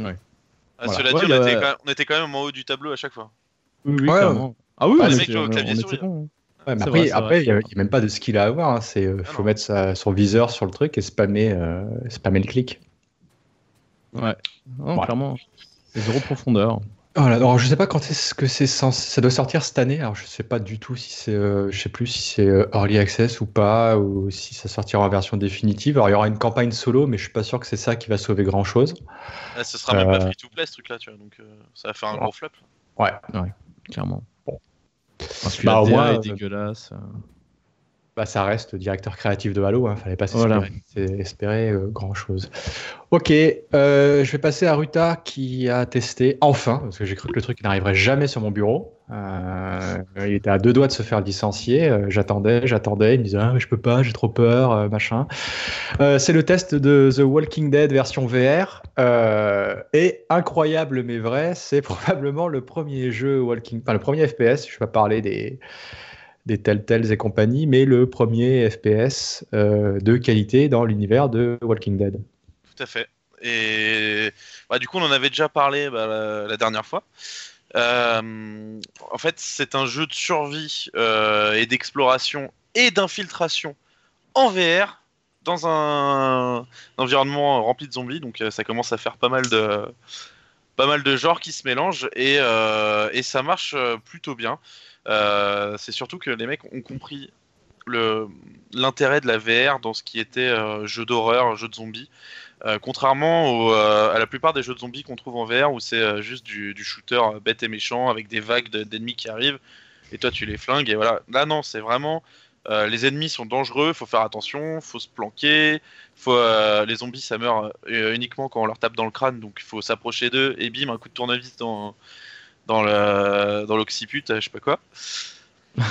Ouais. Ah, voilà. Cela dit, ouais, on, bah... était quand même, on était quand même en haut du tableau à chaque fois. Oui, oui, ouais, clairement. Ah oui, bah, les mecs jouaient au clavier souris. Ouais, mais après, après il n'y a, a même pas de skill à avoir. Il hein. euh, faut non. mettre sa, son viseur sur le truc et spammer, euh, spammer le clic. Ouais, non, ouais. clairement. Zéro profondeur. Voilà, alors je sais pas quand est-ce que c'est censé. Ça doit sortir cette année. Alors je sais pas du tout si c'est, euh, je sais plus si c'est euh, early access ou pas, ou si ça sortira en version définitive. Alors il y aura une campagne solo, mais je suis pas sûr que c'est ça qui va sauver grand chose. Ah, ce sera euh... même pas free to play ce truc-là, tu vois. Donc euh, ça va faire un ouais. gros flop. Ouais, ouais, clairement. Parce que bah, la D A moi, est dégueulasse. Bah, ça reste directeur créatif de Halo, hein. Fallait pas s'espérer, voilà. s'espérer euh, grand chose. Ok, euh, je vais passer à Ruta qui a testé enfin, parce que j'ai cru que le truc n'arriverait jamais sur mon bureau. Euh, il était à deux doigts de se faire licencier. Euh, j'attendais, j'attendais. Il me disait ah, mais je peux pas, j'ai trop peur, euh, machin. Euh, c'est le test de The Walking Dead version V R. Euh, et incroyable mais vrai, c'est probablement le premier jeu Walking, enfin le premier F P S. Je vais pas parler des des Telltales et compagnie, mais le premier F P S euh, de qualité dans l'univers de Walking Dead. Tout à fait. Et bah, du coup, on en avait déjà parlé bah, la, la dernière fois. Euh, en fait, c'est un jeu de survie euh, et d'exploration et d'infiltration en V R dans un, un environnement rempli de zombies. Donc, euh, ça commence à faire pas mal de, pas mal de genres qui se mélangent et, euh, et ça marche plutôt bien. Euh, c'est surtout que les mecs ont compris le, l'intérêt de la V R dans ce qui était euh, jeu d'horreur, jeu de zombies. Euh, contrairement au, euh, à la plupart des jeux de zombies qu'on trouve en V R où c'est euh, juste du, du shooter bête et méchant avec des vagues de, d'ennemis qui arrivent et toi tu les flingues et voilà. Là non, c'est vraiment Euh, les ennemis sont dangereux, faut faire attention, faut se planquer, faut, euh, les zombies ça meurt euh, uniquement quand on leur tape dans le crâne, donc il faut s'approcher d'eux et bim, un coup de tournevis dans, dans, le, dans l'occiput, je sais pas quoi.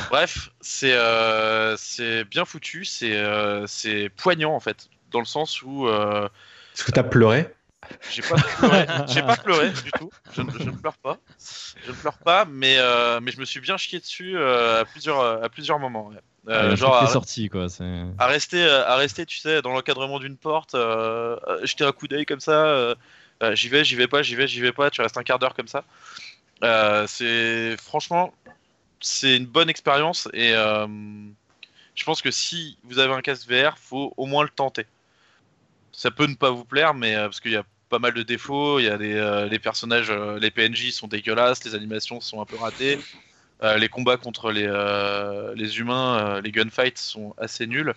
Bref, c'est, euh, c'est bien foutu, c'est, euh, c'est poignant en fait, dans le sens où... Euh, Est-ce que t'as pleuré ? J'ai pas pleuré, j'ai pas pleuré du tout. Je, je ne pleure pas, je ne pleure pas, mais euh, mais je me suis bien chié dessus euh, à plusieurs à plusieurs moments. Ouais. Euh, ouais, genre à, sorti, quoi, c'est... à rester à rester, tu sais, dans l'encadrement d'une porte, euh, jeter un coup d'œil comme ça. Euh, j'y vais, j'y vais pas, j'y vais, j'y vais pas. Tu restes un quart d'heure comme ça. Euh, c'est franchement, c'est une bonne expérience et euh, je pense que si vous avez un casque V R, faut au moins le tenter. Ça peut ne pas vous plaire, mais euh, parce qu'il y a pas mal de défauts, il y a des, euh, les personnages, euh, les P N J sont dégueulasses, les animations sont un peu ratées, euh, les combats contre les, euh, les humains, euh, les gunfights sont assez nuls,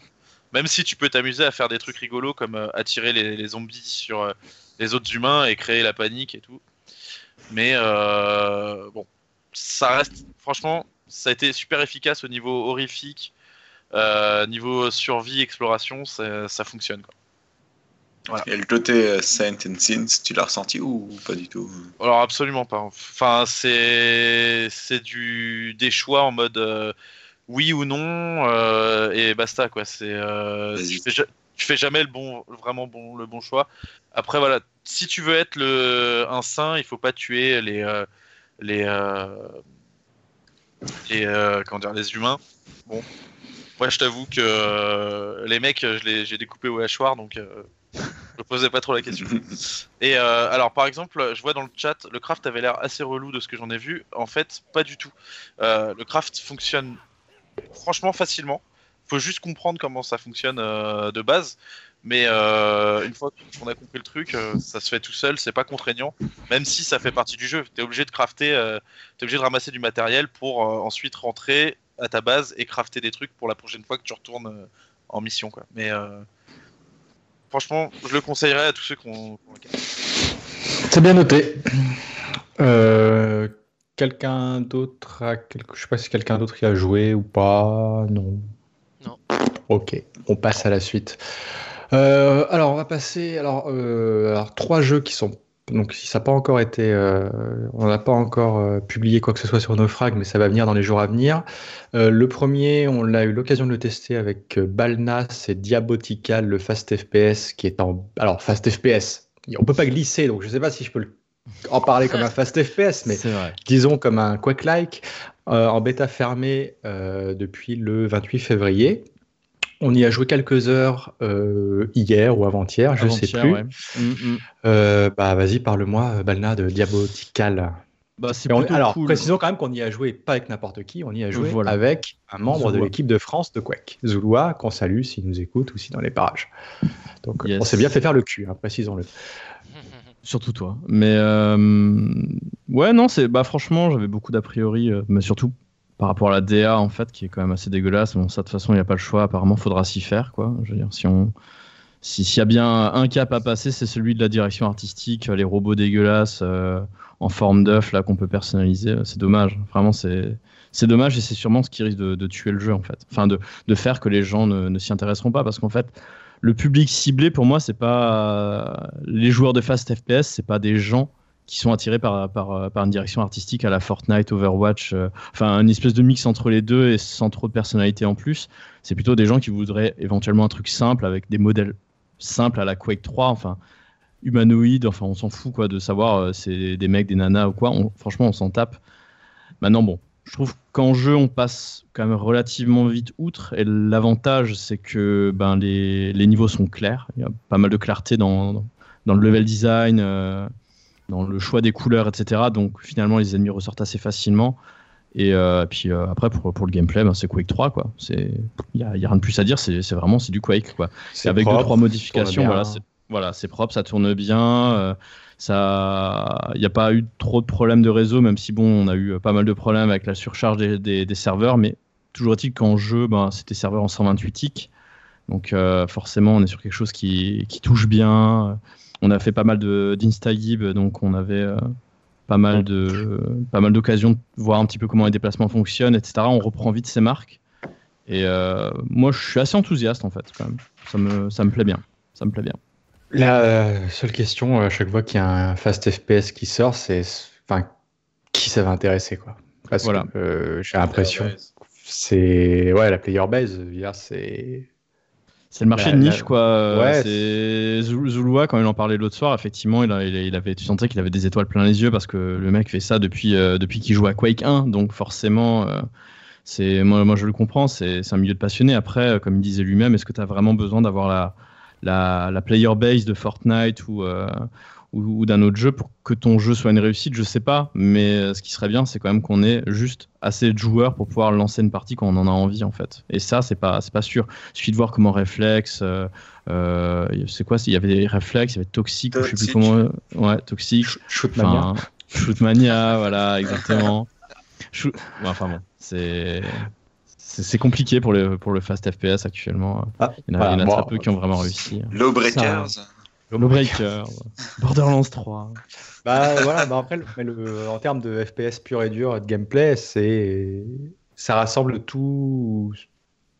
même si tu peux t'amuser à faire des trucs rigolos comme euh, attirer les, les zombies sur euh, les autres humains et créer la panique et tout, mais euh, bon, ça reste, franchement, ça a été super efficace au niveau horrifique, euh, niveau survie, exploration, ça, ça fonctionne quoi. Voilà. Et le côté Saint and Sins, tu l'as ressenti ou pas du tout ? Alors absolument pas. Enfin, c'est c'est du des choix en mode euh, oui ou non euh, et basta quoi. C'est euh, tu, fais, tu fais jamais le bon vraiment bon le bon choix. Après voilà, si tu veux être le un saint, il faut pas tuer les euh, les euh, les euh, comment dire les humains. Bon, moi je t'avoue que euh, les mecs, je les j'ai découpé au hachoir donc. Euh, Je posais pas trop la question. Et euh, alors, par exemple, je vois dans le chat, le craft avait l'air assez relou de ce que j'en ai vu. En fait, pas du tout. Euh, le craft fonctionne franchement facilement. Faut juste comprendre comment ça fonctionne euh, de base. Mais euh, une fois qu'on a compris le truc, euh, ça se fait tout seul. C'est pas contraignant. Même si ça fait partie du jeu, t'es obligé de crafter, euh, t'es obligé de ramasser du matériel pour euh, ensuite rentrer à ta base et crafter des trucs pour la prochaine fois que tu retournes euh, en mission, quoi. Mais euh, franchement, je le conseillerais à tous ceux qui ont... C'est bien noté. Euh, quelqu'un d'autre a quelque... Je sais pas si quelqu'un d'autre y a joué ou pas. Non. Non. Ok, on passe à la suite. Euh, alors, on va passer... Alors, euh, alors, trois jeux qui sont... Donc, si ça n'a pas encore été... Euh, on n'a pas encore euh, publié quoi que ce soit sur Naufrag, mais ça va venir dans les jours à venir. Euh, le premier, on a eu l'occasion de le tester avec euh, Balna, c'est Diabotical, le Fast F P S, qui est en... Alors, Fast F P S, on ne peut pas glisser, donc je ne sais pas si je peux en parler comme un Fast F P S, mais disons comme un Quake-like, euh, en bêta fermée euh, depuis le vingt-huit février. On y a joué quelques heures euh, hier ou avant-hier, je ne sais plus. Ouais. Mm-hmm. Euh, bah, vas-y, parle-moi, Balna, de Diabotical. Bah, c'est on, alors, cool. Précisons quand même qu'on y a joué pas avec n'importe qui, on y a joué voilà. avec un membre Zoulois. de l'équipe de France de Quake, Zoulois, qu'on salue s'il nous écoute ou si dans les parages. Donc, yes. On s'est bien fait faire le cul, hein, précisons-le. Surtout toi. Mais euh... ouais, non, c'est... Bah, franchement, j'avais beaucoup d'a priori, euh, mais surtout... Par rapport à la D A, en fait, qui est quand même assez dégueulasse. Bon, ça, de toute façon, il n'y a pas le choix. Apparemment, il faudra s'y faire, quoi. Je veux dire, si on... si, s'il y a bien un cap à passer, c'est celui de la direction artistique, les robots dégueulasses euh, en forme d'œuf, là, qu'on peut personnaliser. C'est dommage. Vraiment, c'est... c'est dommage et c'est sûrement ce qui risque de, de tuer le jeu, en fait. Enfin, de, de faire que les gens ne, ne s'y intéresseront pas. Parce qu'en fait, le public ciblé, pour moi, c'est pas... Les joueurs de Fast F P S, c'est pas des gens... qui sont attirés par, par, par une direction artistique à la Fortnite, Overwatch, euh, enfin une espèce de mix entre les deux et sans trop de personnalité en plus. C'est plutôt des gens qui voudraient éventuellement un truc simple avec des modèles simples à la Quake trois, enfin humanoïdes, enfin on s'en fout quoi de savoir euh, c'est des mecs, des nanas ou quoi. On, franchement, on s'en tape. Maintenant, bon, je trouve qu'en jeu, on passe quand même relativement vite outre et l'avantage, c'est que ben, les, les niveaux sont clairs. Il y a pas mal de clarté dans, dans, dans le level design, euh, dans le choix des couleurs, et cetera. Donc finalement, les ennemis ressortent assez facilement. Et euh, puis euh, après, pour, pour le gameplay, ben, c'est Quake trois, quoi. Il n'y a, y a rien de plus à dire, c'est, c'est vraiment c'est du Quake, quoi. C'est avec propre, deux trois modifications, voilà, c'est, voilà, c'est propre, ça tourne bien. Euh, ça, il n'y a pas eu trop de problèmes de réseau, même si bon, on a eu pas mal de problèmes avec la surcharge des, des, des serveurs. Mais toujours est-il qu'en jeu, ben, c'était serveur en cent vingt-huit tics. Donc euh, forcément, on est sur quelque chose qui, qui touche bien. On a fait pas mal de, d'instagib, donc on avait euh, pas, mal de, euh, pas mal d'occasions de voir un petit peu comment les déplacements fonctionnent, et cetera. On reprend vite ses marques. Et euh, moi, je suis assez enthousiaste en fait. Quand même. Ça me, ça me plaît bien. Ça me plaît bien. La euh, seule question à chaque fois qu'il y a un fast F P S qui sort, c'est, enfin, qui ça va intéresser quoi. Parce voilà. que euh, j'ai l'impression, c'est ouais la player base, c'est. C'est le marché la, de niche, la... quoi. Ouais, c'est... C'est... Zouloua, quand il en parlait l'autre soir, effectivement, il, a, il avait, tu sentais qu'il avait des étoiles plein les yeux parce que le mec fait ça depuis, euh, depuis qu'il joue à Quake un. Donc forcément, euh, c'est... Moi, moi je le comprends, c'est, c'est un milieu de passionné. Après, comme il disait lui-même, est-ce que tu as vraiment besoin d'avoir la, la, la player base de Fortnite ou, euh, ou, ou d'un autre jeu pour que ton jeu soit une réussite? Je sais pas, mais ce qui serait bien, c'est quand même qu'on ait juste assez de joueurs pour pouvoir lancer une partie quand on en a envie en fait. Et ça, c'est pas, c'est pas sûr. Il suffit de voir comment Reflex, euh, euh, c'est quoi, il y avait des Reflex, il y avait Toxic, Toxic. Ou je sais plus comment, ouais, Toxic, Shootmania, Shootmania, voilà, exactement. Shoot... ouais, enfin bon, c'est, c'est, c'est compliqué pour le pour le fast F P S actuellement. Ah, il y en a, bah, il y en a bon, très peu qui ont vraiment réussi. Lawbreakers. Lawbreakers, Borderlands trois. Bah voilà, bah après, le, mais le, en termes de F P S pur et dur et de gameplay, c'est, ça rassemble tout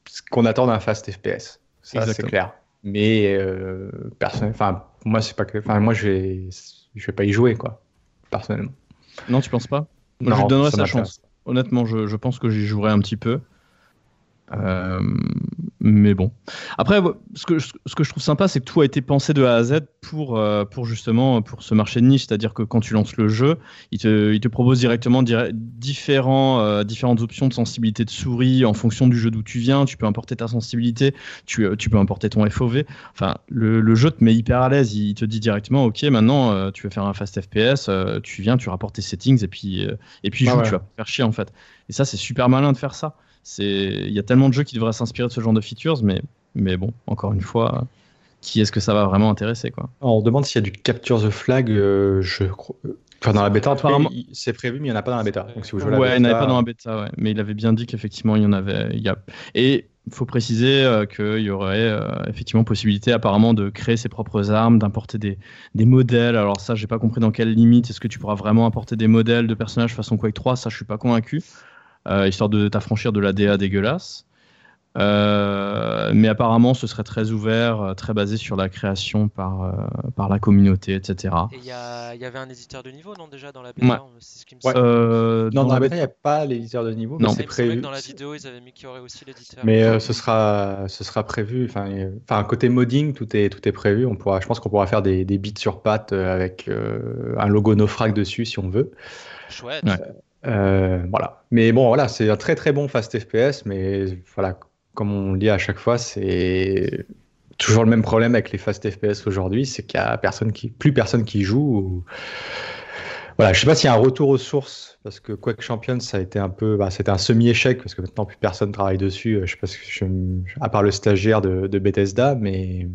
ce qu'on attend d'un fast F P S. Ça, exactement. C'est clair. Mais euh, personne, enfin moi c'est pas que, enfin moi je vais, je vais pas y jouer quoi, personnellement. Non, tu penses pas? Moi, non, je lui donnerais sa chance. Honnêtement, je, je pense que j'y jouerai un petit peu. Euh, mais bon, après ce que, ce que je trouve sympa, c'est que tout a été pensé de A à Z pour, euh, pour justement pour ce marché de niche, c'est-à-dire que quand tu lances le jeu, il te, il te propose directement dire, différents, euh, différentes options de sensibilité de souris en fonction du jeu d'où tu viens. Tu peux importer ta sensibilité, tu, tu peux importer ton F O V, enfin le, le jeu te met hyper à l'aise, il te dit directement ok, maintenant euh, tu veux faire un fast F P S, euh, tu viens, tu rapportes tes settings et puis, euh, et puis ah joue, ouais. Tu vas faire chier en fait, et ça c'est super malin de faire ça. Il y a tellement de jeux qui devraient s'inspirer de ce genre de features, mais, mais bon, encore une fois, qui est-ce que ça va vraiment intéresser quoi? Alors, on demande s'il y a du Capture the Flag, euh, je crois. Enfin, dans la bêta, apparemment. C'est prévu, mais il n'y en a pas dans la bêta. Donc, si vous jouez la ouais, bêta... il n'y en avait pas dans la bêta, ouais. Mais il avait bien dit qu'effectivement, il y en avait. Il y a... Et il faut préciser euh, qu'il y aurait euh, effectivement possibilité, apparemment, de créer ses propres armes, d'importer des, des modèles. Alors, ça, je n'ai pas compris dans quelle limite. Est-ce que tu pourras vraiment importer des modèles de personnages façon Quake trois? Ça, je ne suis pas convaincu. Euh, histoire de t'affranchir de l'A D A dégueulasse. Euh, mais apparemment, ce serait très ouvert, très basé sur la création par, euh, par la communauté, et cetera. Et il y, y avait un éditeur de niveau, non, déjà, dans la bêta? Ouais. C'est ce qui me semble. Euh, non, dans, dans la bêta, il n'y a pas l'éditeur de niveau. Non, mais c'est prévu. Dans la vidéo, ils avaient mis qu'il y aurait aussi l'éditeur. Mais euh, ce, sera, ce sera prévu. Enfin, euh, côté modding, tout est, tout est prévu. On pourra, je pense qu'on pourra faire des, des bits sur pattes avec euh, un logo Naufrag dessus, si on veut. Chouette. Ouais. Euh, voilà, mais bon, voilà, c'est un très très bon fast F P S, mais voilà, comme on le dit à chaque fois, c'est toujours le même problème avec les fast F P S aujourd'hui, c'est qu'il y a personne qui, plus personne qui joue. Ou... Voilà, je sais pas s'il y a un retour aux sources, parce que Quake Champions, ça a été un peu, bah, c'était un semi-échec parce que maintenant plus personne travaille dessus. Je sais pas, je... à part le stagiaire de, de Bethesda, mais.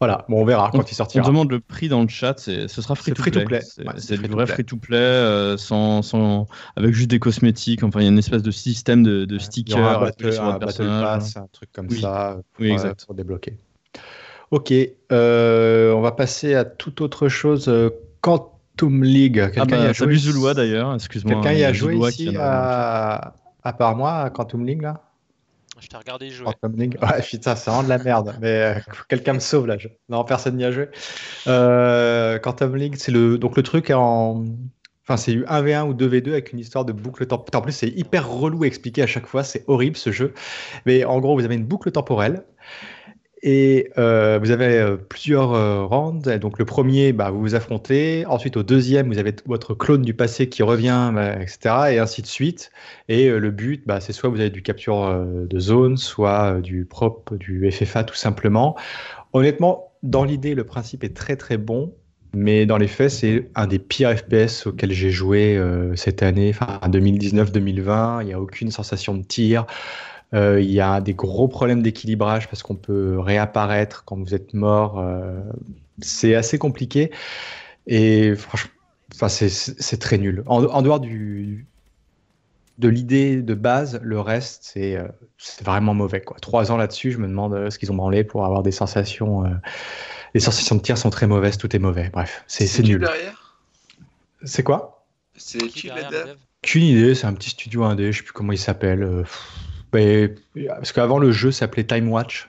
Voilà, bon, on verra quand on, il sortira. On demande le prix dans le chat, c'est, ce sera free to play. C'est du vrai free to play, euh, sans, sans, avec juste des cosmétiques. Enfin, il y a une espèce de système de, de stickers, un, sur un battle pass, un truc comme oui. ça, pour, oui, exact. Pour débloquer. Ok, euh, on va passer à toute autre chose. Quantum League. Quelqu'un ah bah, y a salut joué... Zouloua d'ailleurs, excuse-moi. Quelqu'un y a, y a joué Zouloua ici, à... à part moi, à Quantum League là? Je t'ai regardé jouer. Ouais, putain, ça rend de la merde. Mais euh, quelqu'un me sauve là. Je... Non, personne n'y a joué. Euh, Quantum League, c'est le donc le truc en, enfin c'est un v un ou deux v deux avec une histoire de boucle temporelle. En plus, c'est hyper relou à expliquer à chaque fois. C'est horrible ce jeu. Mais en gros, vous avez une boucle temporelle et euh, vous avez euh, plusieurs euh, rounds. Et donc le premier, bah, vous vous affrontez. Ensuite, au deuxième, vous avez t- votre clone du passé qui revient, bah, et cetera. Et ainsi de suite. Et euh, le but, bah, c'est soit vous avez du capture euh, de zone, soit euh, du prop, du F F A tout simplement. Honnêtement, dans l'idée, le principe est très très bon. Mais dans les faits, c'est un des pires F P S auxquels j'ai joué euh, cette année. Enfin, deux mille dix-neuf deux mille vingt, il n'y a aucune sensation de tir. Il euh, y a des gros problèmes d'équilibrage parce qu'on peut réapparaître quand vous êtes mort. Euh, c'est assez compliqué et franchement, enfin c'est, c'est très nul. En, en dehors du de l'idée de base, le reste c'est, euh, c'est vraiment mauvais quoi. Trois ans là-dessus, je me demande euh, ce qu'ils ont branlé pour avoir des sensations. Euh, les sensations de tir sont très mauvaises, tout est mauvais. Bref, c'est, c'est, c'est nul. Derrière c'est quoi? C'est qui derrière? Qu'une idée, c'est un petit studio indé, je sais plus comment il s'appelle. Euh, Mais, parce qu'avant, le jeu s'appelait Time Watch.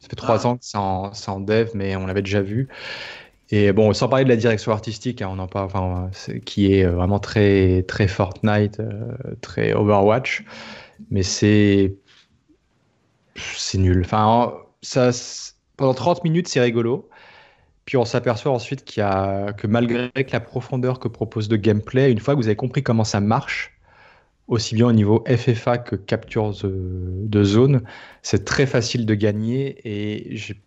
Ça fait trois ah. ans que c'est en, c'est en dev, mais on l'avait déjà vu. Et bon, sans parler de la direction artistique, hein, on en parle, enfin, c'est, qui est vraiment très, très Fortnite, euh, très Overwatch, mais c'est, c'est nul. Enfin, ça, c'est, pendant trente minutes, c'est rigolo. Puis on s'aperçoit ensuite qu'il y a, que malgré que la profondeur que propose le gameplay, une fois que vous avez compris comment ça marche, aussi bien au niveau F F A que capture de, de zone, c'est très facile de gagner. Et, j'ai,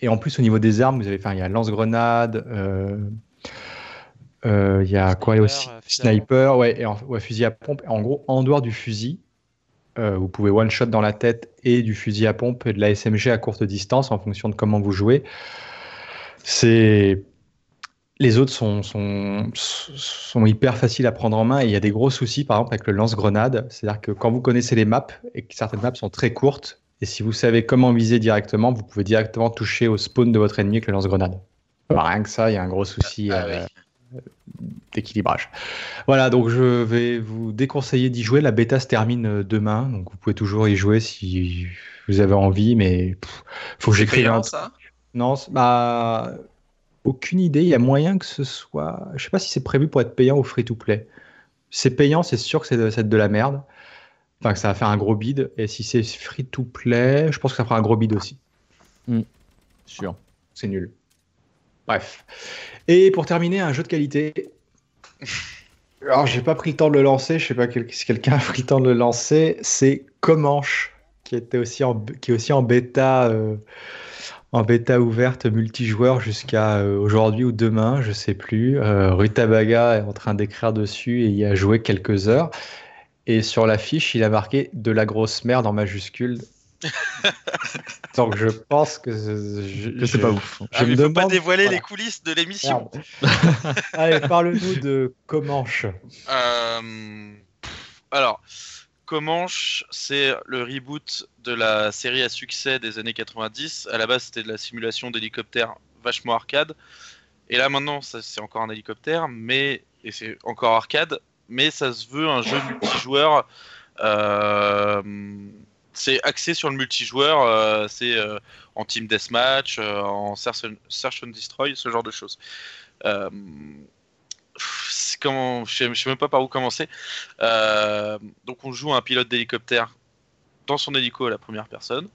et en plus, au niveau des armes, vous avez, enfin, il y a lance-grenade, euh, euh, il y a sniper, quoi aussi euh, sniper, ouais, et en, ouais, fusil à pompe. En gros, en dehors du fusil, euh, vous pouvez one-shot dans la tête et du fusil à pompe et de la S M G à courte distance en fonction de comment vous jouez. C'est... Les autres sont, sont, sont hyper faciles à prendre en main et il y a des gros soucis, par exemple, avec le lance-grenade. C'est-à-dire que quand vous connaissez les maps et que certaines maps sont très courtes, et si vous savez comment viser directement, vous pouvez directement toucher au spawn de votre ennemi avec le lance-grenade. Bah, rien que ça, il y a un gros souci ah, euh, oui. d'équilibrage. Voilà, donc je vais vous déconseiller d'y jouer. La bêta se termine demain, donc vous pouvez toujours y jouer si vous avez envie, mais il faut que j'écrive un... ça Non, bah... Aucune idée, il y a moyen que ce soit... Je sais pas si c'est prévu pour être payant ou free-to-play. C'est payant, c'est sûr que c'est de, c'est de la merde. Enfin, que ça va faire un gros bid. Et si c'est free-to-play, je pense que ça fera un gros bid aussi. Mmh. Sûr. C'est nul. Bref. Et pour terminer, un jeu de qualité. Alors, j'ai pas pris le temps de le lancer. Je sais pas si quelqu'un a pris le temps de le lancer. C'est Comanche, qui, était aussi en, qui est aussi en bêta... Euh... en bêta ouverte multijoueur jusqu'à euh, aujourd'hui ou demain, je sais plus. Euh, Rutabaga est en train d'écrire dessus et y a joué quelques heures. Et sur l'affiche, il a marqué « de la grosse merde » en majuscule. Donc je pense que je, je sais pas ouf. Je ah, me demande... pas dévoiler voilà. les coulisses de l'émission. Allez, parle-nous de Comanche. Euh... Alors, Comanche, c'est le reboot de la série à succès des années quatre-vingt-dix. À la base, c'était de la simulation d'hélicoptère vachement arcade. Et là, maintenant, ça, c'est encore un hélicoptère, mais et c'est encore arcade, mais ça se veut un jeu multijoueur. Euh... C'est axé sur le multijoueur. Euh, c'est euh, en team deathmatch, euh, en search and... search and destroy, ce genre de choses. Euh... Comment... Je ne sais, sais même pas par où commencer. Euh... Donc, on joue un pilote d'hélicoptère dans son hélico à la première personne.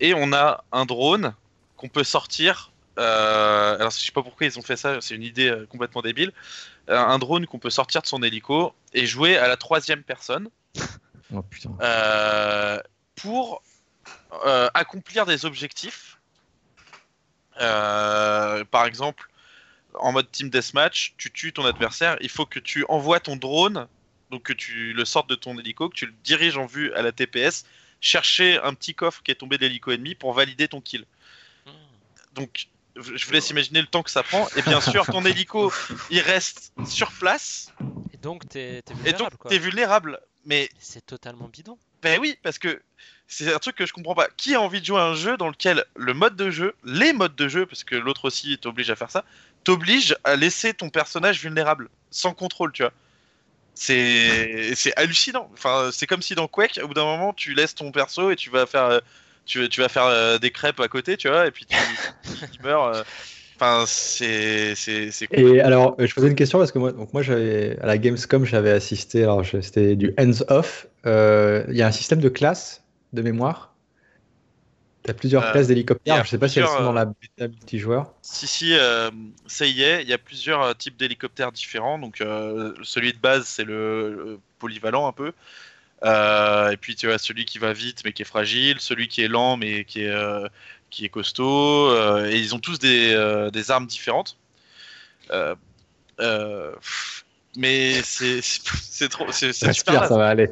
Et on a un drone qu'on peut sortir. Euh... Alors, je ne sais pas pourquoi ils ont fait ça, c'est une idée euh, complètement débile. Euh, un drone qu'on peut sortir de son hélico et jouer à la troisième personne oh, putain. Euh... pour euh, accomplir des objectifs. Euh... Par exemple, en mode team deathmatch, tu tues ton adversaire, il faut que tu envoies ton drone, donc que tu le sortes de ton hélico, que tu le diriges en vue à la T P S, chercher un petit coffre qui est tombé de l'hélico ennemi pour valider ton kill. Donc, je vous laisse imaginer le temps que ça prend, et bien sûr, ton hélico, il reste sur place. Et donc, t'es, t'es vulnérable, et donc, quoi. T'es vulnérable. Mais c'est totalement bidon. Ben oui, parce que c'est un truc que je comprends pas. Qui a envie de jouer à un jeu dans lequel le mode de jeu, les modes de jeu, parce que l'autre aussi t'oblige à faire ça, t'oblige à laisser ton personnage vulnérable, sans contrôle, tu vois. C'est, c'est hallucinant. Enfin, c'est comme si dans Quake, au bout d'un moment, tu laisses ton perso et tu vas faire, tu, tu vas faire des crêpes à côté, tu vois, et puis tu, tu meurs. Enfin, c'est, c'est, c'est cool. Et alors, je posais une question parce que moi, donc moi j'avais, à la Gamescom, j'avais assisté, alors c'était du hands-off. Euh, y a un système de classe de mémoire. T'as plusieurs euh, classes d'hélicoptères. Je ne sais pas si elles sont dans la bêta multijoueur. Si, si, euh, ça y est. Il y a plusieurs types d'hélicoptères différents. Donc, euh, celui de base, c'est le, le polyvalent un peu. Euh, et puis, tu as celui qui va vite mais qui est fragile. Celui qui est lent mais qui est, euh, qui est costaud. Euh, et ils ont tous des, euh, des armes différentes. Euh, euh, mais c'est, c'est, c'est trop. C'est, c'est super. Respire, ça va aller.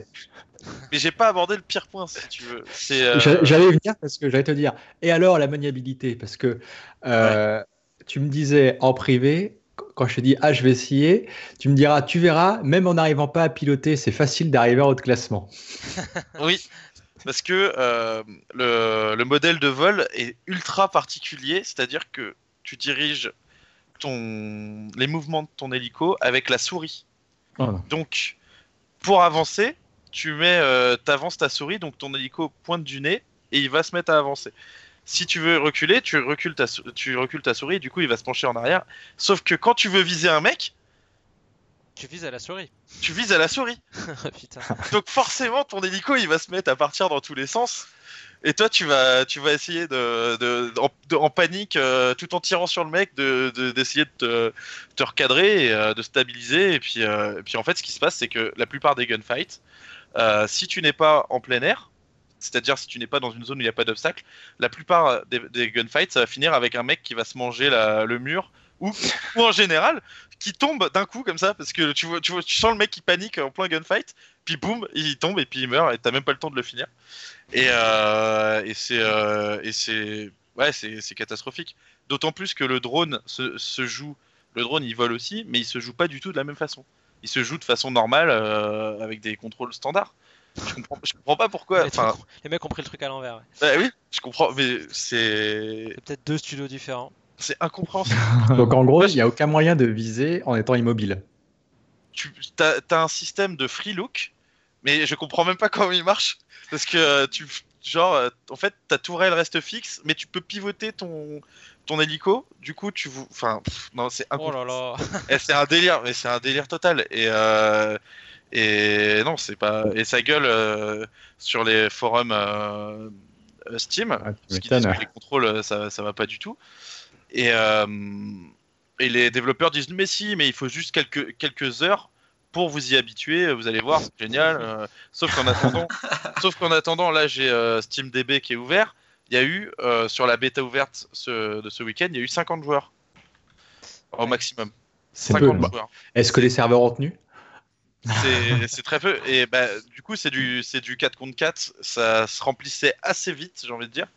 Mais j'ai pas abordé le pire point, si tu veux. C'est, euh... J'allais venir parce que j'allais te dire. Et alors la maniabilité, parce que euh, ouais. tu me disais en privé, quand je te dis ah je vais essayer, tu me diras tu verras, même en n'arrivant pas à piloter, c'est facile d'arriver en haut de classement. Oui, parce que euh, le, le modèle de vol est ultra particulier, c'est-à-dire que tu diriges ton les mouvements de ton hélico avec la souris. Voilà. Donc pour avancer, tu mets, euh, t'avances ta souris, donc ton hélico pointe du nez et il va se mettre à avancer. Si tu veux reculer, tu recules ta, tu recules ta souris et du coup il va se pencher en arrière. Sauf que quand tu veux viser un mec, tu vises à la souris. Tu vises à la souris. Putain. Donc forcément ton hélico il va se mettre à partir dans tous les sens. Et toi tu vas tu vas essayer de, de, de, en, de en panique euh, tout en tirant sur le mec de, de d'essayer de te, te recadrer et euh, de stabiliser et puis euh, et puis en fait ce qui se passe c'est que la plupart des gunfights euh, si tu n'es pas en plein air, c'est-à-dire si tu n'es pas dans une zone où il n'y a pas d'obstacle, la plupart des, des gunfights ça va finir avec un mec qui va se manger la, le mur ou, ou en général qui tombe d'un coup comme ça parce que tu vois tu vois tu sens le mec qui panique en plein gunfight. Puis boum, il tombe et puis il meurt et t'as même pas le temps de le finir. Et, euh, et c'est euh, et c'est ouais c'est, c'est catastrophique. D'autant plus que le drone se, se joue, le drone il vole aussi, mais il se joue pas du tout de la même façon. Il se joue de façon normale euh, avec des contrôles standards. Je comprends, je comprends pas pourquoi. Enfin, les mecs ont pris le truc à l'envers. Ouais. Bah oui, je comprends, mais c'est. C'est peut-être deux studios différents. C'est incompréhensible. Donc en gros, il n'y a aucun moyen de viser en étant immobile. Tu t'as, t'as un système de free look, mais je comprends même pas comment il marche parce que tu genre en fait ta tourelle reste fixe, mais tu peux pivoter ton ton hélico. Du coup, tu enfin non c'est incroyable. Oh là là. Et c'est un délire, mais c'est un délire total. Et euh, et non c'est pas et ça gueule euh, sur les forums euh, Steam ah, parce qu'ils disent que les contrôles ça ça va pas du tout. Et euh, Et les développeurs disent mais si, mais il faut juste quelques quelques heures pour vous y habituer. Vous allez voir, c'est génial. Euh, sauf qu'en attendant, sauf qu'en attendant, là j'ai euh, SteamDB qui est ouvert. Il y a eu euh, sur la bêta ouverte ce, de ce week-end, il y a eu cinquante joueurs au maximum. C'est cinquante peu. Joueurs. Est-ce que les serveurs ont tenu ? C'est, c'est très peu. Et bah, du coup c'est du c'est du quatre contre quatre. Ça se remplissait assez vite, j'ai envie de dire.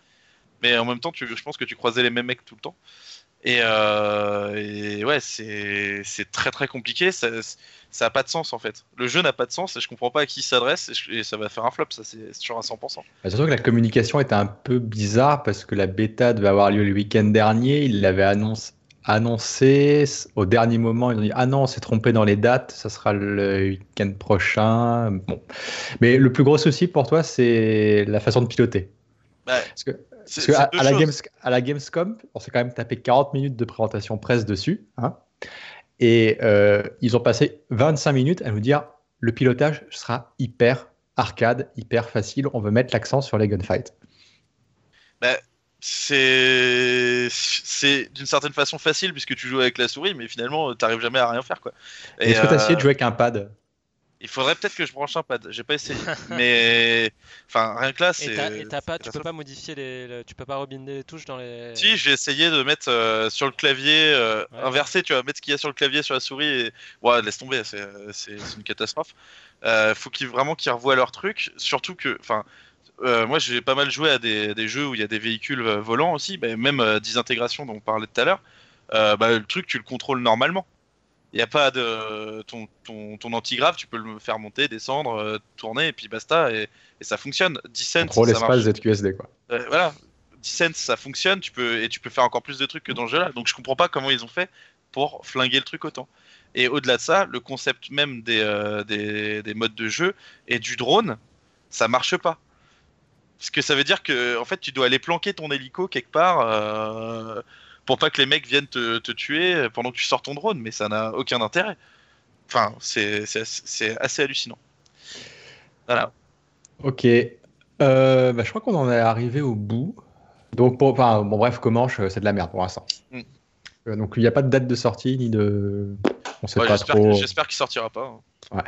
Mais en même temps, tu, je pense que tu croisais les mêmes mecs tout le temps. Et, euh, et ouais, c'est, c'est très très compliqué, ça, ça a pas de sens en fait. Le jeu n'a pas de sens et je comprends pas à qui il s'adresse et, je, et ça va faire un flop, ça c'est sûr à cent pour cent. Bah, surtout que la communication était un peu bizarre parce que la bêta devait avoir lieu le week-end dernier, ils l'avaient annonce, annoncé au dernier moment, ils ont dit ah non, on s'est trompé dans les dates, ça sera le week-end prochain. Bon. Mais le plus gros souci pour toi, c'est la façon de piloter. Bah, parce que C'est, Parce qu'à à la, Games, à la Gamescom, on s'est quand même tapé quarante minutes de présentation presse dessus. Hein, et euh, ils ont passé vingt-cinq minutes à nous dire le pilotage sera hyper arcade, hyper facile. On veut mettre l'accent sur les gunfights. Bah, c'est... c'est d'une certaine façon facile puisque tu joues avec la souris, mais finalement, tu n'arrives jamais à rien faire. Quoi. Et est-ce euh... que tu as essayé de jouer avec un pad ? Il faudrait peut-être que je branche un pad. J'ai pas essayé, mais enfin rien que là, c'est. Et t'as, et t'as pas, tu peux pas modifier les, les, tu peux pas rebinder les touches dans les. Si, j'ai essayé de mettre euh, sur le clavier euh, ouais. inversé. Tu vas mettre ce qu'il y a sur le clavier sur la souris. Et... Ouais, laisse tomber. C'est, c'est, c'est une catastrophe. Euh, faut qu'ils vraiment qu'ils revoient leur truc. Surtout que, enfin, euh, moi j'ai pas mal joué à des, des jeux où il y a des véhicules volants aussi, bah, même euh, Disintegration dont on parlait tout à l'heure. Euh, bah, le truc, tu le contrôles normalement. Il n'y a pas de ton, ton, ton antigrave, tu peux le faire monter, descendre, euh, tourner, et puis basta, et, et ça fonctionne. Descent, Pro ça marche. Z Q S D, quoi. Euh, voilà, Descent, ça fonctionne, tu peux, et tu peux faire encore plus de trucs que dans le jeu-là. Donc je comprends pas comment ils ont fait pour flinguer le truc autant. Et au-delà de ça, le concept même des, euh, des, des modes de jeu et du drone, ça marche pas. Parce que ça veut dire que en fait, tu dois aller planquer ton hélico quelque part... Euh, pour pas que les mecs viennent te, te tuer pendant que tu sors ton drone, mais ça n'a aucun intérêt. Enfin, c'est, c'est, c'est assez hallucinant. Voilà. Ok. Euh, bah, je crois qu'on en est arrivé au bout. Donc, pour, enfin, bon, bref, Comanche, c'est de la merde pour l'instant. Mm. Euh, donc, il n'y a pas de date de sortie, ni de... On sait ouais, pas j'espère, trop... J'espère qu'il sortira pas. Hein.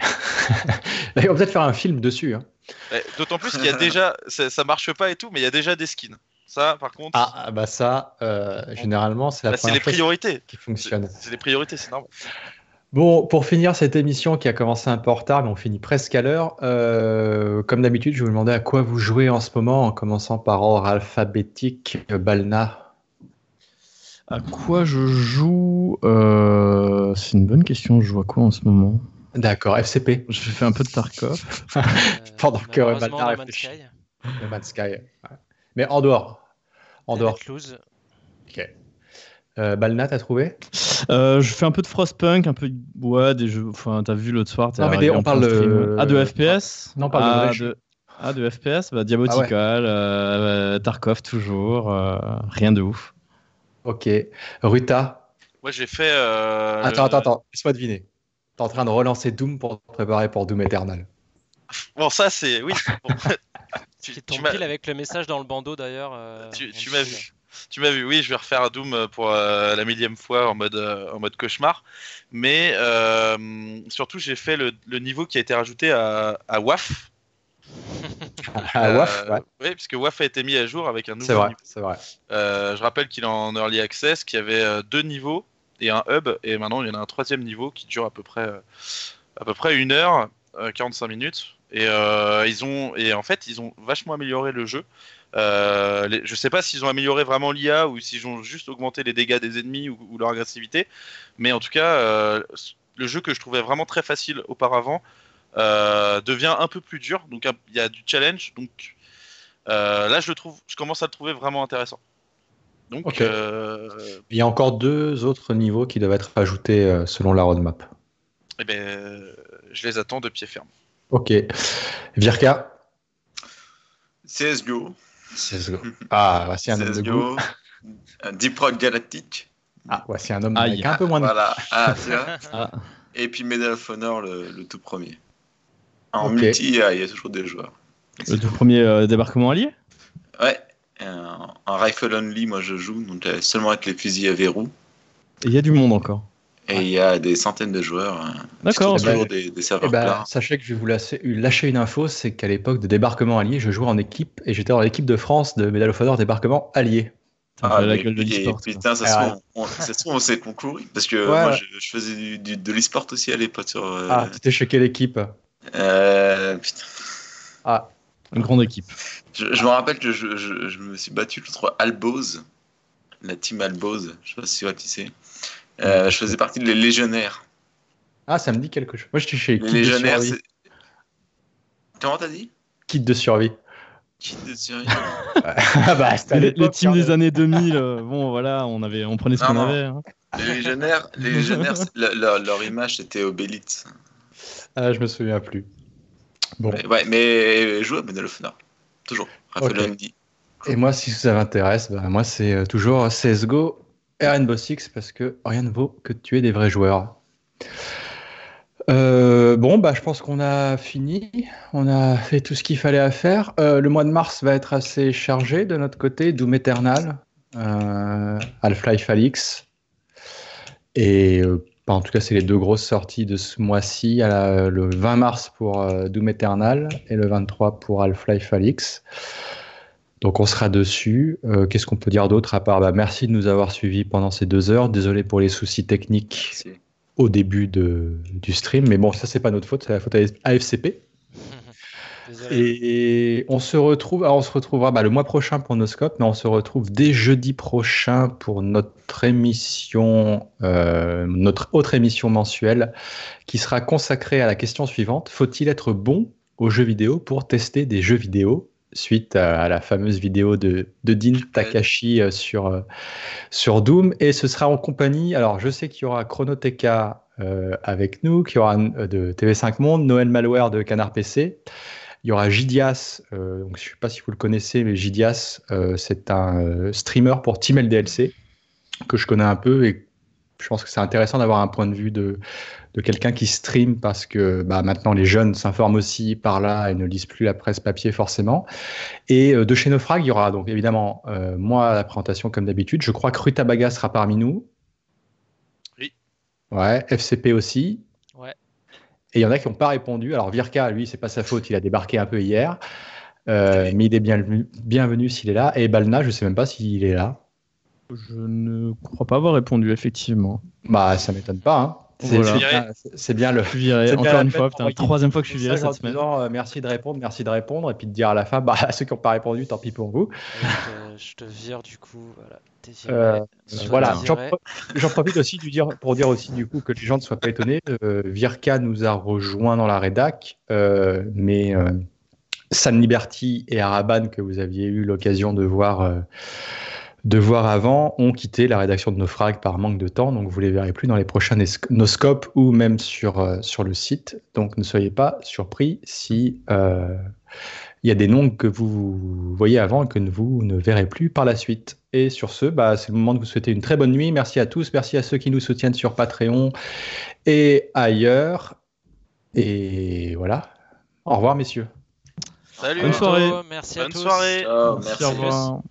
Ouais. On va peut-être faire un film dessus. Hein. Ouais, d'autant plus qu'il y a déjà... Ça, ça marche pas et tout, mais il y a déjà des skins. Ça, par contre. Ah, bah ça, euh, généralement, c'est la bah, première c'est les priorités. Qui fonctionne. C'est, c'est les priorités, c'est normal. Bon, pour finir cette émission qui a commencé un peu en retard, mais on finit presque à l'heure. Euh, comme d'habitude, je vais vous demander à quoi vous jouez en ce moment, en commençant par ordre alphabétique, Balna. À quoi je joue euh, C'est une bonne question. Je joue à quoi en ce moment ? D'accord, F C P. Je fais un peu de Tarkov. Euh, Pendant que Balna réfléchit. Le Man's Sky. Ouais. Mais en dehors. En dehors. Ok. Euh, Balna, t'as trouvé? euh, Je fais un peu de Frostpunk, un peu de... Ouais, des jeux... Enfin, t'as vu l'autre soir... Non, mais des... on parle de... Ah, de F P S? Non, on parle ah, de... Vrai de... Ah, de F P S, bah, Diabotical, ah ouais. euh, Tarkov, toujours... Euh, rien de ouf. Ok. Ruta? Moi, j'ai fait... Euh, attends, le... attends, attends. Laisse-moi deviner. T'es en train de relancer Doom pour te préparer pour Doom Eternal. Bon, ça, c'est... Oui, c'est bon. Tu, c'est ton pile avec le message dans le bandeau, d'ailleurs. Euh, tu tu m'as vu. Tu m'as vu, oui, je vais refaire un Doom pour euh, la millième fois en mode, euh, en mode cauchemar. Mais euh, surtout, j'ai fait le, le niveau qui a été rajouté à, à W A F. À euh, W A F, ouais. Oui, puisque W A F a été mis à jour avec un nouveau c'est vrai, niveau. C'est vrai. Euh, je rappelle qu'il est en Early Access, qu'il y avait euh, deux niveaux et un hub. Et maintenant, il y en a un troisième niveau qui dure à peu près, euh, à peu près une heure, euh, quarante-cinq minutes. Et, euh, ils ont, et en fait, ils ont vachement amélioré le jeu. Euh, les, je sais pas s'ils ont amélioré vraiment l'I A ou s'ils ont juste augmenté les dégâts des ennemis ou, ou leur agressivité, mais en tout cas euh, le jeu que je trouvais vraiment très facile auparavant euh, devient un peu plus dur, donc il y a du challenge, donc euh, là je le trouve, je commence à le trouver vraiment intéressant. Donc okay. euh, il y a encore deux autres niveaux qui doivent être ajoutés euh, selon la roadmap. Eh ben, je les attends de pied ferme. Ok. Virka. C S G O. C S G O. Ah, voici un C S G O, homme de goût. Deep Rock Galactic. Ah, voici un homme ah, avec a... un peu moins de. Voilà. Ah, c'est vrai. Ah. Et puis Medal of Honor, le, le tout premier. En okay. multi, il y a toujours des joueurs. Le tout premier euh, débarquement allié. Ouais. En euh, rifle only, moi je joue, donc euh, seulement avec les fusils à verrou. Et il y a du monde encore. Et il y a des centaines de joueurs. D'accord. Toujours bah, des, des serveurs bah, plats. Sachez que je vais vous lâcher, lâcher une info, c'est qu'à l'époque de débarquement allié, je jouais en équipe et j'étais dans l'équipe de France de Medal of Honor débarquement allié. Ah, la gueule de l'e-sport. Putain, ça se trouve, on s'est concourir parce que ouais, moi, ouais. Je, je faisais du, du, de l'e-sport aussi à l'époque. Sur, euh... Ah, t'étais chez quelle équipe? Euh, putain. Ah, une grande équipe. Je, je ah. me rappelle que je, je, je me suis battu contre Alboz, la team Alboz. Je sais pas si tu vois qui c'est. Euh, je faisais partie des légionnaires. Ah, ça me dit quelque chose. Moi, je suis chez les légionnaires. C'est... Comment t'as dit? Kit de survie. Kit de survie. Ah bah, c'était les, les teams des années deux mille. Euh, bon, voilà, on avait, on prenait ce non, qu'on non. avait. Hein. Les légionnaires, les légionnaires, le, leur, leur image c'était Obélix. Ah, je me souviens plus. Bon. Mais, ouais, mais jouer à Medal of Honor. Toujours. Raphaël okay. Andy. Et moi, si ça m'intéresse, bah, moi c'est toujours C S G O. Et Rainbow Six, parce que rien ne vaut que tu aies des vrais joueurs. Euh, bon, bah, je pense qu'on a fini. On a fait tout ce qu'il fallait à faire. Euh, le mois de mars va être assez chargé de notre côté. Doom Eternal, euh, Half-Life Alyx. Et euh, en tout cas, c'est les deux grosses sorties de ce mois-ci. À la, le vingt mars pour euh, Doom Eternal et le vingt-trois pour Half-Life Alyx. Donc on sera dessus. Euh, qu'est-ce qu'on peut dire d'autre à part bah, merci de nous avoir suivis pendant ces deux heures. Désolé pour les soucis techniques merci. Au début de, du stream. Mais bon, ça, c'est pas notre faute. C'est la faute à A F C P. et, et on se retrouve. Alors on se retrouvera bah, le mois prochain pour Noscope. Mais on se retrouve dès jeudi prochain pour notre émission, euh, notre autre émission mensuelle qui sera consacrée à la question suivante. Faut-il être bon aux jeux vidéo pour tester des jeux vidéo ? Suite à la fameuse vidéo de, de Dean Takahashi sur, sur Doom. Et ce sera en compagnie... Alors, je sais qu'il y aura Chronoteca euh, avec nous, qu'il y aura euh, de T V cinq Monde, Noël Malware de Canard P C. Il y aura Gidias. Euh, donc, je ne sais pas si vous le connaissez, mais Gidias, euh, c'est un euh, streamer pour Team L D L C que je connais un peu. Et je pense que c'est intéressant d'avoir un point de vue de, de quelqu'un qui stream parce que bah, maintenant les jeunes s'informent aussi par là et ne lisent plus la presse papier forcément. Et euh, de chez Naufrag, il y aura donc évidemment euh, moi à la présentation comme d'habitude. Je crois que Rutabaga sera parmi nous. Oui. Ouais, F C P aussi. Ouais. Et il y en a qui n'ont pas répondu. Alors Virka, lui, c'est pas sa faute, il a débarqué un peu hier. Euh, mais il est bien, bienvenu s'il est là. Et Balna, je ne sais même pas s'il est là. Je ne crois pas avoir répondu, effectivement. Bah, ça m'étonne pas. Hein. C'est, voilà. bien, c'est bien le. Je suis viré. Encore bien une fois, putain, troisième fois que je suis viré cette semaine. Disant, euh, merci de répondre, merci de répondre, et puis de dire à la fin, bah, à ceux qui n'ont pas répondu, tant pis pour vous. Euh, je te vire du coup, voilà. Euh, voilà. J'en, j'en profite aussi du dire, pour dire aussi du coup que les gens ne soient pas étonnés. Euh, Virka nous a rejoint dans la rédac, euh, mais euh, Sam Liberty et Araban que vous aviez eu l'occasion de voir. Euh, de voir avant ont quitté la rédaction de Naufrag par manque de temps, donc vous ne les verrez plus dans les prochains Noscope ou même sur, euh, sur le site. Donc ne soyez pas surpris si euh, y a des noms que vous voyez avant et que vous ne verrez plus par la suite. Et sur ce, bah, c'est le moment de vous souhaiter une très bonne nuit. Merci à tous, merci à ceux qui nous soutiennent sur Patreon et ailleurs. Et voilà. Au revoir, messieurs. Salut. Bonne soirée. Merci à tous. Bonne soirée. Merci. Au revoir.